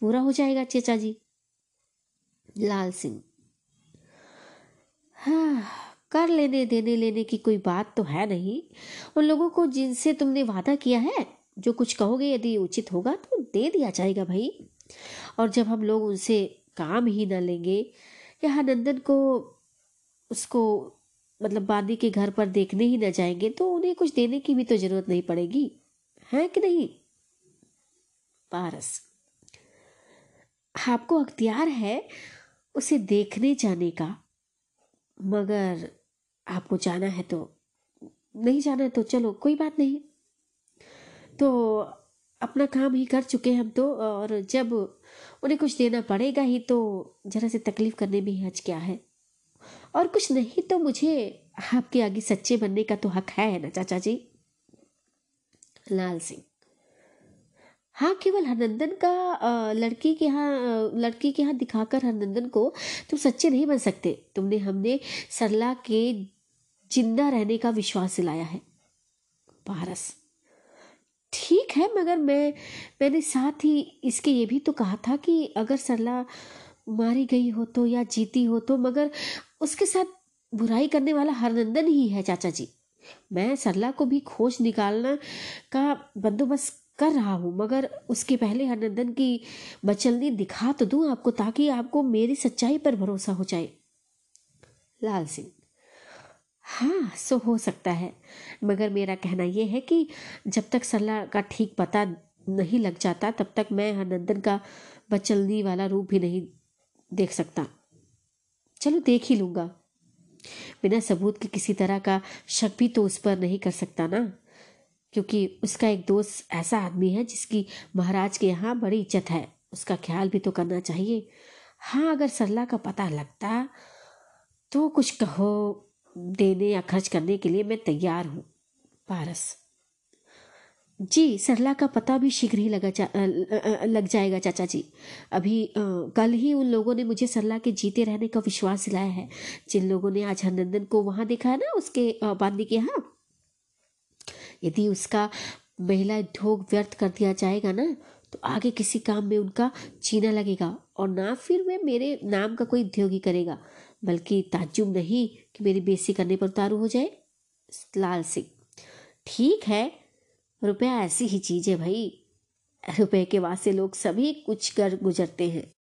पूरा हो जाएगा चेचा जी? लाल सिंह, हाँ, कर लेने देने लेने की कोई बात तो है नहीं। उन लोगों को जिनसे तुमने वादा किया है जो कुछ कहोगे यदि उचित होगा तो दे दिया जाएगा भाई, और जब हम लोग उनसे काम ही ना लेंगे, यहाँ नंदन को उसको मतलब बांदी के घर पर देखने ही न जाएंगे तो उन्हें कुछ देने की भी तो जरूरत नहीं पड़ेगी, है कि नहीं? पारस, आपको अख्तियार है उसे देखने जाने का, मगर आपको जाना है तो नहीं, जाना है तो चलो कोई बात नहीं, तो अपना काम ही कर चुके हम तो, और जब उन्हें कुछ देना पड़ेगा ही तो जरा से तकलीफ करने में हर्ज क्या है, और कुछ नहीं तो मुझे आपके आगे सच्चे बनने का तो हक है ना चाचा जी? लाल सिंह, हाँ, केवल हरनंदन का लड़की के यहाँ दिखाकर हरनंदन को तुम सच्चे नहीं बन सकते। तुमने हमने सरला के जिंदा रहने का विश्वास दिलाया है। पारस, ठीक है, मगर मैंने साथ ही इसके ये भी तो कहा था कि अगर सरला मारी गई हो तो या जीती हो तो, मगर उसके साथ बुराई करने वाला हरनंदन ही है चाचा जी। मैं सरला को भी खोज निकालना का बंदोबस्त कर रहा हूँ, मगर उसके पहले हरनंदन की मचलनी दिखा तो दूँ आपको, ताकि आपको मेरी सच्चाई पर भरोसा हो जाए। लाल सिंह, हाँ, सो हो सकता है, मगर मेरा कहना यह है कि जब तक सरला का ठीक पता नहीं लग जाता तब तक मैं हरनंदन का बचलने वाला रूप भी नहीं देख सकता। चलो देख ही लूँगा, बिना सबूत के किसी तरह का शक भी तो उस पर नहीं कर सकता ना, क्योंकि उसका एक दोस्त ऐसा आदमी है जिसकी महाराज के यहाँ बड़ी इज्जत है, उसका ख्याल भी तो करना चाहिए। हाँ, अगर सरला का पता लगता तो कुछ कहो देने या खर्च करने के लिए मैं तैयार हूँ। पारस, जी, सरला का पता भी शीघ्र ही लग जाएगा चाचा जी। अभी कल ही उन लोगों ने मुझे सरला के जीते रहने का विश्वास दिलाया है, जिन लोगों ने आज हरनंदन को वहाँ देखा है ना, उसके बांदी के यहाँ। यदि उसका महिला ढोग व्यर्थ कर दिया जाएगा ना तो आगे किसी काम में उनका चीना लगेगा, और ना फिर वे मेरे नाम का कोई उद्योगी करेगा, बल्कि ताज्जुब नहीं कि मेरी बेइज्जती करने पर उतारू हो जाए। लाल सिंह, ठीक है, रुपया ऐसी ही चीज़ है भाई, रुपये के वास्ते लोग सभी कुछ कर गुजरते हैं,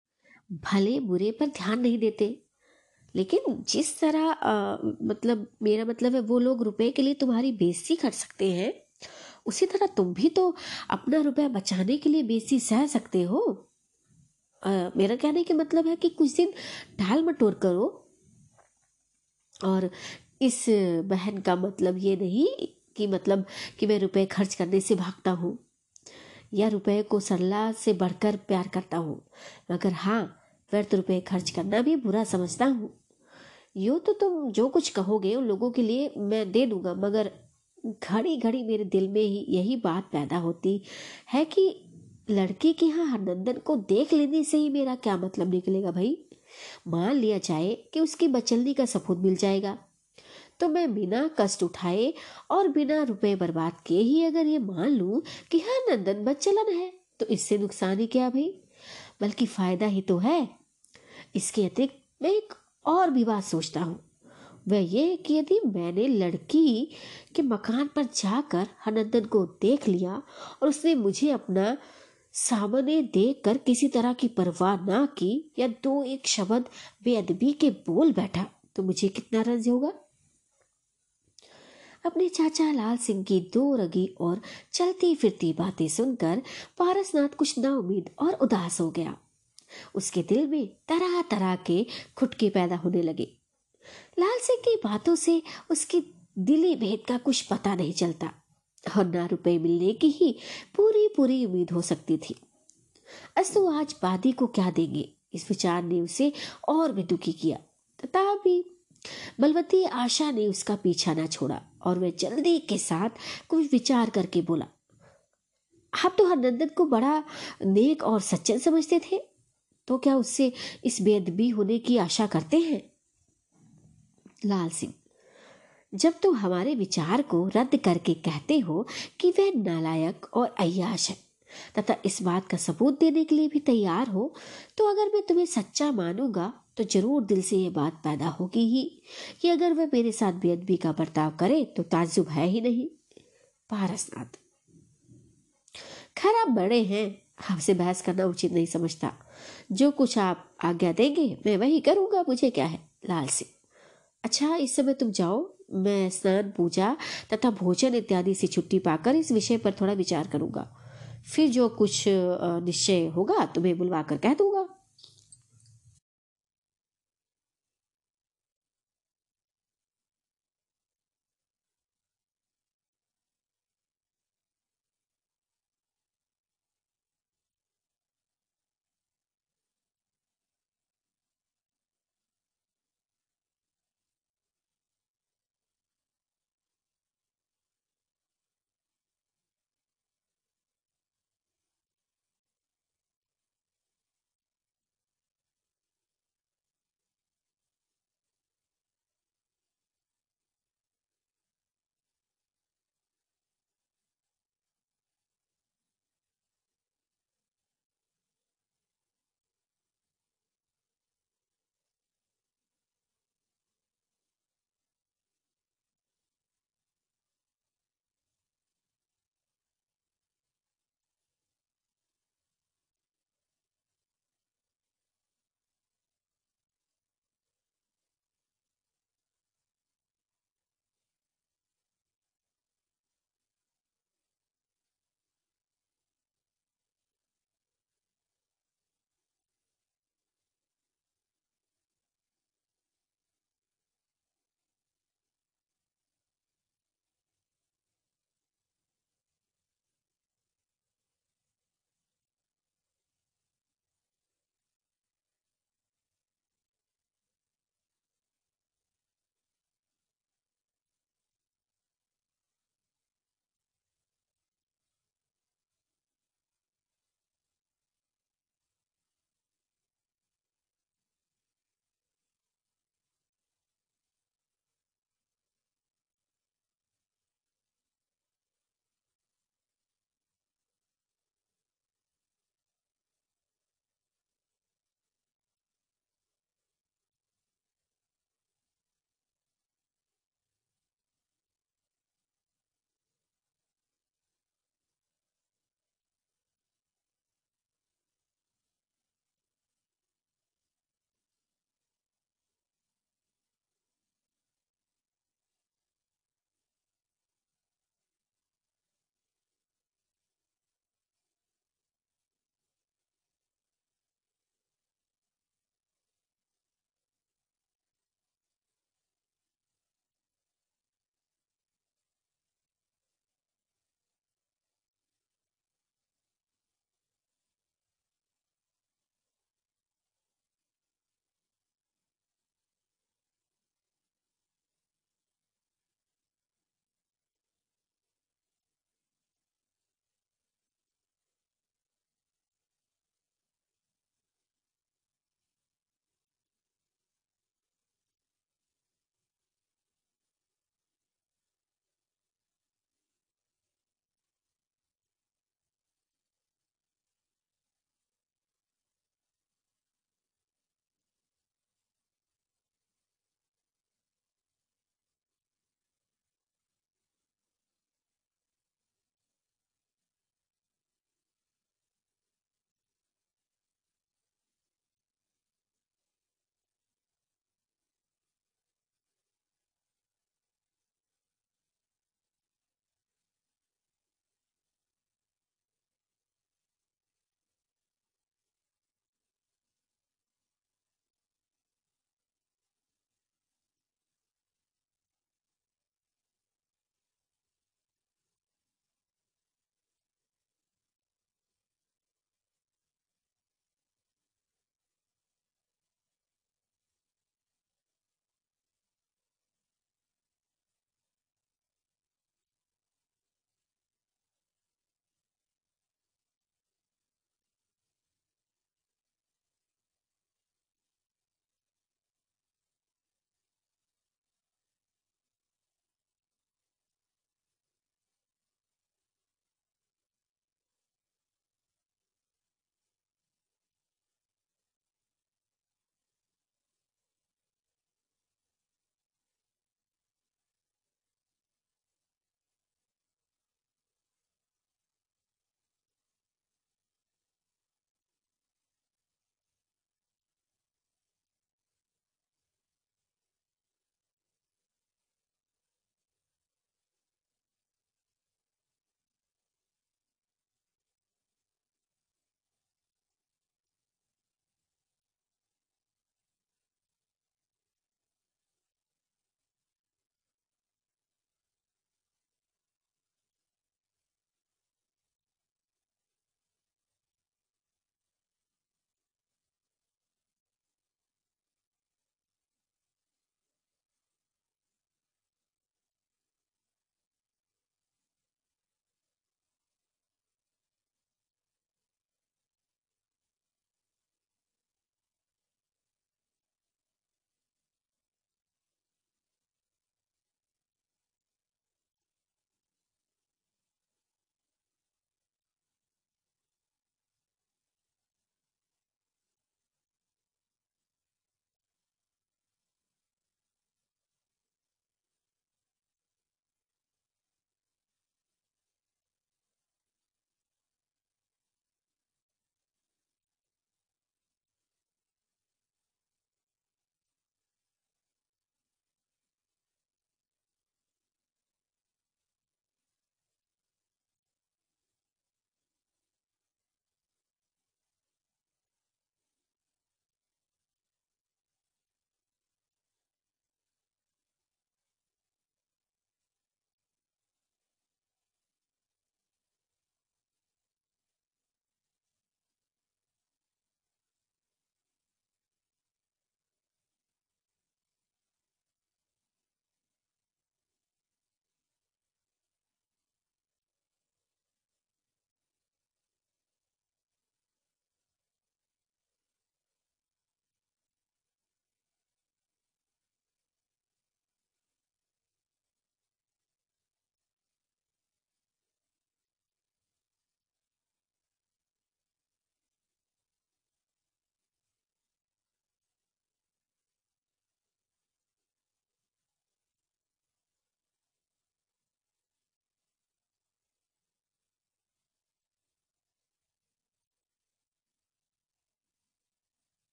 भले बुरे पर ध्यान नहीं देते। लेकिन जिस तरह मेरा मतलब है वो लोग रुपये के लिए तुम्हारी बेइज्जती कर सकते हैं, उसी तरह तुम भी तो अपना रुपया बचाने के लिए बेइज्जती सह सकते हो। मेरा कहने का मतलब है कि कुछ दिन ढाल मटोर करो और इस बहन का मतलब ये नहीं कि मैं रुपए खर्च करने से भागता हूँ या रुपए को सरला से बढ़कर प्यार करता हूँ, मगर हाँ, व्यर्थ रुपए खर्च करना भी बुरा समझता हूँ। यूँ तो तुम जो कुछ कहोगे उन लोगों के लिए मैं दे दूँगा, मगर घड़ी घड़ी मेरे दिल में ही यही बात पैदा होती है कि लड़के के यहाँ हरनंदन को देख लेने से ही मेरा क्या मतलब निकलेगा भाई। मान लिया जाए कि उसकी बचलनी का सबूत मिल जाएगा तो मैं बिना कष्ट उठाए और बिना रुपए बर्बाद किए ही अगर ये मान लूं कि हरनंदन बचलन है तो इससे नुकसान ही क्या भाई, बल्कि फायदा ही तो है। इसके अतिरिक्त मैं एक और भी बात सोचता हूँ, वह ये कि यदि मैंने लड़की के मकान पर जाकर हरनंदन को देख लिया और उसने मुझे अपना सामने देखकर किसी तरह की परवाह ना की या दो एक शब्द बेअदबी के बोल बैठा तो मुझे कितना रंज होगा। अपने चाचा लाल सिंह की दो रगी और चलती फिरती बातें सुनकर पारसनाथ कुछ नाउम्मीद और उदास हो गया। उसके दिल में तरह तरह के खुटके पैदा होने लगे। लाल सिंह की बातों से उसकी दिली भेद का कुछ पता नहीं चलता और ना रुपए मिलने की ही पूरी पूरी उम्मीद हो सकती थी। अस्तु आज बादी को क्या देंगे, इस विचार ने उसे और भी दुखी किया, तथा भी बलवती आशा ने उसका पीछा ना छोड़ा और वह जल्दी के साथ कुछ विचार करके बोला, आप तो हरनंदन को बड़ा नेक और सच्चन समझते थे, तो क्या उससे इस बेअदबी होने की आशा करते हैं। लाल सिंह, जब तुम हमारे विचार को रद्द करके कहते हो कि वह नालायक और अय्याश है तथा इस बात का सबूत देने के लिए भी तैयार हो, तो अगर मैं तुम्हें सच्चा मानूंगा तो जरूर दिल से यह बात पैदा होगी ही कि अगर वह मेरे साथ बेअदबी का बर्ताव करे तो ताज्जुब है ही नहीं। पारसनाथ, खैर आप बड़े हैं, आपसे बहस करना उचित नहीं समझता, जो कुछ आप आज्ञा देंगे मैं वही करूंगा, मुझे क्या है। लाल सिंह, अच्छा इस समय तुम जाओ, मैं स्नान पूजा तथा भोजन इत्यादि से छुट्टी पाकर इस विषय पर थोड़ा विचार करूंगा, फिर जो कुछ निश्चय होगा तुम्हें बुलवा कर कह दूंगा।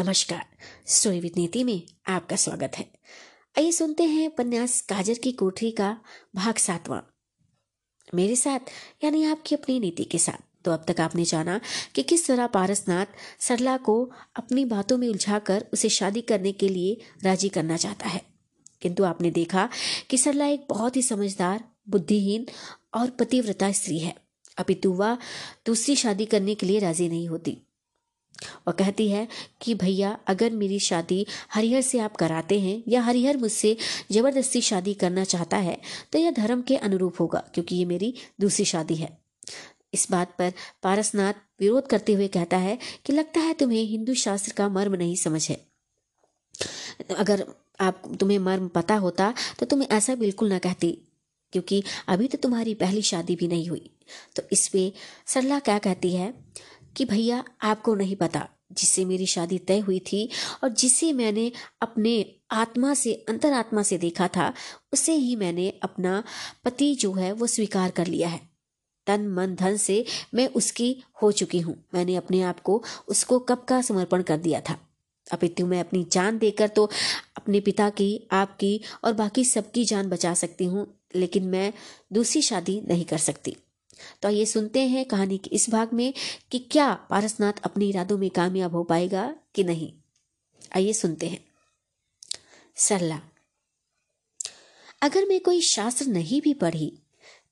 नमस्कार, स्टोरी विद नीति में आपका स्वागत है। आइए सुनते हैं उपन्यास काजर की कोठरी का भाग 7वां, मेरे साथ यानी आपकी अपनी नीति के साथ। तो अब तक आपने जाना कि किस तरह पारसनाथ सरला को अपनी बातों में उलझाकर उसे शादी करने के लिए राजी करना चाहता है, किंतु आपने देखा कि सरला एक बहुत ही समझदार, बुद्धिहीन और पतिव्रता स्त्री है, अपितु वह दूसरी शादी करने के लिए राजी नहीं होती। वह कहती है कि भैया, अगर मेरी शादी हरिहर से आप कराते हैं या हरिहर मुझसे जबरदस्ती शादी करना चाहता है तो यह धर्म के अनुरूप होगा, क्योंकि ये मेरी दूसरी शादी है। इस बात पर पारसनाथ विरोध करते हुए कहता है कि लगता है तुम्हें हिंदू शास्त्र का मर्म नहीं समझ है। अगर आप तुम्हें मर्म पता होता तो तुम ऐसा बिल्कुल ना कहती, क्योंकि अभी तो तुम्हारी पहली शादी भी नहीं हुई। तो इस पे सरला क्या कहती है कि भैया, आपको नहीं पता, जिससे मेरी शादी तय हुई थी और जिसे मैंने अपने आत्मा से, अंतरात्मा से देखा था, उसे ही मैंने अपना पति जो है वो स्वीकार कर लिया है। तन मन धन से मैं उसकी हो चुकी हूँ। मैंने अपने आप को उसको कब का समर्पण कर दिया था, अपितु मैं अपनी जान देकर तो अपने पिता की, आपकी और बाकी सबकी जान बचा सकती हूँ, लेकिन मैं दूसरी शादी नहीं कर सकती। तो ये सुनते हैं कहानी के इस भाग में कि क्या पारसनाथ अपने इरादों में कामयाब हो पाएगा कि नहीं। आइए सुनते हैं। सरला, अगर मैं कोई शास्त्र नहीं भी पढ़ी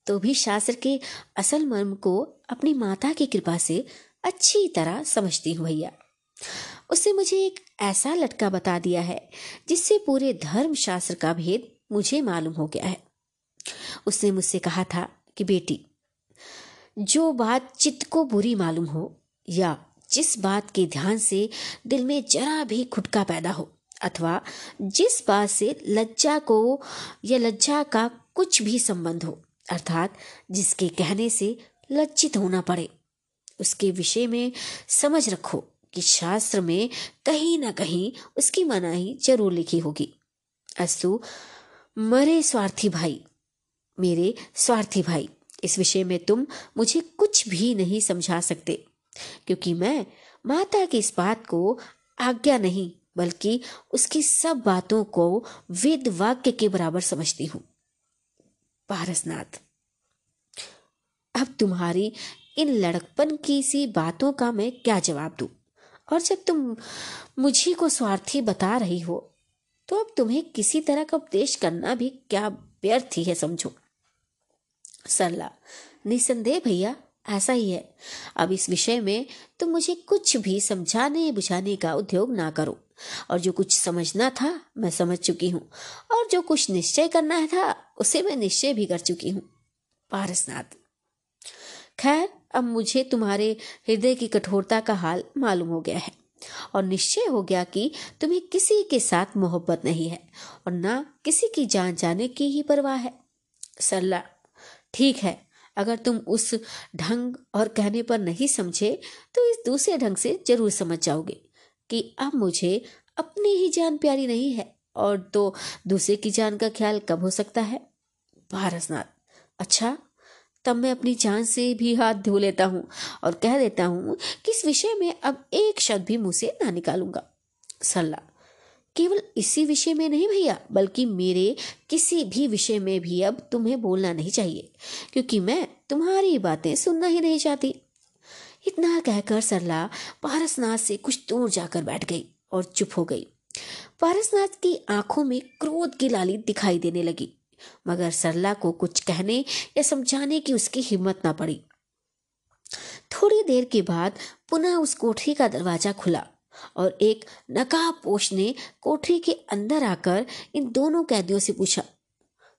तो भी शास्त्र के असल मर्म को अपनी माता की कृपा से अच्छी तरह समझती हूँ भैया। उसने मुझे एक ऐसा लटका बता दिया है जिससे पूरे धर्म शास्त्र का भेद मुझे मालूम हो गया है। उसने मुझसे कहा था कि बेटी, जो बात चित्त को बुरी मालूम हो या जिस बात के ध्यान से दिल में जरा भी खुटका पैदा हो अथवा जिस बात से लज्जा को या लज्जा का कुछ भी संबंध हो, अर्थात जिसके कहने से लज्जित होना पड़े, उसके विषय में समझ रखो कि शास्त्र में कहीं ना कहीं उसकी मनाही जरूर लिखी होगी। अस्तु मरे स्वार्थी भाई, मेरे स्वार्थी भाई, इस विषय में तुम मुझे कुछ भी नहीं समझा सकते, क्योंकि मैं माता की इस बात को आज्ञा नहीं बल्कि उसकी सब बातों को वेद वाक्य के बराबर समझती हूँ। पारसनाथ, अब तुम्हारी इन लड़कपन की सी बातों का मैं क्या जवाब दूँ, और जब तुम मुझी को स्वार्थी बता रही हो तो अब तुम्हें किसी तरह का उपदेश करना भी क्या व्यर्थ ही है, समझो। सरला, निसंदेह भैया ऐसा ही है। अब इस विषय में तुम मुझे कुछ भी समझाने बुझाने का उद्योग ना करो, और जो कुछ समझना था मैं समझ चुकी हूँ, और जो कुछ निश्चय करना था उसे मैं निश्चय भी कर चुकी हूँ। पारसनाथ, खैर अब मुझे तुम्हारे हृदय की कठोरता का हाल मालूम हो गया है, और निश्चय हो गया कि तुम्हें किसी के साथ मोहब्बत नहीं है और ना किसी की जान जाने की ही परवाह है। सरला, ठीक है, अगर तुम उस ढंग और कहने पर नहीं समझे तो इस दूसरे ढंग से जरूर समझ जाओगे कि अब मुझे अपनी ही जान प्यारी नहीं है, और तो दूसरे की जान का ख्याल कब हो सकता है। पारसनाथ, अच्छा, तब मैं अपनी जान से भी हाथ धो लेता हूँ और कह देता हूँ कि इस विषय में अब एक शब्द भी मुँह से ना निकालूंगा। सरला, केवल इसी विषय में नहीं भैया, बल्कि मेरे किसी भी विषय में भी अब तुम्हें बोलना नहीं चाहिए, क्योंकि मैं तुम्हारी बातें सुनना ही नहीं चाहती। इतना कहकर सरला पारसनाथ से कुछ दूर जाकर बैठ गई और चुप हो गई। पारसनाथ की आंखों में क्रोध की लाली दिखाई देने लगी, मगर सरला को कुछ कहने या समझाने की उसकी हिम्मत ना पड़ी। थोड़ी देर के बाद पुनः उस कोठरी का दरवाजा खुला और एक नकाबपोश ने कोठरी के अंदर आकर इन दोनों कैदियों से पूछा,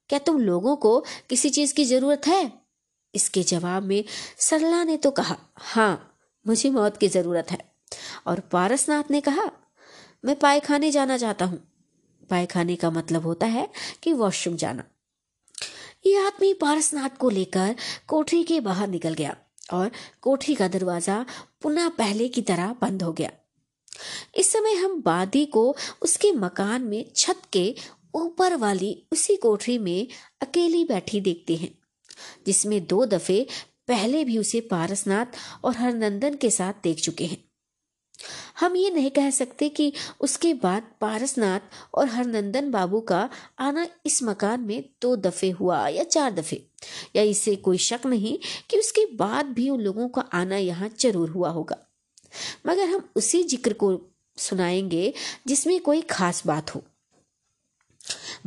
क्या तुम लोगों को किसी चीज की जरूरत है? इसके जवाब में सरला ने तो कहा, हाँ, मुझे मौत की जरूरत है, और पारसनाथ ने कहा, मैं पायखाने जाना चाहता हूँ। पायखाने का मतलब होता है कि वॉशरूम जाना। यह आदमी पारसनाथ को लेकर कोठरी के बाहर निकल गया और कोठरी का दरवाजा पुनः पहले की तरह बंद हो गया। इस समय हम बादी को उसके मकान में छत के ऊपर वाली उसी कोठरी में अकेली बैठी देखते हैं जिसमें 2 दफे पहले भी उसे पारसनाथ और हरनंदन के साथ देख चुके हैं। हम ये नहीं कह सकते कि उसके बाद पारसनाथ और हरनंदन बाबू का आना इस मकान में 2 दफे हुआ या 4 दफे, या इससे कोई शक नहीं कि उसके बाद भी उन लोगों का आना यहाँ जरूर हुआ होगा। मगर हम उसी जिक्र को सुनाएंगे जिसमें कोई खास बात हो।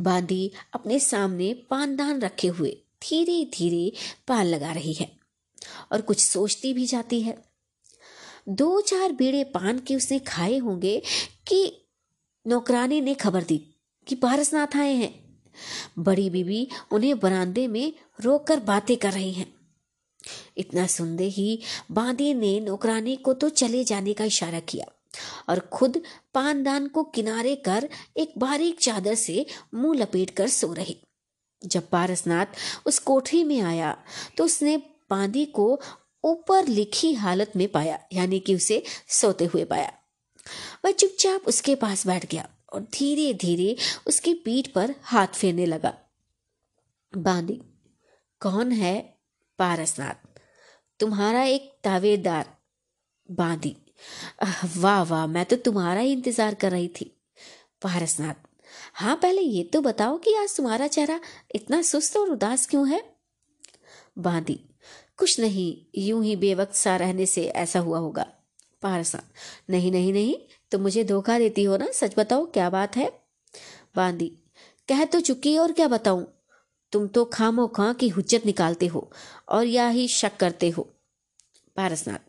बांदी अपने सामने पानदान रखे हुए धीरे धीरे पान लगा रही है और कुछ सोचती भी जाती है। 2-4 बीड़े पान के उसने खाए होंगे कि नौकरानी ने खबर दी कि पारसनाथ आए हैं। बड़ी बीबी उन्हें बरामदे में रोककर बातें कर रही हैं। इतना सुनते ही बांदी ने नौकरानी को तो चले जाने का इशारा किया और खुद पानदान को किनारे कर एक बारीक चादर से मुंह लपेटकर सो रही। जब पारसनाथ उस कोठरी में आया तो उसने बांदी को ऊपर लिखी हालत में पाया, यानी कि उसे सोते हुए पाया। वह चुपचाप उसके पास बैठ गया और धीरे धीरे उसकी पीठ पर हाथ फेरने लगा। बांदी, कौन है? पारसनाथ, तुम्हारा एक तावेदार। बांदी, वाह वाह, मैं तो तुम्हारा ही इंतजार कर रही थी। पारसनाथ, हाँ, पहले ये तो बताओ कि आज तुम्हारा चेहरा इतना सुस्त और उदास क्यों है? बांदी, कुछ नहीं, यूं ही बेवक्त सा रहने से ऐसा हुआ होगा। पारसनाथ, नहीं नहीं नहीं, तो मुझे धोखा देती हो ना, सच बताओ क्या बात है? बांदी, कह तो चुकी और क्या बताऊं, तुम तो खामोखा की हुज्जत निकालते हो और या ही शक करते हो। पारसनाथ,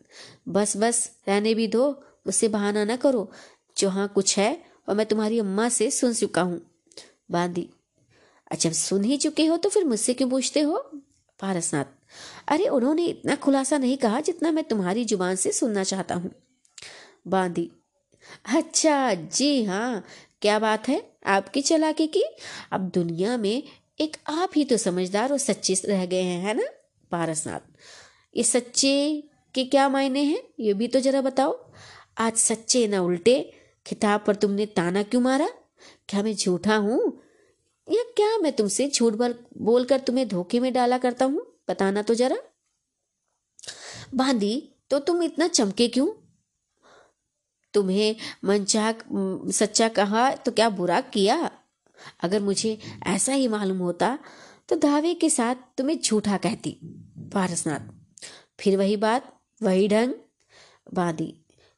बस बस, रहने भी दो, मुझसे बहाना ना करो, जहाँ कुछ है और मैं तुम्हारी अम्मा से सुन चुका हूँ। बांदी, अच्छा सुन ही चुके हो तो फिर मुझसे क्यों पूछते हो? पारसनाथ, अरे उन्होंने इतना खुलासा नहीं कहा जितना मैं तुम्हारी जुबान से सुनना चाहता हूँ। बांदी, अच्छा जी हाँ, क्या बात है आपकी चालाकी की, अब दुनिया में एक आप ही तो समझदार और सच्चे रह गए हैं, है ना? पारसनाथ, ये सच्चे के क्या मायने हैं ये भी तो जरा बताओ। आज सच्चे ना उल्टे खिताब पर तुमने ताना क्यों मारा? क्या मैं झूठा हूँ या क्या मैं तुमसे झूठ बोलकर तुम्हें धोखे में डाला करता हूँ? बताना तो जरा। बांदी, तो तुम इतना चमके क्यों? तुम्हें मनचाहा सच्चा कहा तो क्या बुरा किया? अगर मुझे ऐसा ही मालूम होता तो दावे के साथ तुम्हें झूठा कहती। पारसनाथ, फिर वही बात वही ढंग। बांदी,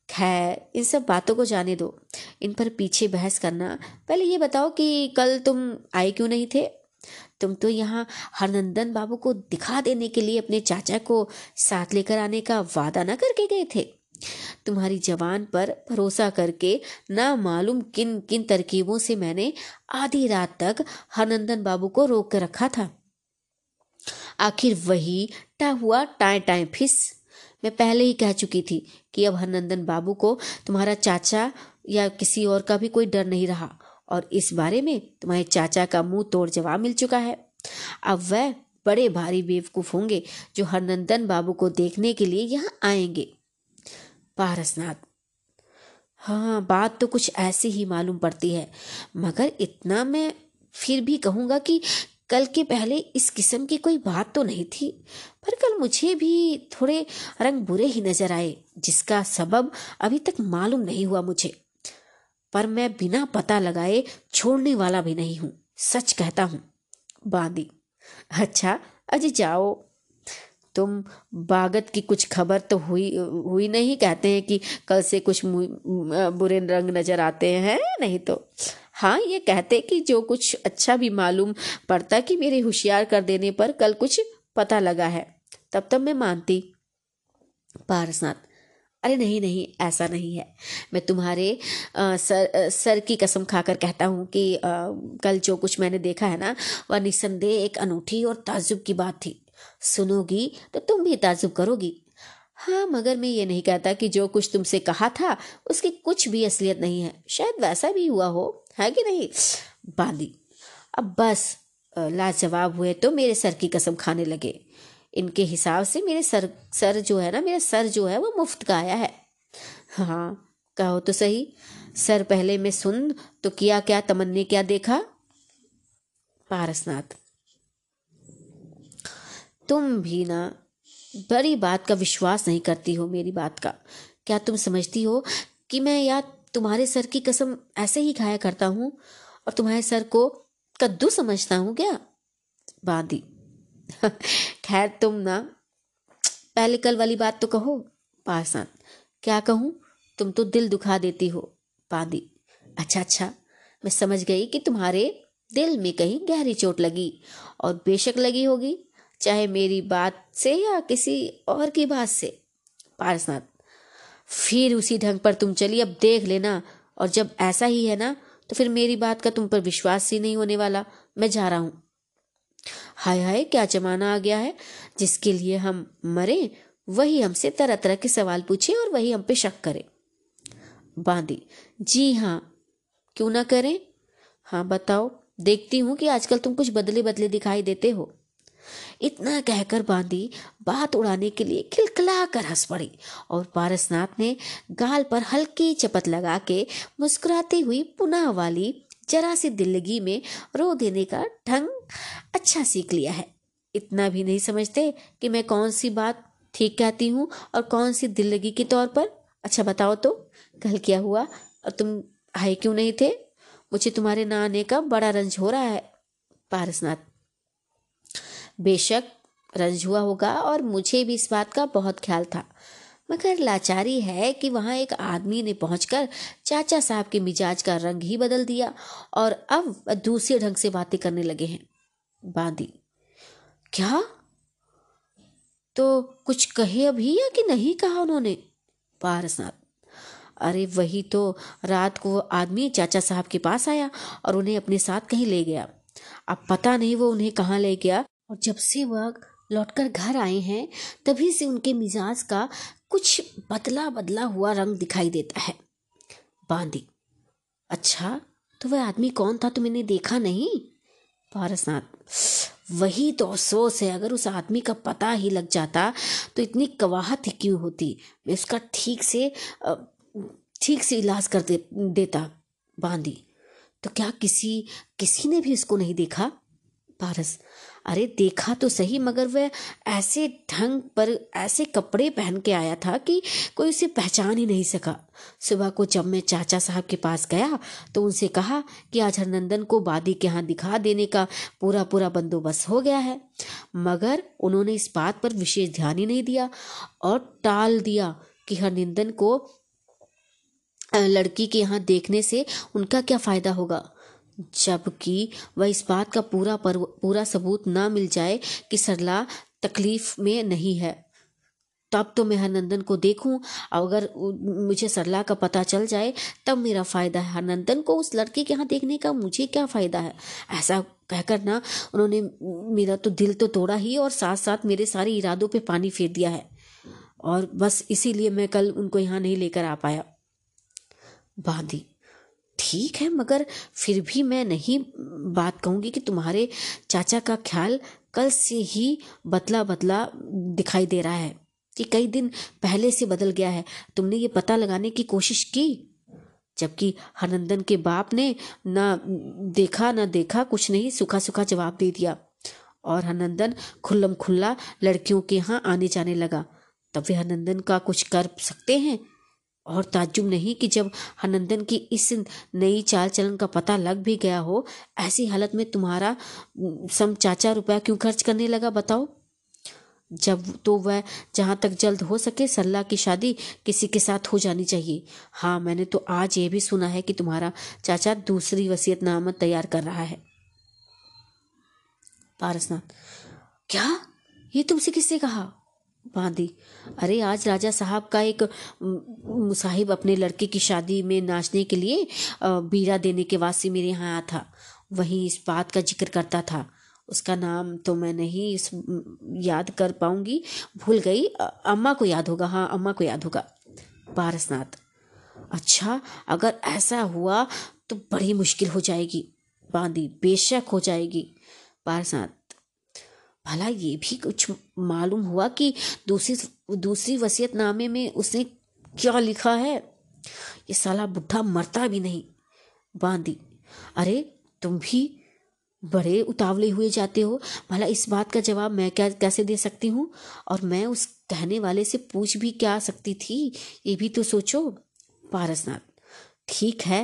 खैर इन सब बातों को जाने दो, इन पर पीछे बहस करना, पहले ये बताओ कि कल तुम आए क्यों नहीं थे? तुम तो यहाँ हरनंदन बाबू को दिखा देने के लिए अपने चाचा को साथ लेकर आने का वादा ना करके गए थे? तुम्हारी जवान पर भरोसा करके ना मालूम किन किन तरकीबों से मैंने आधी रात तक हरनंदन बाबू को रोक कर रखा था। आखिर वही टा हुआ टाए टाए फिस। मैं पहले ही कह चुकी थी कि अब हरनंदन बाबू को तुम्हारा चाचा या किसी और का भी कोई डर नहीं रहा और इस बारे में तुम्हारे चाचा का मुंह तोड़ जवाब मिल चुका है। अब वह बड़े भारी बेवकूफ होंगे जो हरनंदन बाबू को देखने के लिए यहाँ आएंगे। पारसनाथ, हाँ बात तो कुछ ऐसी ही मालूम पड़ती है, मगर इतना मैं फिर भी कहूँगा कि कल के पहले इस किस्म की कोई बात तो नहीं थी, पर कल मुझे भी थोड़े रंग बुरे ही नजर आए जिसका सबब अभी तक मालूम नहीं हुआ मुझे, पर मैं बिना पता लगाए छोड़ने वाला भी नहीं हूँ, सच कहता हूँ। बांदी, अच्छा अजी जाओ, तुम बागत की कुछ खबर तो हुई नहीं? कहते हैं कि कल से कुछ बुरे रंग नजर आते हैं, नहीं तो हाँ ये कहते कि जो कुछ अच्छा भी मालूम पड़ता कि मेरे होशियार कर देने पर कल कुछ पता लगा है, तब मैं मानती। पारसनाथ, अरे नहीं नहीं ऐसा नहीं है, मैं तुम्हारे सर की कसम खाकर कहता हूँ कि कल जो कुछ मैंने देखा है ना वह निस्संदेह एक अनूठी और ताज्जुब की बात थी। सुनोगी तो तुम भी ताज्जुब करोगी। हाँ मगर मैं ये नहीं कहता कि जो कुछ तुमसे कहा था उसकी कुछ भी असलियत नहीं है, शायद वैसा भी हुआ हो, है कि नहीं? बांदी, अब बस लाजवाब हुए तो मेरे सर की कसम खाने लगे। इनके हिसाब से मेरे सर जो है वो मुफ्त का आया है। हाँ कहो तो सही, सर पहले मैं सुन तो किया क्या, तमन्ने क्या देखा? पारसनाथ, तुम भी ना बड़ी बात का विश्वास नहीं करती हो मेरी बात का। क्या तुम समझती हो कि मैं या तुम्हारे सर की कसम ऐसे ही खाया करता हूँ और तुम्हारे सर को कद्दू समझता हूँ क्या बांदी। खैर तुम ना पहले कल वाली बात तो कहो। पारसान, क्या कहूँ, तुम तो दिल दुखा देती हो। बांदी, अच्छा, मैं समझ गई कि तुम्हारे दिल में कहीं गहरी चोट लगी, और बेशक लगी होगी, चाहे मेरी बात से या किसी और की बात से। पारसनाथ, फिर उसी ढंग पर तुम चली, अब देख लेना, और जब ऐसा ही है ना तो फिर मेरी बात का तुम पर विश्वास ही नहीं होने वाला। मैं जा रहा हूँ। हाय क्या जमाना आ गया है, जिसके लिए हम मरे वही हमसे तरह तरह के सवाल पूछे और वही हम पे शक करे। बांदी, जी हाँ, क्यों ना करें। हाँ बताओ, देखती हूँ कि आजकल तुम कुछ बदले बदले दिखाई देते हो। इतना कहकर बांदी बात उड़ाने के लिए खिलखिला कर हंस पड़ी, और पारसनाथ ने गाल पर हल्की चपत लगा के मुस्कुराती हुई पुनः वाली जरा सी दिल्लगी में रो देने का ढंग अच्छा सीख लिया है। इतना भी नहीं समझते कि मैं कौन सी बात ठीक कहती हूँ और कौन सी दिल्लगी के तौर पर। अच्छा बताओ तो, कल क्या हुआ और तुम आए क्यों नहीं थे? मुझे तुम्हारे ना आने का बड़ा रंज हो रहा है। पारसनाथ, बेशक रंज हुआ होगा और मुझे भी इस बात का बहुत ख्याल था, मगर लाचारी है कि वहाँ एक आदमी ने पहुंचकर चाचा साहब के मिजाज का रंग ही बदल दिया और अब दूसरे ढंग से बातें करने लगे हैं। बांदी, क्या तो कुछ कहे अभी या कि नहीं कहा उन्होंने? पारसनाथ, अरे वही तो, रात को आदमी चाचा साहब के पास आया और उन्हें अपने साथ कहीं ले गया। अब पता नहीं वो उन्हें कहाँ ले गया, और जब से वह लौटकर घर आए हैं तभी से उनके मिजाज का कुछ बदला बदला हुआ रंग दिखाई देता है। बांदी, अच्छा तो वह आदमी कौन था, तुमने देखा नहीं? पारसनाथ, वही तो अफसोस है, अगर उस आदमी का पता ही लग जाता तो इतनी कवाहत क्यों होती, मैं उसका ठीक से इलाज कर देता। बांदी, तो क्या किसी ने भी इसको नहीं देखा? पारस, अरे देखा तो सही, मगर वह ऐसे ढंग पर ऐसे कपड़े पहन के आया था कि कोई उसे पहचान ही नहीं सका। सुबह को जब मैं चाचा साहब के पास गया तो उनसे कहा कि आज हरनंदन को बादी के यहाँ दिखा देने का पूरा बंदोबस्त हो गया है, मगर उन्होंने इस बात पर विशेष ध्यान ही नहीं दिया और टाल दिया कि हरनंदन को लड़की के यहाँ देखने से उनका क्या फ़ायदा होगा, जबकि वह इस बात का पूरा सबूत ना मिल जाए कि सरला तकलीफ में नहीं है तब तो मैं हरनंदन को देखूं। अगर मुझे सरला का पता चल जाए तब मेरा फ़ायदा है, हरनंदन को उस लड़की के यहाँ देखने का मुझे क्या फ़ायदा है। ऐसा कहकर ना उन्होंने मेरा तो दिल तो तोड़ा ही और साथ साथ मेरे सारे इरादों पे पानी फेर दिया है, और बस इसीलिए मैं कल उनको यहाँ नहीं लेकर आ पाया। बांदी, ठीक है, मगर फिर भी मैं नहीं बात कहूँगी कि तुम्हारे चाचा का ख्याल कल से ही बदला दिखाई दे रहा है, कि कई दिन पहले से बदल गया है। तुमने ये पता लगाने की कोशिश की, जबकि हरनंदन के बाप ने ना देखा कुछ नहीं, सूखा जवाब दे दिया और हरनंदन खुल्लम खुल्ला लड़कियों के यहाँ आने जाने लगा। तब वे हरनंदन का कुछ कर सकते हैं, और ताज्जुब नहीं कि जब हरनंदन की इस नई चाल चलन का पता लग भी गया हो, ऐसी हालत में तुम्हारा सम चाचा रुपया क्यों खर्च करने लगा बताओ। जब तो वह जहाँ तक जल्द हो सके सरला की शादी किसी के साथ हो जानी चाहिए। हाँ, मैंने तो आज ये भी सुना है कि तुम्हारा चाचा दूसरी वसीयतनामा तैयार कर रहा है। पारसनाथ, क्या ये तुमसे किससे कहा? बांदी, अरे आज राजा साहब का एक मुसाहिब अपने लड़के की शादी में नाचने के लिए बीड़ा देने के वास्ते मेरे यहाँ आया था, वहीं इस बात का जिक्र करता था। उसका नाम तो मैं नहीं याद कर पाऊंगी, भूल गई, अम्मा को याद होगा। हाँ, अम्मा को याद होगा। पारसनाथ, अच्छा, अगर ऐसा हुआ तो बड़ी मुश्किल हो जाएगी। बांदी, बेशक हो जाएगी। पारसनाथ, भला ये भी कुछ मालूम हुआ कि दूसरी वसीयतनामे में उसने क्या लिखा है? ये साला बुढ़ा मरता भी नहीं। बांदी, अरे तुम भी बड़े उतावले हुए जाते हो, भला इस बात का जवाब मैं कैसे दे सकती हूँ, और मैं उस कहने वाले से पूछ भी क्या सकती थी, ये भी तो सोचो। पारसनाथ, ठीक है,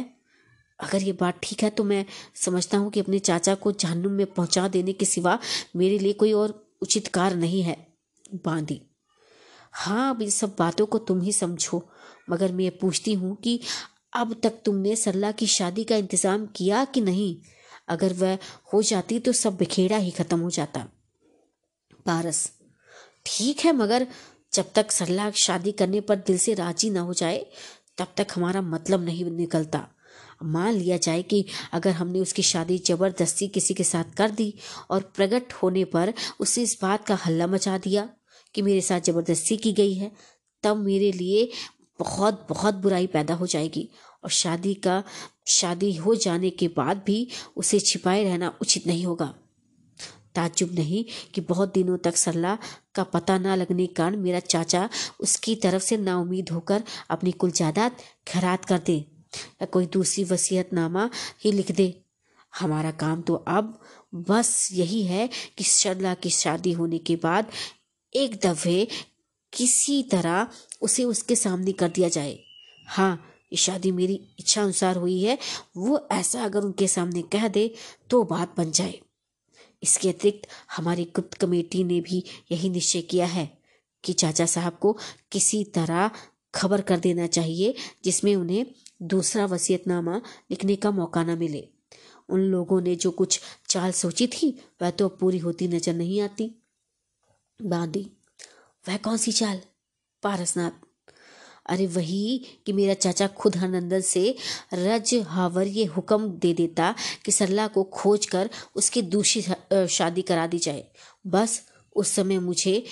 अगर ये बात ठीक है तो मैं समझता हूँ कि अपने चाचा को जहन्नुम में पहुँचा देने के सिवा मेरे लिए कोई और उचित कार्य नहीं है। बांदी, हाँ, अब इन सब बातों को तुम ही समझो, मगर मैं ये पूछती हूँ कि अब तक तुमने सरला की शादी का इंतज़ाम किया कि नहीं? अगर वह हो जाती तो सब बिखेरा ही खत्म हो जाता। पारस, ठीक है, मगर जब तक सरला शादी करने पर दिल से राजी ना हो जाए तब तक हमारा मतलब नहीं निकलता। मान लिया जाए कि अगर हमने उसकी शादी जबरदस्ती किसी के साथ कर दी और प्रकट होने पर उसने इस बात का हल्ला मचा दिया कि मेरे साथ जबरदस्ती की गई है, तब मेरे लिए बहुत बहुत बुराई पैदा हो जाएगी और शादी हो जाने के बाद भी उसे छिपाए रहना उचित नहीं होगा। ताज्जुब नहीं कि बहुत दिनों तक सरला का पता ना लगने के कारण मेरा चाचा उसकी तरफ से नाउमीद होकर अपनी कुल जायदाद खैरात कर दे या कोई दूसरी वसीयतनामा ही लिख दे। हमारा काम तो अब बस यही है कि सरला की शादी होने के बाद एक दफे किसी तरह उसे उसके सामने कर दिया जाए। हाँ, ये शादी मेरी इच्छा अनुसार हुई है, वो ऐसा अगर उनके सामने कह दे तो बात बन जाए। इसके अतिरिक्त हमारी गुप्त कमेटी ने भी यही निश्चय किया है कि चाचा साहब को किसी तरह खबर कर देना चाहिए जिसमें उन्हें दूसरा वसीयतनामा लिखने का मौका ना मिले। उन लोगों ने जो कुछ चाल सोची थी वह तो पूरी होती नजर नहीं आती। बांदी, वह कौन सी चाल? पारसनाथ, अरे वही कि मेरा चाचा खुद हरनंदन से रज हावर ये हुक्म दे देता कि सरला को खोज कर उसकी दूसरी शादी करा दी जाए। बस उस समय मुझे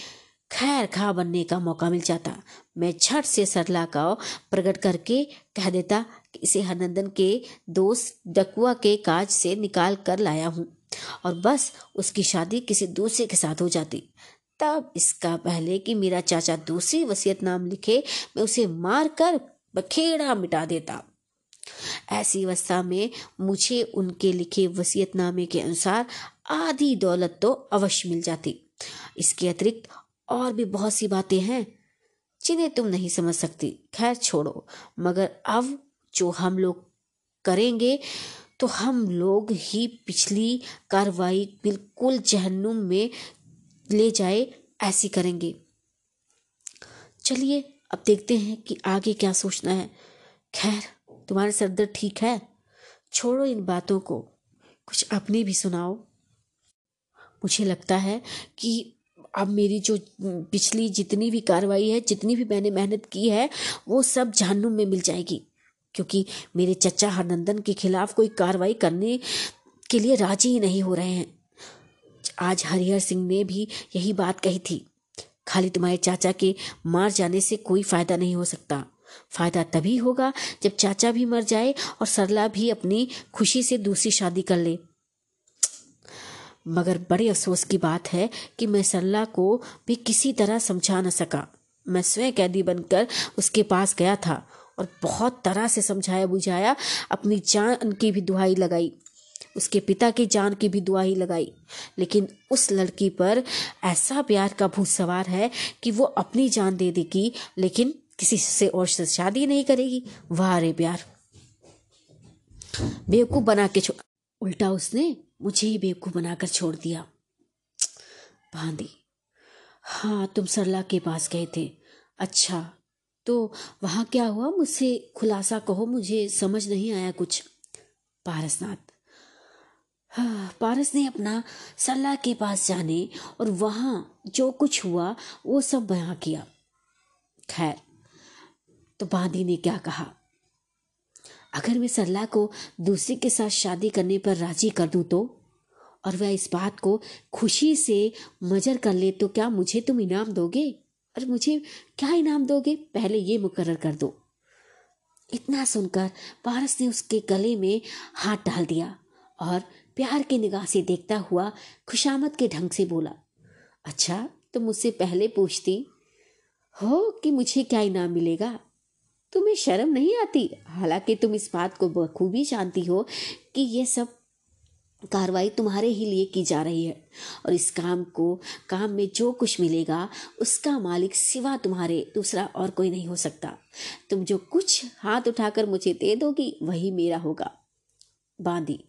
खैर खा बनने का मौका मिल जाता। मैं झट से सरला का प्रकट करके कह देता कि इसे हरनंदन के दोस्त डकुआ के काज से निकाल कर लाया हूँ, और बस उसकी शादी किसी दूसरे के साथ हो जाती। तब इसका पहले कि मेरा चाचा दूसरी वसीयत नाम लिखे, मैं उसे मार कर बखेड़ा मिटा देता। ऐसी अवस्था में मुझे उनके लिखे वसीयतनामे के अनुसार आधी दौलत तो अवश्य मिल जाती। इसके अतिरिक्त और भी बहुत सी बातें हैं जिन्हें तुम नहीं समझ सकती। खैर छोड़ो, मगर अब जो हम लोग करेंगे तो हम लोग ही पिछली कार्रवाई बिल्कुल जहन्नुम में ले जाए ऐसी करेंगे। चलिए अब देखते हैं कि आगे क्या सोचना है। खैर, तुम्हारे सरदर्द ठीक है? छोड़ो इन बातों को, कुछ अपनी भी सुनाओ। मुझे लगता है कि अब मेरी जो पिछली जितनी भी कार्रवाई है, जितनी भी मैंने मेहनत की है, वो सब जहन्नुम में मिल जाएगी, क्योंकि मेरे चचा हरनंदन के खिलाफ कोई कार्रवाई करने के लिए राजी ही नहीं हो रहे हैं। आज हरिहर सिंह ने भी यही बात कही थी। खाली तुम्हारे चाचा के मार जाने से कोई फायदा नहीं हो सकता। फायदा तभी होगा जब चाचा भी मर जाए और सरला भी अपनी खुशी से दूसरी शादी कर ले। मगर बड़े अफसोस की बात है कि मैं सरला को भी किसी तरह समझा न सका। मैं स्वयं कैदी बनकर उसके पास गया था और बहुत तरह से समझाया बुझाया, अपनी जान की भी दुहाई लगाई, उसके पिता की जान की भी दुआई लगाई, लेकिन उस लड़की पर ऐसा प्यार का भूत सवार है कि वो अपनी जान दे देगी लेकिन किसी से और से शादी नहीं करेगी। वाह रे प्यार, बेवकूफ़ बना के उल्टा उसने मुझे ही बेवकूफ़ बनाकर छोड़ दिया। बांदी, हाँ, तुम सरला के पास गए थे, अच्छा, तो वहाँ क्या हुआ? मुझसे खुलासा कहो, मुझे समझ नहीं आया कुछ। पारसनाथ, हाँ, पारस ने अपना सरला के पास जाने और वहाँ जो कुछ हुआ वो सब बयां किया। खैर, तो बांदी ने क्या कहा? अगर मैं सरला को दूसरे के साथ शादी करने पर राजी कर दूँ तो, और वह इस बात को खुशी से मजर कर ले तो क्या मुझे तुम इनाम दोगे? और मुझे क्या इनाम दोगे, पहले ये मुकर्रर कर दो। इतना सुनकर पारस ने उसके गले में हाथ डाल दिया और प्यार की निगाह से देखता हुआ खुशामद के ढंग से बोला, अच्छा, तुम मुझसे पहले पूछती हो कि मुझे क्या इनाम मिलेगा? तुम्हें शर्म नहीं आती? हालांकि तुम इस बात को बखूबी जानती हो कि यह सब कार्रवाई तुम्हारे ही लिए की जा रही है और इस काम में जो कुछ मिलेगा उसका मालिक सिवा तुम्हारे दूसरा और कोई नहीं हो सकता। तुम जो कुछ हाथ उठाकर मुझे दे दोगी वही मेरा होगा। बांदी,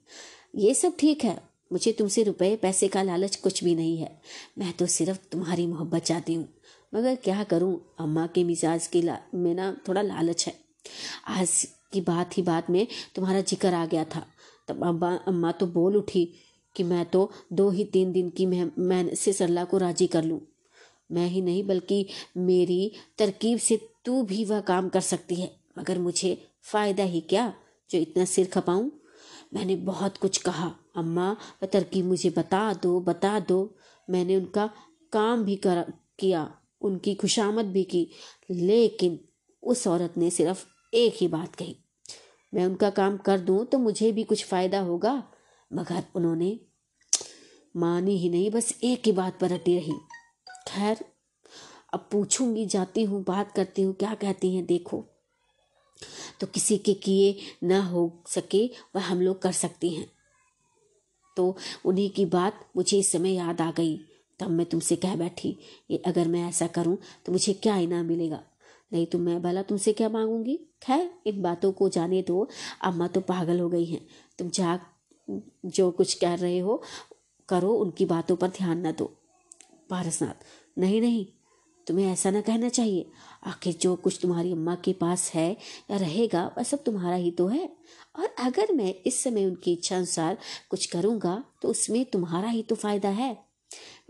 ये सब ठीक है, मुझे तुमसे रुपए पैसे का लालच कुछ भी नहीं है, मैं तो सिर्फ तुम्हारी मोहब्बत चाहती हूँ। मगर क्या करूँ, अम्मा के मिजाज के में ना थोड़ा लालच है। आज की बात में तुम्हारा जिक्र आ गया था, तब अम्मा तो बोल उठी कि मैं तो 2 ही 3 दिन की मेहनत से सरला को राजी कर लूँ। मैं ही नहीं बल्कि मेरी तरकीब से तू भी वह काम कर सकती है, मगर मुझे फ़ायदा ही क्या जो इतना सिर खपाऊँ। मैंने बहुत कुछ कहा, अम्मा वह तरकीब मुझे बता दो। मैंने उनका काम भी किया, उनकी खुशामद भी की, लेकिन उस औरत ने सिर्फ एक ही बात कही, मैं उनका काम कर दूं तो मुझे भी कुछ फ़ायदा होगा। मगर उन्होंने मानी ही नहीं, बस एक ही बात पर अटी रही। खैर, अब पूछूंगी, जाती हूँ, बात करती हूँ, क्या कहती हैं। देखो तो किसी के किए ना हो सके वह हम लोग कर सकती हैं। तो उन्हीं की बात मुझे इस समय याद आ गई, तब मैं तुमसे कह बैठी, ये अगर मैं ऐसा करूँ तो मुझे क्या इनाम मिलेगा, नहीं तो मैं भला तुमसे क्या मांगूंगी। खैर, इन बातों को जाने दो, अम्मा तो पागल हो गई हैं। तुम जा जो कुछ कह रहे हो करो, उनकी बातों पर ध्यान ना दो। पारसनाथ, नहीं, तुम्हें ऐसा ना कहना चाहिए। आखिर जो कुछ तुम्हारी अम्मा के पास है या रहेगा वह सब तुम्हारा ही तो है, और अगर मैं इस समय उनकी इच्छा अनुसार कुछ करूँगा तो उसमें तुम्हारा ही तो फ़ायदा है।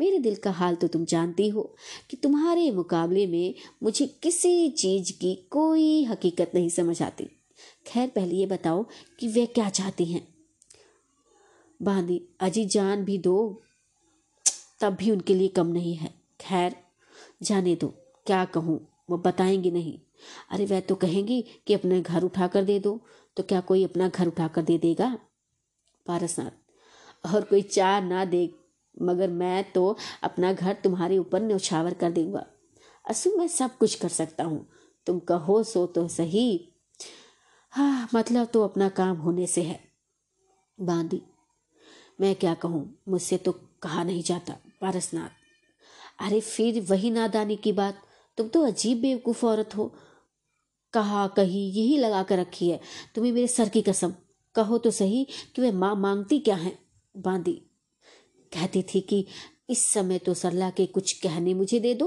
मेरे दिल का हाल तो तुम जानती हो कि तुम्हारे मुकाबले में मुझे किसी चीज़ की कोई हकीकत नहीं समझ आती। खैर, पहले ये बताओ कि वे क्या चाहती हैं। बांदी, अजी जान भी दो तब भी उनके लिए कम नहीं है। खैर, जाने दो, क्या कहूँ, वो बताएंगी नहीं। अरे वह तो कहेंगी कि अपने घर उठाकर दे दो, तो क्या कोई अपना घर उठाकर दे देगा। पारसनाथ, और कोई चार ना दे, मगर मैं तो अपना घर तुम्हारे ऊपर न्यौछावर कर दूंगा। असु, मैं सब कुछ कर सकता हूँ, तुम कहो सो तो सही। हाँ, मतलब तो अपना काम होने से है। बांदी, मैं क्या कहूँ, मुझसे तो कहा नहीं जाता। पारसनाथ, अरे फिर वही नादानी की बात, तुम तो अजीब बेवकूफ़ औरत हो, कहा कहीं यही लगा कर रखी है तुम्हें। मेरे सर की कसम, कहो तो सही कि वे मांगती क्या हैं। बांदी कहती थी कि इस समय तो सरला के कुछ कहने मुझे दे दो,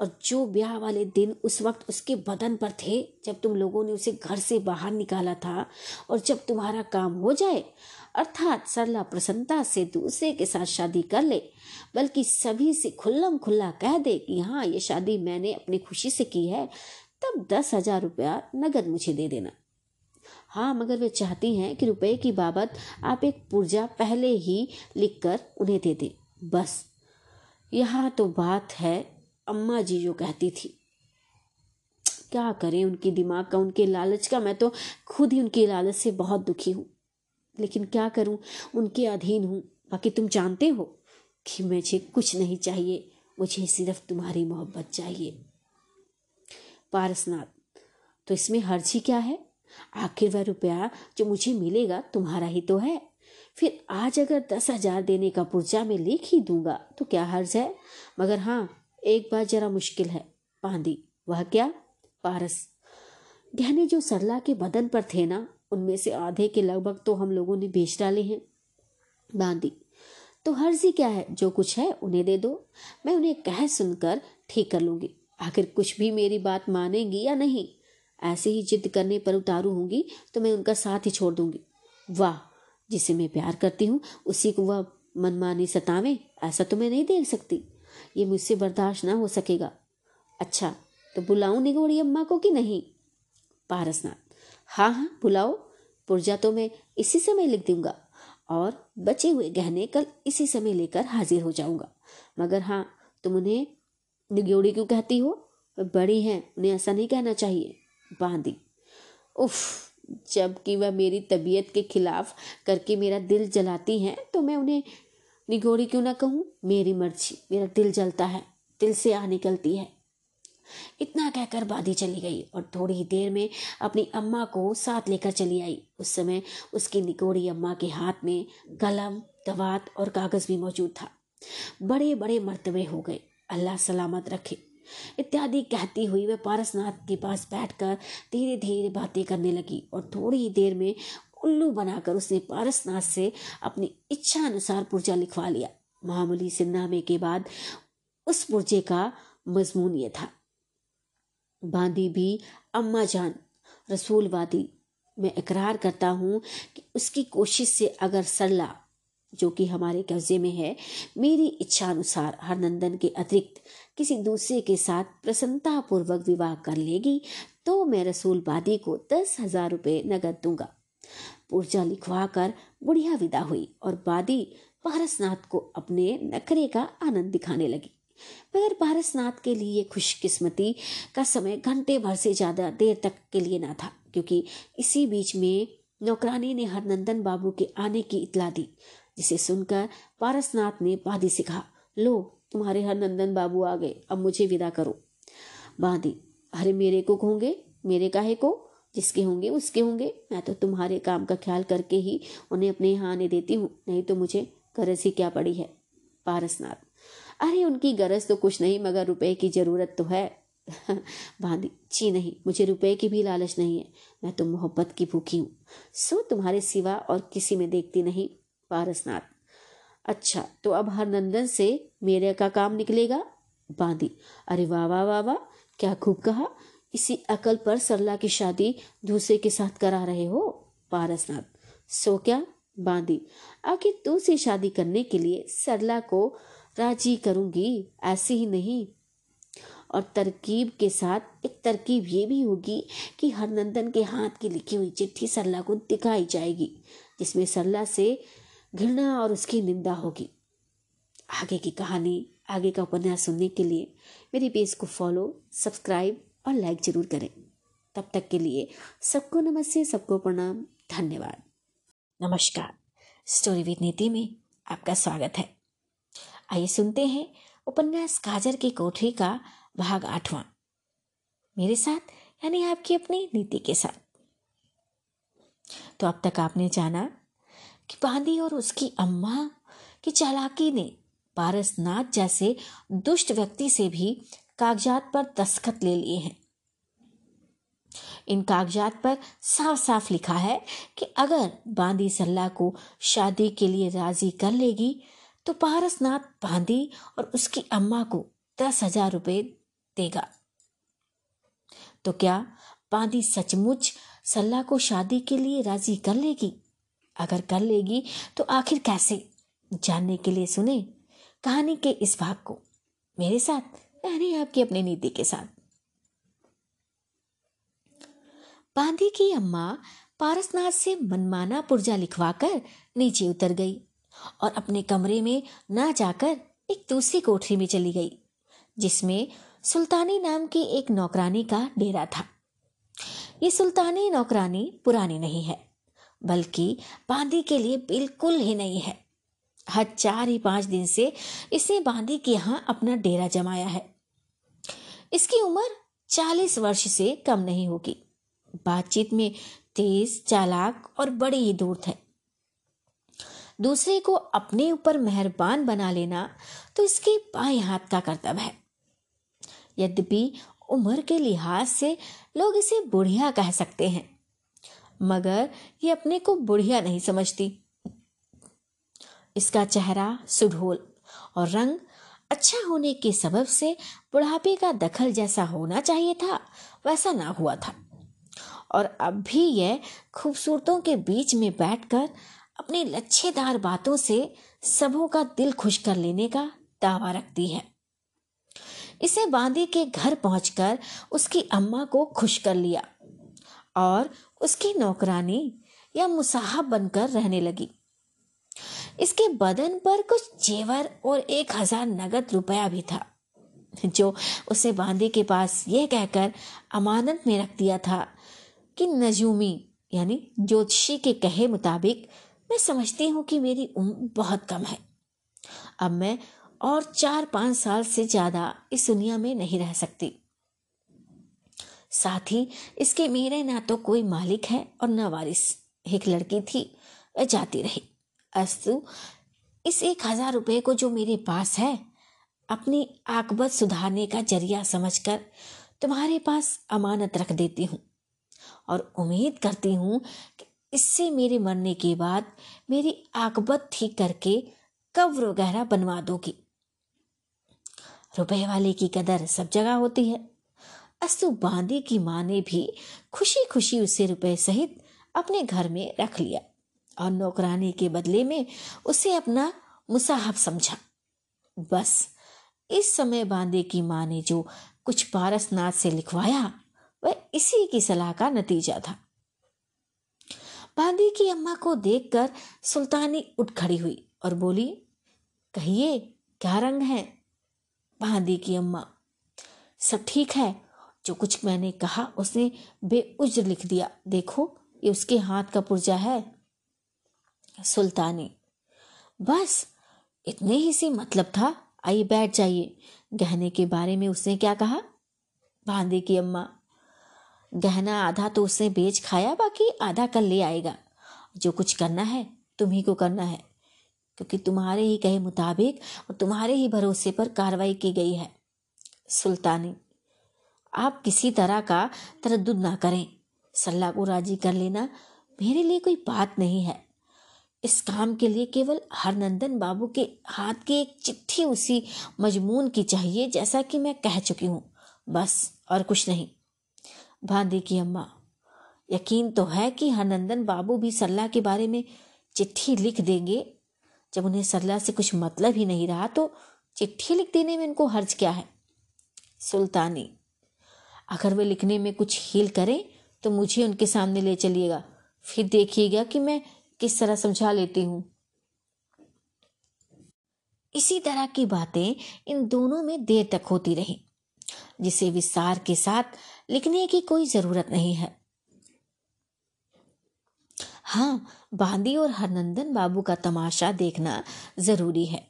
और जो ब्याह वाले दिन उस वक्त उसके बदन पर थे जब तुम लोगों ने उसे घर से बाहर निकाला था, और जब तुम्हारा काम हो जाए, अर्थात सरला प्रसन्नता से दूसरे के साथ शादी कर ले, बल्कि सभी से खुल्लम खुल्ला कह दे कि हाँ, ये शादी मैंने अपनी खुशी से की है, तब 10,000 रुपया नगद मुझे दे देना। हाँ, मगर वे चाहती हैं कि रुपए की बाबत आप एक पुर्जा पहले ही लिखकर उन्हें दे दें। बस यहाँ तो बात है, अम्मा जी जो कहती थी। क्या करें उनके दिमाग का, उनके लालच का। मैं तो खुद ही उनके लालच से बहुत दुखी हूँ, लेकिन क्या करूँ, उनके अधीन हूँ। बाकी तुम जानते हो कि मुझे कुछ नहीं चाहिए, मुझे सिर्फ तुम्हारी मोहब्बत चाहिए। पारसनाथ, तो इसमें हर्जी क्या है, आखिर वह रुपया जो मुझे मिलेगा तुम्हारा ही तो है। फिर आज अगर 10,000 देने का पुर्जा मैं लिख ही दूंगा तो क्या हर्ज है। मगर हाँ, एक बात जरा मुश्किल है। बांदी, वह क्या। पारस, गहने जो सरला के बदन पर थे ना, उनमें से आधे के लगभग तो हम लोगों ने बेच डाले हैं। बांदी, तो हर्जी क्या है, जो कुछ है उन्हें दे दो, मैं उन्हें कह सुनकर ठीक कर लूँगी। आखिर कुछ भी मेरी बात मानेंगी या नहीं, ऐसे ही जिद करने पर उतारू होंगी तो मैं उनका साथ ही छोड़ दूंगी। वाह, जिसे मैं प्यार करती हूँ उसी को वह मनमानी सतावे, ऐसा तो मैं नहीं देख सकती, ये मुझसे बर्दाश्त ना हो सकेगा। अच्छा, तो बुलाऊं निगोड़ी अम्मा को कि नहीं। पारसनाथ, हाँ, बुलाओ, पुर्जा तो मैं इसी समय लिख दूंगा और बचे हुए गहने कल इसी समय लेकर हाजिर हो जाऊँगा। मगर हाँ, तुम उन्हें निगोड़ी क्यों कहती हो, बड़ी हैं, उन्हें ऐसा नहीं कहना चाहिए। बांदी, उफ, जबकि वह मेरी तबीयत के खिलाफ करके मेरा दिल जलाती हैं तो मैं उन्हें निगोड़ी क्यों ना कहूँ। मेरी मर्जी, मेरा दिल जलता है, दिल से आह निकलती है। इतना कहकर बादी चली गई और थोड़ी ही देर में अपनी अम्मा को साथ लेकर चली आई। उस समय उसकी निकोड़ी अम्मा के हाथ में कलम, दवात और कागज़ भी मौजूद था। बड़े बड़े मर्तबे हो गए, अल्लाह सलामत रखे इत्यादि कहती हुई वह पारसनाथ के पास बैठकर धीरे धीरे बातें करने लगी और थोड़ी ही देर में उल्लू बनाकर उसने पारसनाथ से अपनी इच्छा अनुसार पुर्जा लिखवा लिया। मामूली सिन्नामे के बाद उस पुर्जे का मजमून ये था: बांदी भी अम्मा जान रसूलवादी, मैं इकरार करता हूँ कि उसकी कोशिश से अगर सरला, जो कि हमारे कब्जे में है, मेरी इच्छा अनुसार हरनंदन के अतिरिक्त किसी दूसरे के साथ प्रसन्नतापूर्वक विवाह कर लेगी तो मैं रसूलवादी को 10,000 रुपये नगद दूंगा। पुर्जा लिखवा कर बुढ़िया विदा हुई और बादी पारसनाथ को अपने नखरे का आनंद दिखाने लगी। मगर पारसनाथ के लिए खुशकिस्मती का समय घंटे भर से ज़्यादा देर तक के लिए ना था, क्योंकि इसी बीच में नौकरानी ने हरनंदन बाबू के आने की इतला दी, जिसे सुनकर पारसनाथ ने बादी से कहा, लो तुम्हारे हरनंदन बाबू आ गए, अब मुझे विदा करो। बादी, अरे मेरे को होंगे, मेरे काहे को, जिसके होंगे उसके होंगे, मैं तो तुम्हारे काम का ख्याल करके ही उन्हें अपने यहाँ आने देती हूँ, नहीं तो मुझे गरज ही क्या पड़ी है। पारसनाथ, अरे उनकी गरज तो कुछ नहीं, मगर रुपए की ज़रूरत तो है। बांदी, जी नहीं, मुझे रुपए की भी लालच नहीं है, मैं तो मोहब्बत की भूखी हूँ, सो तुम्हारे सिवा और किसी में देखती नहीं। पारसनाथ, अच्छा तो अब हरनंदन से मेरे का काम निकलेगा। बांदी, अरे वाह वाह वाह वाह, क्या खूब कहा, इसी अकल पर सरला की शादी दूसरे के साथ करा रहे हो। पारसनाथ, सो क्या। बांदी, आखिर तुमसे शादी करने के लिए सरला को राजी करूंगी, ऐसे ही नहीं, और तरकीब के साथ एक तरकीब ये भी होगी कि हरनंदन के हाथ की लिखी हुई चिट्ठी सरला को दिखाई जाएगी, जिसमें सरला से घृणा और उसकी निंदा होगी। आगे की कहानी, आगे का उपन्यास सुनने के लिए मेरे पेज को फॉलो, सब्सक्राइब और लाइक जरूर करें। तब तक के लिए सबको नमस्ते, सबको प्रणाम, धन्यवाद, नमस्कार। स्टोरी विद नीति में आपका स्वागत है। आइए सुनते हैं उपन्यास काजर की कोठरी का भाग 8वां, मेरे साथ यानी आपकी अपनी नीति के साथ। तो अब तक आपने जाना कि बांदी और उसकी अम्मा की चालाकी ने पारसनाथ जैसे दुष्ट व्यक्ति से भी कागजात पर दस्तखत ले लिए हैं। इन कागजात पर साफ साफ लिखा है कि अगर बांदी सरला को शादी के लिए राजी कर लेगी तो पारसनाथ बांदी और उसकी अम्मा को 10,000 रुपये देगा। तो क्या बांदी सचमुच सरला को शादी के लिए राजी कर लेगी? अगर कर लेगी तो आखिर कैसे, जानने के लिए सुने कहानी के इस भाग को, मेरे साथ यानी आपकी अपनी नीति के साथ। बांदी की अम्मा पारसनाथ से मनमाना पुर्जा लिखवाकर नीचे उतर गई और अपने कमरे में ना जाकर एक दूसरी कोठरी में चली गई, जिसमें सुल्तानी नाम की एक नौकरानी का डेरा था। ये सुल्तानी नौकरानी पुरानी नहीं है, बल्कि बांदी के लिए बिल्कुल ही नई है। हर 4 ही 5 दिन से इसने बांदी के यहाँ अपना डेरा जमाया है। इसकी उम्र 40 वर्ष से कम नहीं होगी। बातचीत में तेज, चालाक और बड़ी ही धूर्त है। दूसरे को अपने ऊपर मेहरबान बना लेना तो इसके बाएं हाथ का कर्तव्य है। यद्यपि उम्र के लिहाज से लोग इसे बुढ़िया कह सकते हैं, मगर ये अपने को बुढ़िया नहीं समझती। इसका चेहरा सुडोल और रंग अच्छा होने के सबब से बुढ़ापे का दखल जैसा होना चाहिए था, वैसा ना हुआ था, और अब भी यह खूबसूरतों के बीच में बैठकर अपनी लच्छेदार बातों से सबों का दिल खुश कर लेने का दावा रखती है। इसे बांदी के घर पहुंचकर उसकी अम्मा को खुश कर लिया और उसकी नौकरानी या मुसाहब बनकर रहने लगी। इसके बदन पर कुछ जेवर और 1,000 नगद रुपया भी था, जो उसे बांदी के पास यह कहकर अमानत में रख दिया था कि नजूमी यानी ज्योतिषी के कहे मुताबिक मैं समझती हूँ कि मेरी उम्र बहुत कम है, अब मैं और 4-5 साल से ज़्यादा इस दुनिया में नहीं रह सकती, साथ ही इसके मेरे ना तो कोई मालिक है और न वारिस। एक लड़की थी, वह जाती रही। अस्तु इस 1000 रुपये को जो मेरे पास है अपनी आकबत सुधारने का जरिया समझकर तुम्हारे पास अमानत रख देती हूँ और उम्मीद करती हूँ कि इससे मेरे मरने के बाद मेरी आकबत ठीक करके कब्र वगैरह बनवा दोगी। रुपए वाले की कदर सब जगह होती है। अस्तु बांदी की माँ ने भी खुशी खुशी उसे रुपए सहित अपने घर में रख लिया और नौकरानी के बदले में उसे अपना मुसाहब समझा। बस इस समय बांदे की माँ ने जो कुछ पारसनाथ से लिखवाया वह इसी की सलाह का नतीजा था। बांदी की अम्मा को देखकर सुल्तानी उठ खड़ी हुई और बोली, कहिए क्या रंग है? बांदी की अम्मा, सब ठीक है, जो कुछ मैंने कहा उसने बेउज्र लिख दिया, देखो ये उसके हाथ का पुर्जा है। सुल्तानी, बस इतने ही से मतलब था, आइए बैठ जाइए। गहने के बारे में उसने क्या कहा? बांदी की अम्मा, गहना आधा तो उसने बेच खाया, बाकी आधा कल ले आएगा। जो कुछ करना है तुम्ही को करना है, क्योंकि तुम्हारे ही कहे मुताबिक और तुम्हारे ही भरोसे पर कार्रवाई की गई है। सुल्तानी, आप किसी तरह का तरद्दुद ना करें, सल्ला को राजी कर लेना मेरे लिए कोई बात नहीं है। इस काम के लिए केवल हरनंदन बाबू के हाथ की एक चिट्ठी उसी मजमून की चाहिए जैसा कि मैं कह चुकी हूँ, बस और कुछ नहीं। भांदी की अम्मा, यकीन तो है कि हरनंदन बाबू भी सल्ला के बारे में चिट्ठी लिख देंगे। जब उन्हें सल्ला से कुछ मतलब ही नहीं रहा तो चिट्ठी लिख देने में उनको हर्ज क्या है? सुल्तानी, अगर वे लिखने में कुछ हील करें तो मुझे उनके सामने ले चलिएगा, फिर देखिएगा कि मैं किस तरह समझा लेती हूँ। इसी तरह की बातें इन दोनों में देर तक होती रही, जिसे विस्तार के साथ लिखने की कोई जरूरत नहीं है। हाँ, बांदी और हरनंदन बाबू का तमाशा देखना जरूरी है।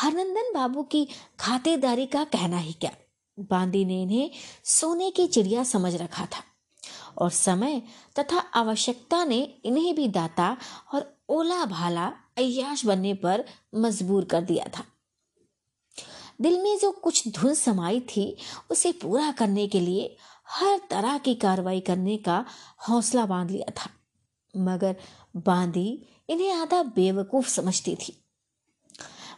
हरनंदन बाबू की खातिरदारी का कहना ही क्या, बांदी ने इन्हें सोने की चिड़िया समझ रखा था और समय तथा आवश्यकता ने इन्हें भी दाता और ओला भाला अय्याश बनने पर मजबूर कर दिया था। दिल में जो कुछ धुन समाई थी उसे पूरा करने के लिए हर तरह की कार्रवाई करने का हौसला बांध लिया था, मगर बांदी इन्हें आधा बेवकूफ समझती थी।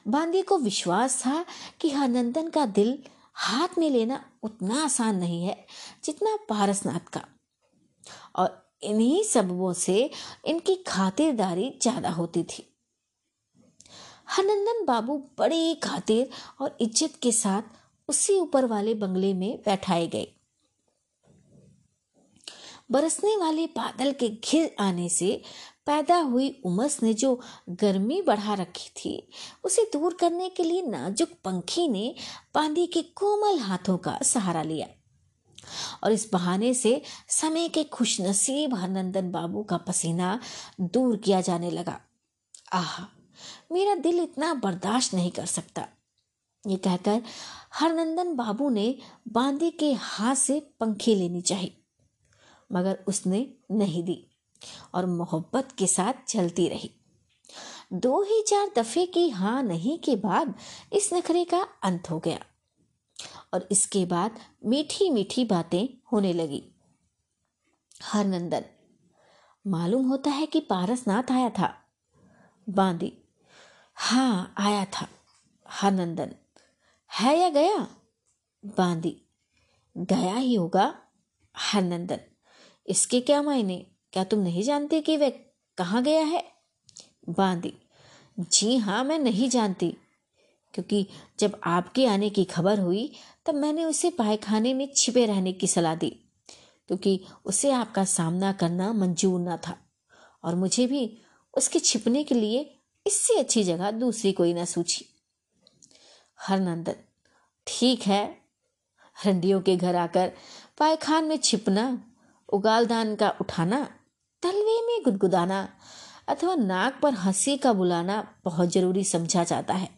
बांदी को विश्वास था कि हरनंदन का दिल हाथ में लेना उतना आसान नहीं है जितना पारसनाथ का, और इन्हीं सबबों से इनकी खातिरदारी ज्यादा होती थी। हरनंदन बाबू बड़ी खातिर और इज्जत के साथ उसी ऊपर वाले बंगले में बैठाए गए। बरसने वाले बादल के घिर आने से पैदा हुई उमस ने जो गर्मी बढ़ा रखी थी उसे दूर करने के लिए नाजुक पंखी ने बांदी के कोमल हाथों का सहारा लिया और इस बहाने से समय के खुशनसीब हरनंदन बाबू का पसीना दूर किया जाने लगा। आह, मेरा दिल इतना बर्दाश्त नहीं कर सकता, ये कहकर हरनंदन बाबू ने बांदी के हाथ से पंखी लेनी चाहिए, मगर उसने नहीं दी और मोहब्बत के साथ चलती रही। 2 ही 4 दफे की हाँ नहीं के बाद इस नखरे का अंत हो गया और इसके बाद मीठी मीठी बातें होने लगी। हरनंदन, मालूम होता है कि पारसनाथ आया था। बांदी, हाँ आया था। हरनंदन, है या गया? बांदी, गया ही होगा। हरनंदन, इसके क्या मायने, क्या तुम नहीं जानती कि वह कहाँ गया है? बांदी, जी हाँ, मैं नहीं जानती, क्योंकि जब आपके आने की खबर हुई तब मैंने उसे पायखाने में छिपे रहने की सलाह दी, क्योंकि उसे आपका सामना करना मंजूर ना था और मुझे भी उसके छिपने के लिए इससे अच्छी जगह दूसरी कोई ना सूझी। हरनंदन, ठीक है, रंडियों के घर आकर पायखान में छिपना, उगालदान का उठाना, तलवे में गुदगुदाना अथवा नाक पर हंसी का बुलाना बहुत जरूरी समझा जाता है,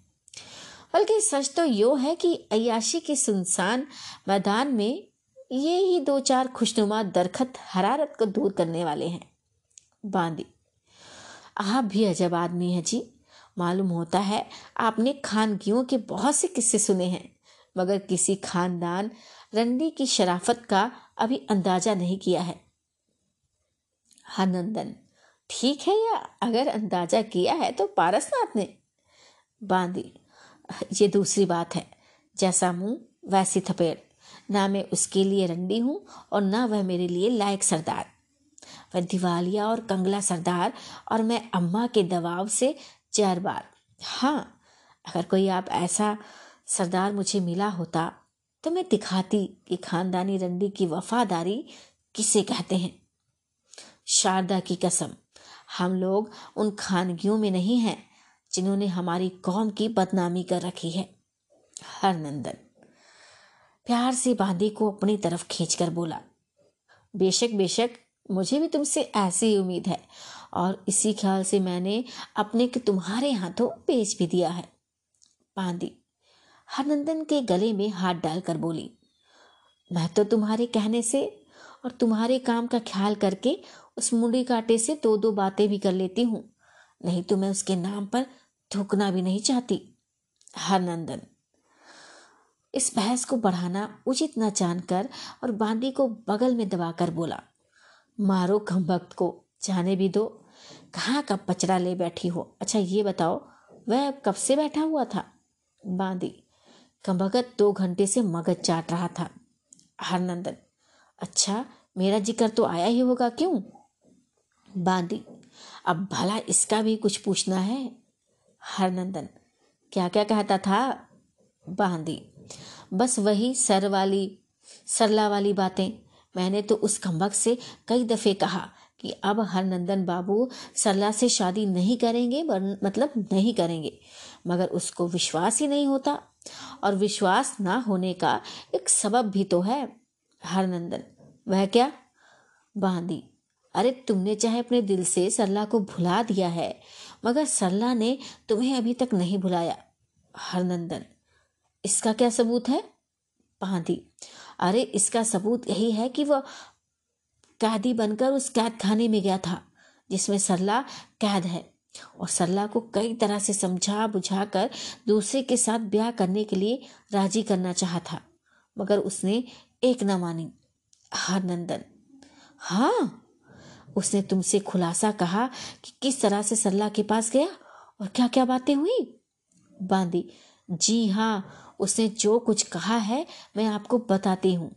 बल्कि सच तो यो है कि अय्याशी के सुनसान मैदान में ये ही दो चार खुशनुमा दरखत हरारत को दूर करने वाले हैं। बांदी, आप भी अजब आदमी हैं जी। मालूम होता है आपने खानगियों के बहुत से किस्से सुने हैं, मगर किसी खानदान रंडी की शराफत का अभी अंदाजा नहीं किया है। हनंदन, ठीक है, या अगर अंदाजा किया है तो पारसनाथ ने। बांदी, ये दूसरी बात है, जैसा मुंह वैसी थपेड़। ना मैं उसके लिए रंडी हूँ और ना वह मेरे लिए लायक सरदार। वह दिवालिया और कंगला सरदार और मैं अम्मा के दबाव से चार बार। हाँ, अगर कोई आप ऐसा सरदार मुझे मिला होता तो मैं दिखाती कि खानदानी रंडी की वफादारी किसे कहते हैं। शारदा की कसम, हम लोग उन खानगियों में नहीं हैं जिन्होंने हमारी कौम की बदनामी कर रखी है। हरनंदन प्यार से बांदी को अपनी तरफ खींचकर बोला, बेशक बेशक, मुझे भी तुमसे ऐसी उम्मीद है और इसी ख्याल से मैंने अपने के तुम्हारे हाथों बेच भी दिया है। बांदी हरनंदन के गले में हाथ डालकर बोली, मैं तो तुम्हारे कहने से और तुम्हारे काम का ख्याल करके उस मुंडी काटे से दो दो बातें भी कर लेती हूँ, नहीं तो मैं उसके नाम पर थूकना भी नहीं चाहती। हरनंदन इस बहस को बढ़ाना उचित न जानकर और बांदी को बगल में दबाकर बोला, मारो खम्भक्त को, जाने भी दो, कहाँ का पचड़ा ले बैठी हो। अच्छा ये बताओ, वह कब से बैठा हुआ था। बांदी, खम्भक्त 2 घंटे से मगज चाट रहा था। हरनंदन, अच्छा मेरा जिक्र तो आया ही होगा, क्यों। बांदी, अब भला इसका भी कुछ पूछना है। हरनंदन, क्या क्या कहता था। बांदी, बस वही सरला वाली बातें। मैंने तो उस खम्भक्त से कई दफ़े कहा कि अब हरनंदन बाबू सरला से शादी नहीं करेंगे, मतलब नहीं करेंगे, मगर उसको विश्वास ही नहीं होता, और विश्वास ना होने का एक सबब भी तो है। हरनंदन, वह क्या। बांदी, अरे तुमने चाहे अपने दिल से सरला को भुला दिया है, मगर सरला ने तुम्हें अभी तक नहीं भुलाया। हरनंदन, इसका क्या सबूत है। बांदी, अरे इसका सबूत यही है कि वह कैदी बनकर उस कैद खाने में गया था जिसमें सरला कैद है, और सरला को कई तरह से समझा बुझा कर दूसरे के साथ ब्याह करने के लिए राजी करना चाहा था, मगर उसने एक ना मानी। हरनंदन, हाँ, उसने तुमसे खुलासा कहा कि किस तरह से सरला के पास गया और क्या क्या बातें हुई। बांदी, जी हाँ, उसने जो कुछ कहा है मैं आपको बताती हूँ।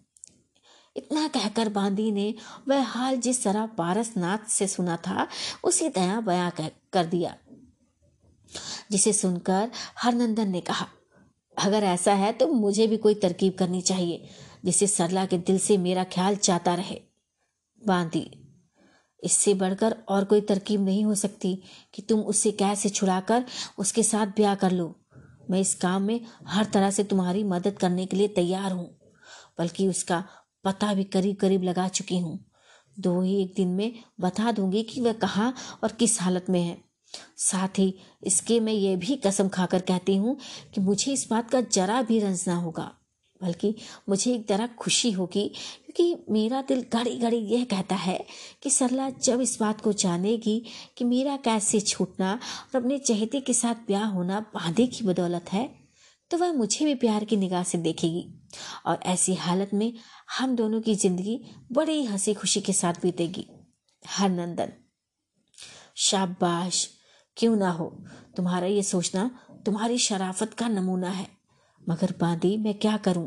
इतना कहकर बांदी ने वह हाल जिस तरह पारसनाथ से सुना था उसी तरह बयां कर दिया, जिसे सुनकर हरनंदन ने कहा, अगर ऐसा है तो मुझे भी कोई तरकीब करनी चाहिए जिससे सरला के दिल से मेरा ख्याल जाता रहे। बांदी, इससे बढ़कर और कोई तरकीब नहीं हो सकती कि तुम उससे कैद से छुड़ाकर उसके साथ ब्याह कर लो। मैं इस काम में हर तरह से तुम्हारी मदद करने के लिए तैयार हूँ, बल्कि उसका पता भी करीब करीब लगा चुकी हूँ। 2 ही एक दिन में बता दूंगी कि वह कहाँ और किस हालत में है। साथ ही इसके मैं ये भी कसम खाकर कहती हूँ कि मुझे इस बात का जरा भी रंज ना होगा, बल्कि मुझे एक तरह खुशी होगी, क्योंकि मेरा दिल घड़ी घड़ी यह कहता है कि सरला जब इस बात को जानेगी कि मेरा कैसे छूटना और अपने चहेते के साथ ब्याह होना बांदी की बदौलत है, तो वह मुझे भी प्यार की निगाह से देखेगी और ऐसी हालत में हम दोनों की जिंदगी बड़ी हंसी खुशी के साथ बीतेगी। हरनंदन, शाबाश, क्यों ना हो, तुम्हारा ये सोचना तुम्हारी शराफत का नमूना है। मगर बांदी, मैं क्या करूं,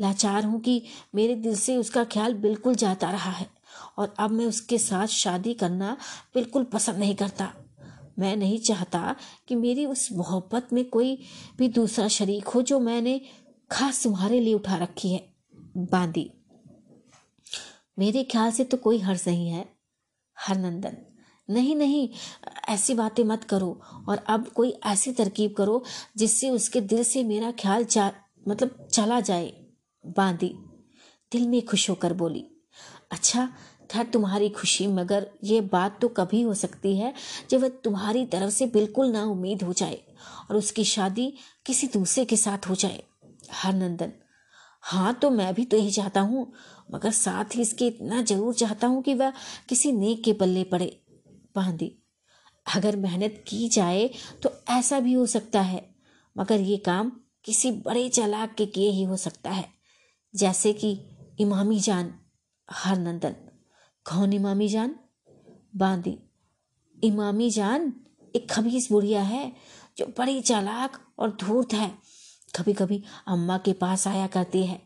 लाचार हूं कि मेरे दिल से उसका ख्याल बिल्कुल जाता रहा है और अब मैं उसके साथ शादी करना बिल्कुल पसंद नहीं करता। मैं नहीं चाहता कि मेरी उस मोहब्बत में कोई भी दूसरा शरीक हो जो मैंने खास तुम्हारे लिए उठा रखी है। बांदी, मेरे ख्याल से तो कोई हर्ज नहीं है। हरनंदन, नहीं नहीं, ऐसी बातें मत करो, और अब कोई ऐसी तरकीब करो जिससे उसके दिल से मेरा ख्याल चला जाए। बांदी दिल में खुश होकर बोली, अच्छा खैर तुम्हारी खुशी, मगर ये बात तो कभी हो सकती है जब वह तुम्हारी तरफ से बिल्कुल ना उम्मीद हो जाए और उसकी शादी किसी दूसरे के साथ हो जाए। हरनंदन, हाँ तो मैं भी तो यही चाहता हूँ, मगर साथ ही इसके इतना जरूर चाहता हूँ कि वह किसी नेक के पल्ले पड़े। बांदी, अगर मेहनत की जाए तो ऐसा भी हो सकता है, मगर ये काम किसी बड़े चालाक के किए ही हो सकता है, जैसे कि इमामी जान। हरनंदन, कौन इमामी जान? बांदी, इमामी जान एक खबीस बुढ़िया है जो बड़ी चालाक और धूर्त है। कभी कभी अम्मा के पास आया करती है,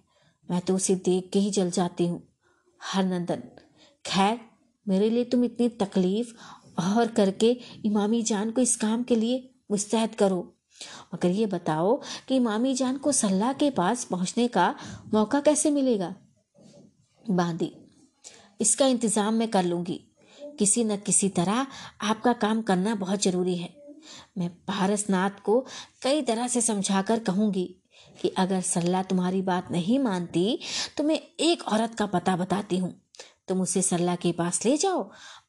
मैं तो उसे देख के ही जल जाती हूँ। हरनंदन, खैर मेरे लिए तुम इतनी तकलीफ और करके इमामी जान को इस काम के लिए मुस्तैद करो, मगर ये बताओ कि इमामी जान को सल्ला के पास पहुँचने का मौका कैसे मिलेगा? बांदी, इसका इंतज़ाम मैं कर लूँगी। किसी न किसी तरह आपका काम करना बहुत ज़रूरी है। मैं पारसनाथ को कई तरह से समझाकर कहूँगी कि अगर सल्ला तुम्हारी बात नहीं मानती तो मैं एक औरत का पता बताती हूँ, तुम उसे सल्ला के पास ले जाओ।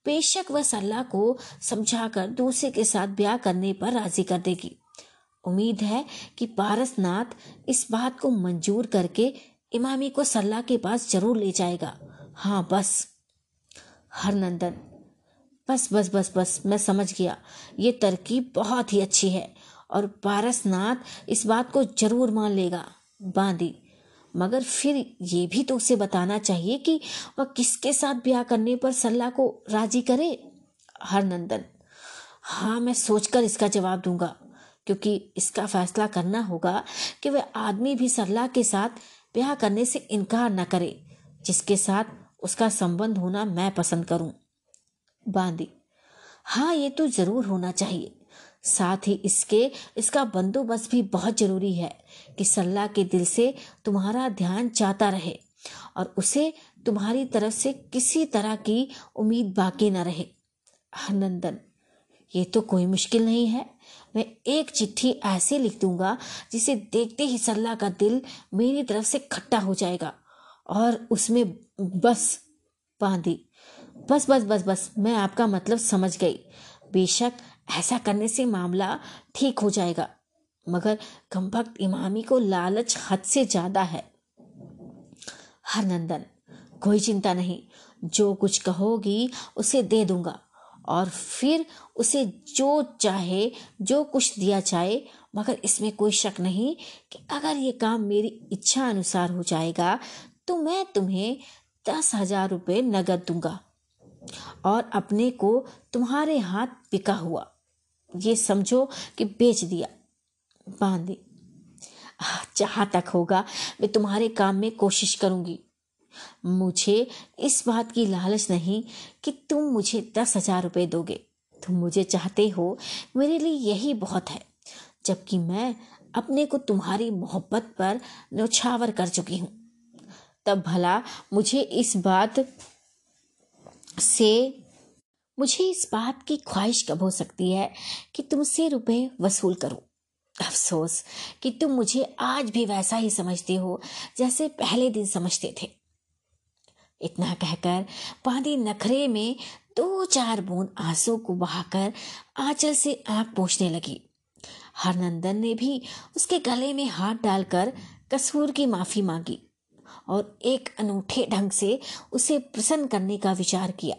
बेशक वह सल्ला को समझाकर दूसरे के साथ ब्याह करने पर राजी कर देगी। उम्मीद है कि पारसनाथ इस बात को मंजूर करके इमामी को सल्ला के पास जरूर ले जाएगा। हाँ बस। हरनंदन, बस बस बस बस, मैं समझ गया। ये तरकीब बहुत ही अच्छी है और पारसनाथ इस बात को जरूर मान लेगा। बांदी, मगर फिर ये भी तो उसे बताना चाहिए कि वह किसके साथ ब्याह करने पर सल्ला को राजी करे। हरनंदन, हाँ मैं सोचकर इसका जवाब दूंगा, क्योंकि इसका फैसला करना होगा कि वह आदमी भी सल्ला के साथ ब्याह करने से इनकार न करे जिसके साथ उसका संबंध होना मैं पसंद करूं। बांदी, हाँ ये तो ज़रूर होना चाहिए। साथ ही इसका बंदोबस्त भी बहुत ज़रूरी है कि सल्ला के दिल से तुम्हारा ध्यान जाता रहे और उसे तुम्हारी तरफ से किसी तरह की उम्मीद बाकी न रहे। हरनंदन, ये तो कोई मुश्किल नहीं है। मैं एक चिट्ठी ऐसे लिख दूंगा जिसे देखते ही सल्ला का दिल मेरी तरफ से खट्टा हो जाएगा और उसमें बस। बांदी, बस बस बस बस, मैं आपका मतलब समझ गई। बेशक ऐसा करने से मामला ठीक हो जाएगा, मगर कमबख्त इमामी को लालच हद से ज़्यादा है। हरनंदन, कोई चिंता नहीं, जो कुछ कहोगी उसे दे दूंगा और फिर उसे जो कुछ दिया जाए, मगर इसमें कोई शक नहीं कि अगर ये काम मेरी इच्छा अनुसार हो जाएगा तो मैं तुम्हें 10,000 रुपये नगद दूंगा और अपने को तुम्हारे हाथ बिका हुआ ये समझो कि बेच दिया। बांदी, जहाँ तक होगा मैं तुम्हारे काम में कोशिश करूँगी। मुझे इस बात की लालच नहीं कि तुम मुझे 10,000 रुपये दोगे। तुम मुझे चाहते हो, मेरे लिए यही बहुत है, जबकि मैं अपने को तुम्हारी मोहब्बत पर न्योछावर कर चुकी हूँ। तब भला मुझे इस बात की ख्वाहिश कब हो सकती है कि तुमसे रुपए वसूल करो। अफसोस कि तुम मुझे आज भी वैसा ही समझते हो जैसे पहले दिन समझते थे। इतना कहकर बांदी नखरे में 2-4 बूंद आंसू को बहाकर आंचल से आंख पोंछने लगी। हरनंदन ने भी उसके गले में हाथ डालकर कसूर की माफ़ी मांगी और एक अनूठे ढंग से उसे प्रसन्न करने का विचार किया।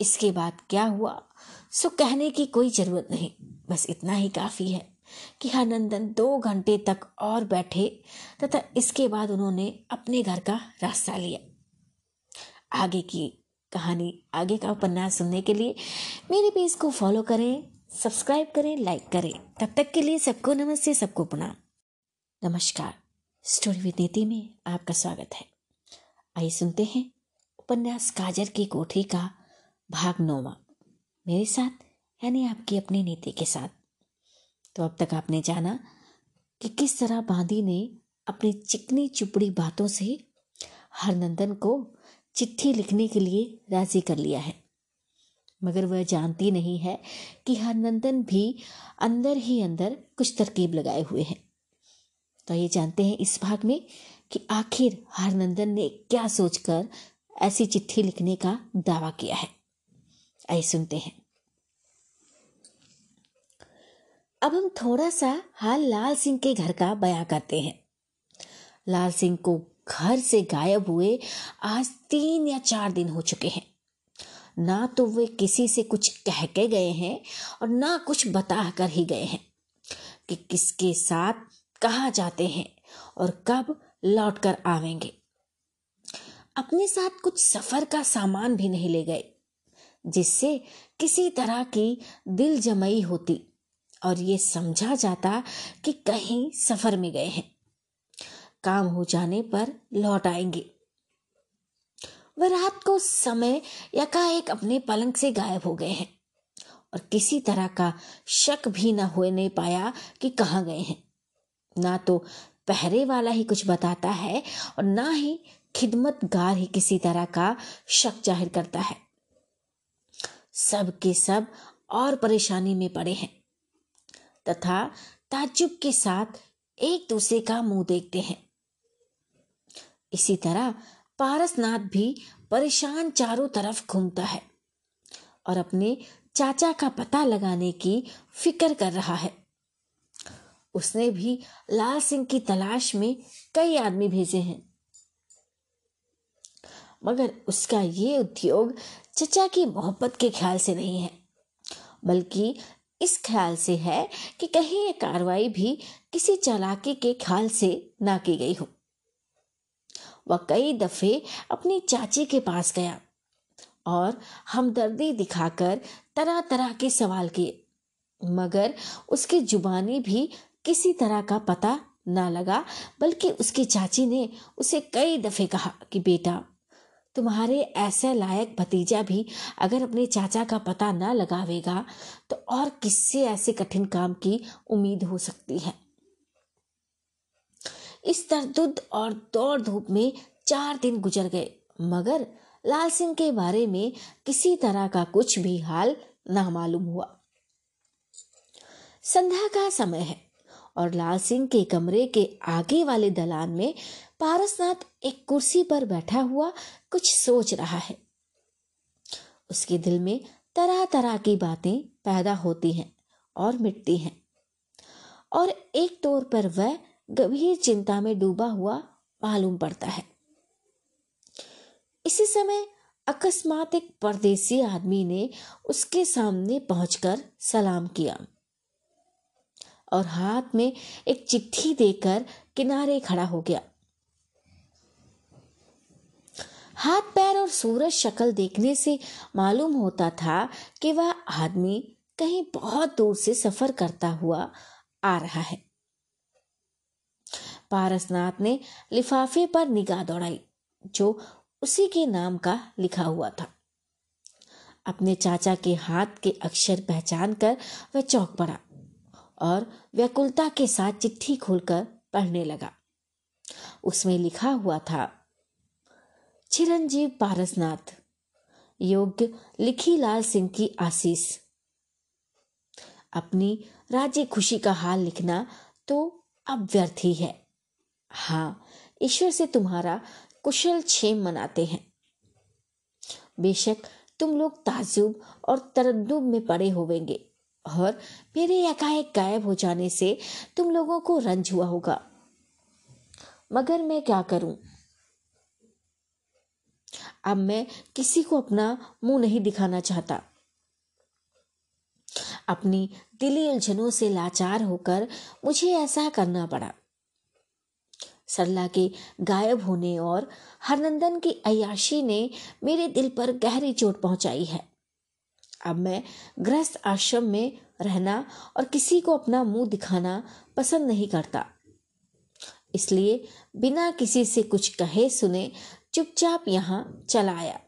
इसके बाद क्या हुआ सो कहने की कोई ज़रूरत नहीं, बस इतना ही काफ़ी है कि हरनंदन 2 घंटे तक और बैठे तथा इसके बाद उन्होंने अपने घर का रास्ता लिया। आगे की कहानी, आगे का उपन्यास सुनने के लिए मेरे पेज को फॉलो करें, सब्सक्राइब करें, लाइक करें। तब तक के लिए सबको नमस्ते, सबको प्रणाम, नमस्कार। स्टोरी विद नीति में आपका स्वागत है। आइए सुनते हैं उपन्यास काजर की कोठरी का भाग 9वां, मेरे साथ यानी आपकी अपनी नीति के साथ। तो अब तक आपने जाना कि किस तरह बांदी ने अपनी चिकनी चुपड़ी बातों से हरनंदन को चिट्ठी लिखने के लिए राज़ी कर लिया है, मगर वह जानती नहीं है कि हरनंदन भी अंदर ही अंदर कुछ तरकीब लगाए हुए हैं। तो ये जानते हैं इस भाग में कि आखिर हरनंदन ने क्या सोचकर ऐसी चिट्ठी लिखने का दावा किया है। आइए सुनते हैं। अब हम थोड़ा सा हाल लाल सिंह के घर का बयां करते हैं। लाल सिंह को घर से गायब हुए आज 3 या 4 दिन हो चुके हैं। ना तो वे किसी से कुछ कह के गए हैं और ना कुछ बता कर ही गए हैं कि किसके साथ कहाँ जाते हैं और कब लौट कर आवेंगे। अपने साथ कुछ सफर का सामान भी नहीं ले गए जिससे किसी तरह की दिल जमाई होती और ये समझा जाता कि कहीं सफर में गए हैं, काम हो जाने पर लौट आएंगे। वह रात को समय एकाएक अपने पलंग से गायब हो गए हैं और किसी तरह का शक भी न होने पाया कि कहाँ गए हैं। ना तो पहरे वाला ही कुछ बताता है और ना ही खिदमतगार ही किसी तरह का शक जाहिर करता है। सब के सब और परेशानी में पड़े हैं तथा ताज्जुब के साथ एक दूसरे का मुंह देखते हैं। इसी तरह पारसनाथ भी परेशान चारों तरफ घूमता है और अपने चाचा का पता लगाने की फिक्र कर रहा है। उसने भी लाल सिंह की तलाश में कई आदमी भेजे हैं मगर उसका ये उद्योग चचा की मोहब्बत के ख्याल से नहीं है, बल्कि इस ख्याल से है कि कहीं ये कार्रवाई भी किसी चालाकी के ख्याल से ना की गई हो। वह कई दफे अपनी चाची के पास गया और हमदर्दी दिखाकर तरह तरह के सवाल किए मगर उसकी जुबानी भी किसी तरह का पता ना लगा, बल्कि उसकी चाची ने उसे कई दफे कहा कि बेटा, तुम्हारे ऐसे लायक भतीजा भी अगर अपने चाचा का पता ना लगावेगा तो और किससे ऐसे कठिन काम की उम्मीद हो सकती है। इस तरदुद और दौड़ धूप में 4 दिन गुजर गए मगर लाल सिंह के बारे में किसी तरह का कुछ भी हाल ना मालूम हुआ। संध्या का समय है और लाल सिंह के कमरे के आगे वाले दलान में पारसनाथ एक कुर्सी पर बैठा हुआ कुछ सोच रहा है। उसके दिल में तरह तरह की बातें पैदा होती हैं और मिटती हैं और एक तौर पर वह गंभीर चिंता में डूबा हुआ मालूम पड़ता है। इसी समय अकस्मात एक परदेसी आदमी ने उसके सामने पहुंचकर सलाम किया और हाथ में एक चिट्ठी देकर किनारे खड़ा हो गया। हाथ पैर और सूरज शक्ल देखने से मालूम होता था कि वह आदमी कहीं बहुत दूर से सफर करता हुआ आ रहा है। पारसनाथ ने लिफाफे पर निगाह दौड़ाई जो उसी के नाम का लिखा हुआ था। अपने चाचा के हाथ के अक्षर पहचान कर वह चौंक पड़ा और व्याकुलता के साथ चिट्ठी खोलकर पढ़ने लगा। उसमें लिखा हुआ था, चिरंजीव पारसनाथ, योग्य लिखी लाल सिंह की आशीष। अपनी राज्य खुशी का हाल लिखना तो अब व्यर्थ ही है। हाँ, ईश्वर से तुम्हारा कुशल क्षेम मनाते हैं। बेशक तुम लोग ताज्जुब और तरद्दुब में पड़े होवेंगे और मेरे एकाएक गायब हो जाने से तुम लोगों को रंज हुआ होगा, मगर मैं क्या करूं। अब मैं किसी को अपना मुंह नहीं दिखाना चाहता। अपनी दिली उलझनों से लाचार होकर मुझे ऐसा करना पड़ा। सरला के गायब होने और हरनंदन की अय्याशी ने मेरे दिल पर गहरी चोट पहुंचाई है। अब मैं गृहस्थ आश्रम में रहना और किसी को अपना मुंह दिखाना पसंद नहीं करता, इसलिए बिना किसी से कुछ कहे सुने चुपचाप यहाँ चला आया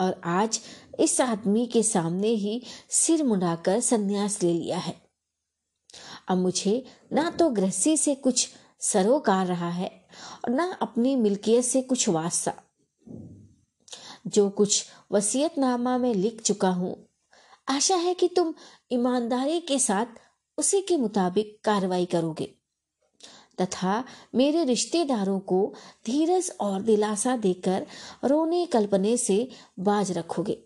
और आज इस आदमी के सामने ही सिर मुड़ाकर संन्यास ले लिया है। अब मुझे ना तो गृहस्थी से कुछ सरोकार रहा है और ना अपनी मिल्कियत से कुछ वास्ता। जो कुछ वसीयतनामा में लिख चुका हूं, आशा है कि तुम ईमानदारी के साथ उसी के मुताबिक कार्रवाई करोगे तथा मेरे रिश्तेदारों को धीरज और दिलासा देकर रोने कल्पने से बाज रखोगे।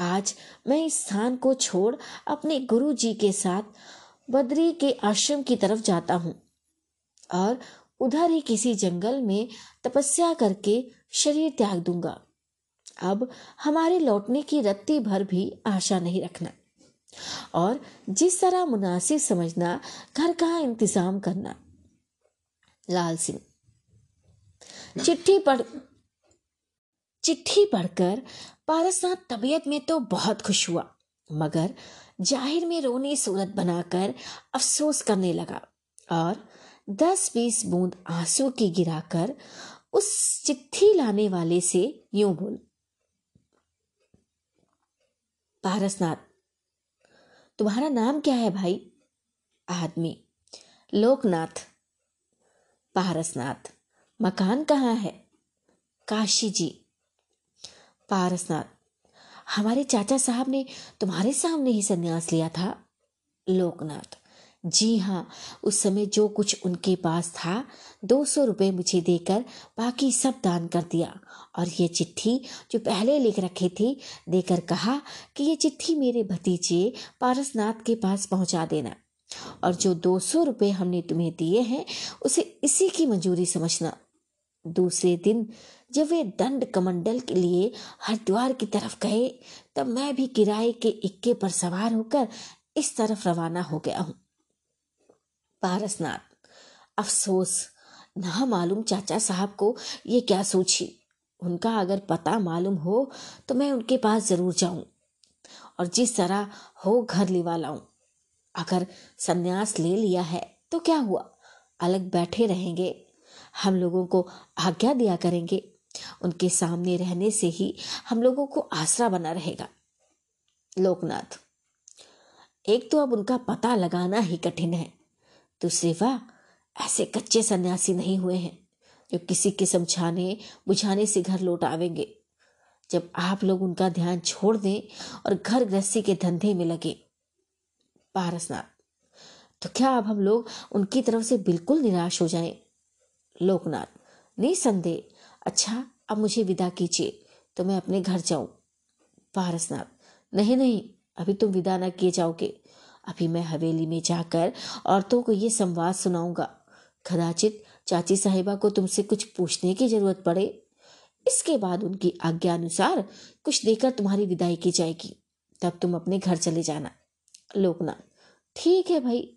आज मैं इस स्थान को छोड़ अपने गुरु जी के साथ बदरी के आश्रम की तरफ जाता हूं और उधर ही किसी जंगल में तपस्या करके शरीर त्याग दूंगा। अब हमारे लौटने की रत्ती भर भी आशा नहीं रखना और जिस तरह मुनासिब समझना घर का इंतजाम करना। लाल सिंह। चिट्ठी पढ़कर पारसनाथ तबीयत में तो बहुत खुश हुआ, मगर जाहिर में रोनी सूरत बनाकर अफसोस करने लगा और 10-20 बूंद आंसू की गिराकर उस चिट्ठी लाने वाले से यूं बोल। पारसनाथ, तुम्हारा नाम क्या है भाई? आदमी। लोकनाथ। पारसनाथ, मकान कहाँ है? काशी जी। पारसनाथ, हमारे चाचा साहब ने तुम्हारे सामने ही संन्यास लिया था। लोकनाथ, जी हाँ, उस समय जो कुछ उनके पास था 200 रुपये मुझे देकर बाकी सब दान कर दिया और ये चिट्ठी जो पहले लिख रखी थी देकर कहा कि ये चिट्ठी मेरे भतीजे पारसनाथ के पास पहुंचा देना और जो 200 रुपये हमने तुम्हें दिए हैं उसे इसी की मंजूरी समझना। दूसरे दिन जब वे दंड कमंडल के लिए हरिद्वार की तरफ गए तब मैं भी किराए के इक्के पर सवार होकर इस तरफ रवाना हो गया हूँ। पारसनाथ, अफसोस, ना मालूम चाचा साहब को ये क्या सोची। उनका अगर पता मालूम हो तो मैं उनके पास जरूर जाऊं और जिस तरह हो घर लिवा लाऊं। अगर संन्यास ले लिया है तो क्या हुआ, अलग बैठे रहेंगे, हम लोगों को आज्ञा दिया करेंगे। उनके सामने रहने से ही हम लोगों को आसरा बना रहेगा। लोकनाथ, एक तो अब उनका पता लगाना ही कठिन है, दूसरे वाह ऐसे कच्चे सन्यासी नहीं हुए हैं जो किसी के समझाने बुझाने से घर लौट आवेंगे। जब आप लोग उनका ध्यान छोड़ दें और घर गृहस्थी के धंधे में लगे। पारसनाथ, तो क्या अब हम लोग उनकी तरफ से बिल्कुल निराश हो जाएं? लोकनाथ, निसंदेह। अच्छा, अब मुझे विदा कीजिए तो मैं अपने घर जाऊं। पारसनाथ, नहीं, अभी तुम विदा ना किए जाओगे। अभी मैं हवेली में जाकर औरतों को ये संवाद सुनाऊंगा। कदाचित चाची साहिबा को तुमसे कुछ पूछने की जरूरत पड़े। इसके बाद उनकी आज्ञा अनुसार कुछ देकर तुम्हारी विदाई की जाएगी, तब तुम अपने घर चले जाना। लोकनाथ, ठीक है भाई,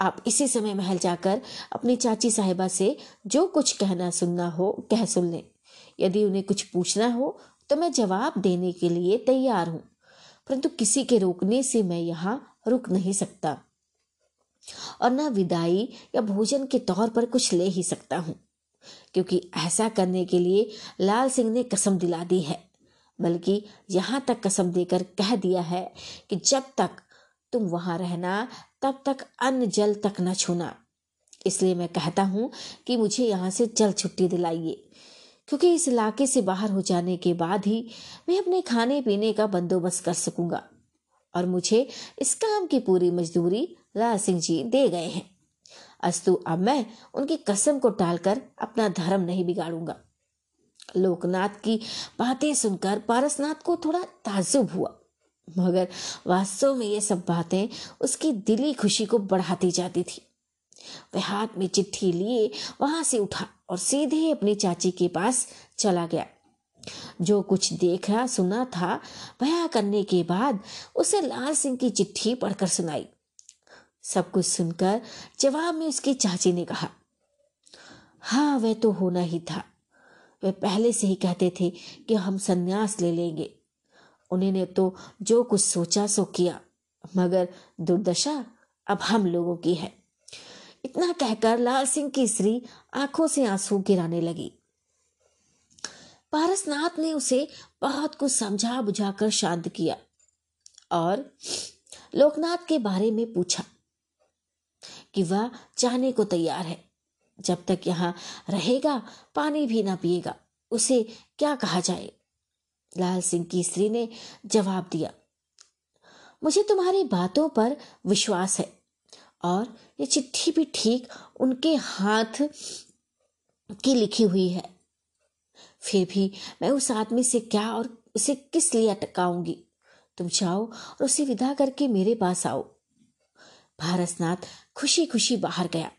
आप इसी समय महल जाकर अपनी चाची साहिबा से जो कुछ कहना सुनना हो कह सुन लें। यदि उन्हें कुछ पूछना हो तो मैं जवाब देने के लिए तैयार हूँ, परंतु किसी के रोकने से मैं यहाँ रुक नहीं सकता और न विदाई या भोजन के तौर पर कुछ ले ही सकता हूँ, क्योंकि ऐसा करने के लिए लाल सिंह ने कसम दिला दी है, बल्कि यहाँ तक कसम देकर कह दिया है कि जब तक तुम वहाँ रहना तब तक अन्न जल तक न छूना। इसलिए मैं कहता हूँ कि मुझे यहाँ से जल्द छुट्टी दिलाइए, क्योंकि इस इलाके से बाहर हो जाने के बाद ही मैं अपने खाने पीने का बंदोबस्त कर सकूँगा और मुझे इस काम की पूरी मजदूरी लाल सिंह जी दे गए हैं। अस्तु, अब मैं उनकी कसम को टालकर अपना धर्म नहीं बिगाड़ूंगा। लोकनाथ की बातें सुनकर पारसनाथ को थोड़ा ताज्जुब हुआ, मगर वास्तव में ये सब बातें उसकी दिली खुशी को बढ़ाती जाती थी। वह हाथ में चिट्ठी लिए वहां से उठा और सीधे अपनी चाची के पास चला गया। जो कुछ देखा सुना था बयां करने के बाद उसे लाल सिंह की चिट्ठी पढ़कर सुनाई। सब कुछ सुनकर जवाब में उसकी चाची ने कहा, हाँ वह तो होना ही था, वे पहले से ही कहते थे कि हम संन्यास ले लेंगे। उन्होंने तो जो कुछ सोचा सो किया, मगर दुर्दशा अब हम लोगों की है। इतना कहकर लाल सिंह की स्त्री आंखों से आंसू गिराने लगी। पारसनाथ ने उसे बहुत कुछ समझा बुझाकर शांत किया और लोकनाथ के बारे में पूछा कि वह जाने को तैयार है, जब तक यहाँ रहेगा पानी भी ना पिएगा, उसे क्या कहा जाए। लाल सिंह की स्त्री ने जवाब दिया, मुझे तुम्हारी बातों पर विश्वास है और ये चिट्ठी भी ठीक उनके हाथ की लिखी हुई है। फिर भी मैं उस आदमी से क्या और उसे किस लिए अटकाऊंगी। तुम जाओ और उसे विदा करके मेरे पास आओ। पारसनाथ खुशी खुशी बाहर गया।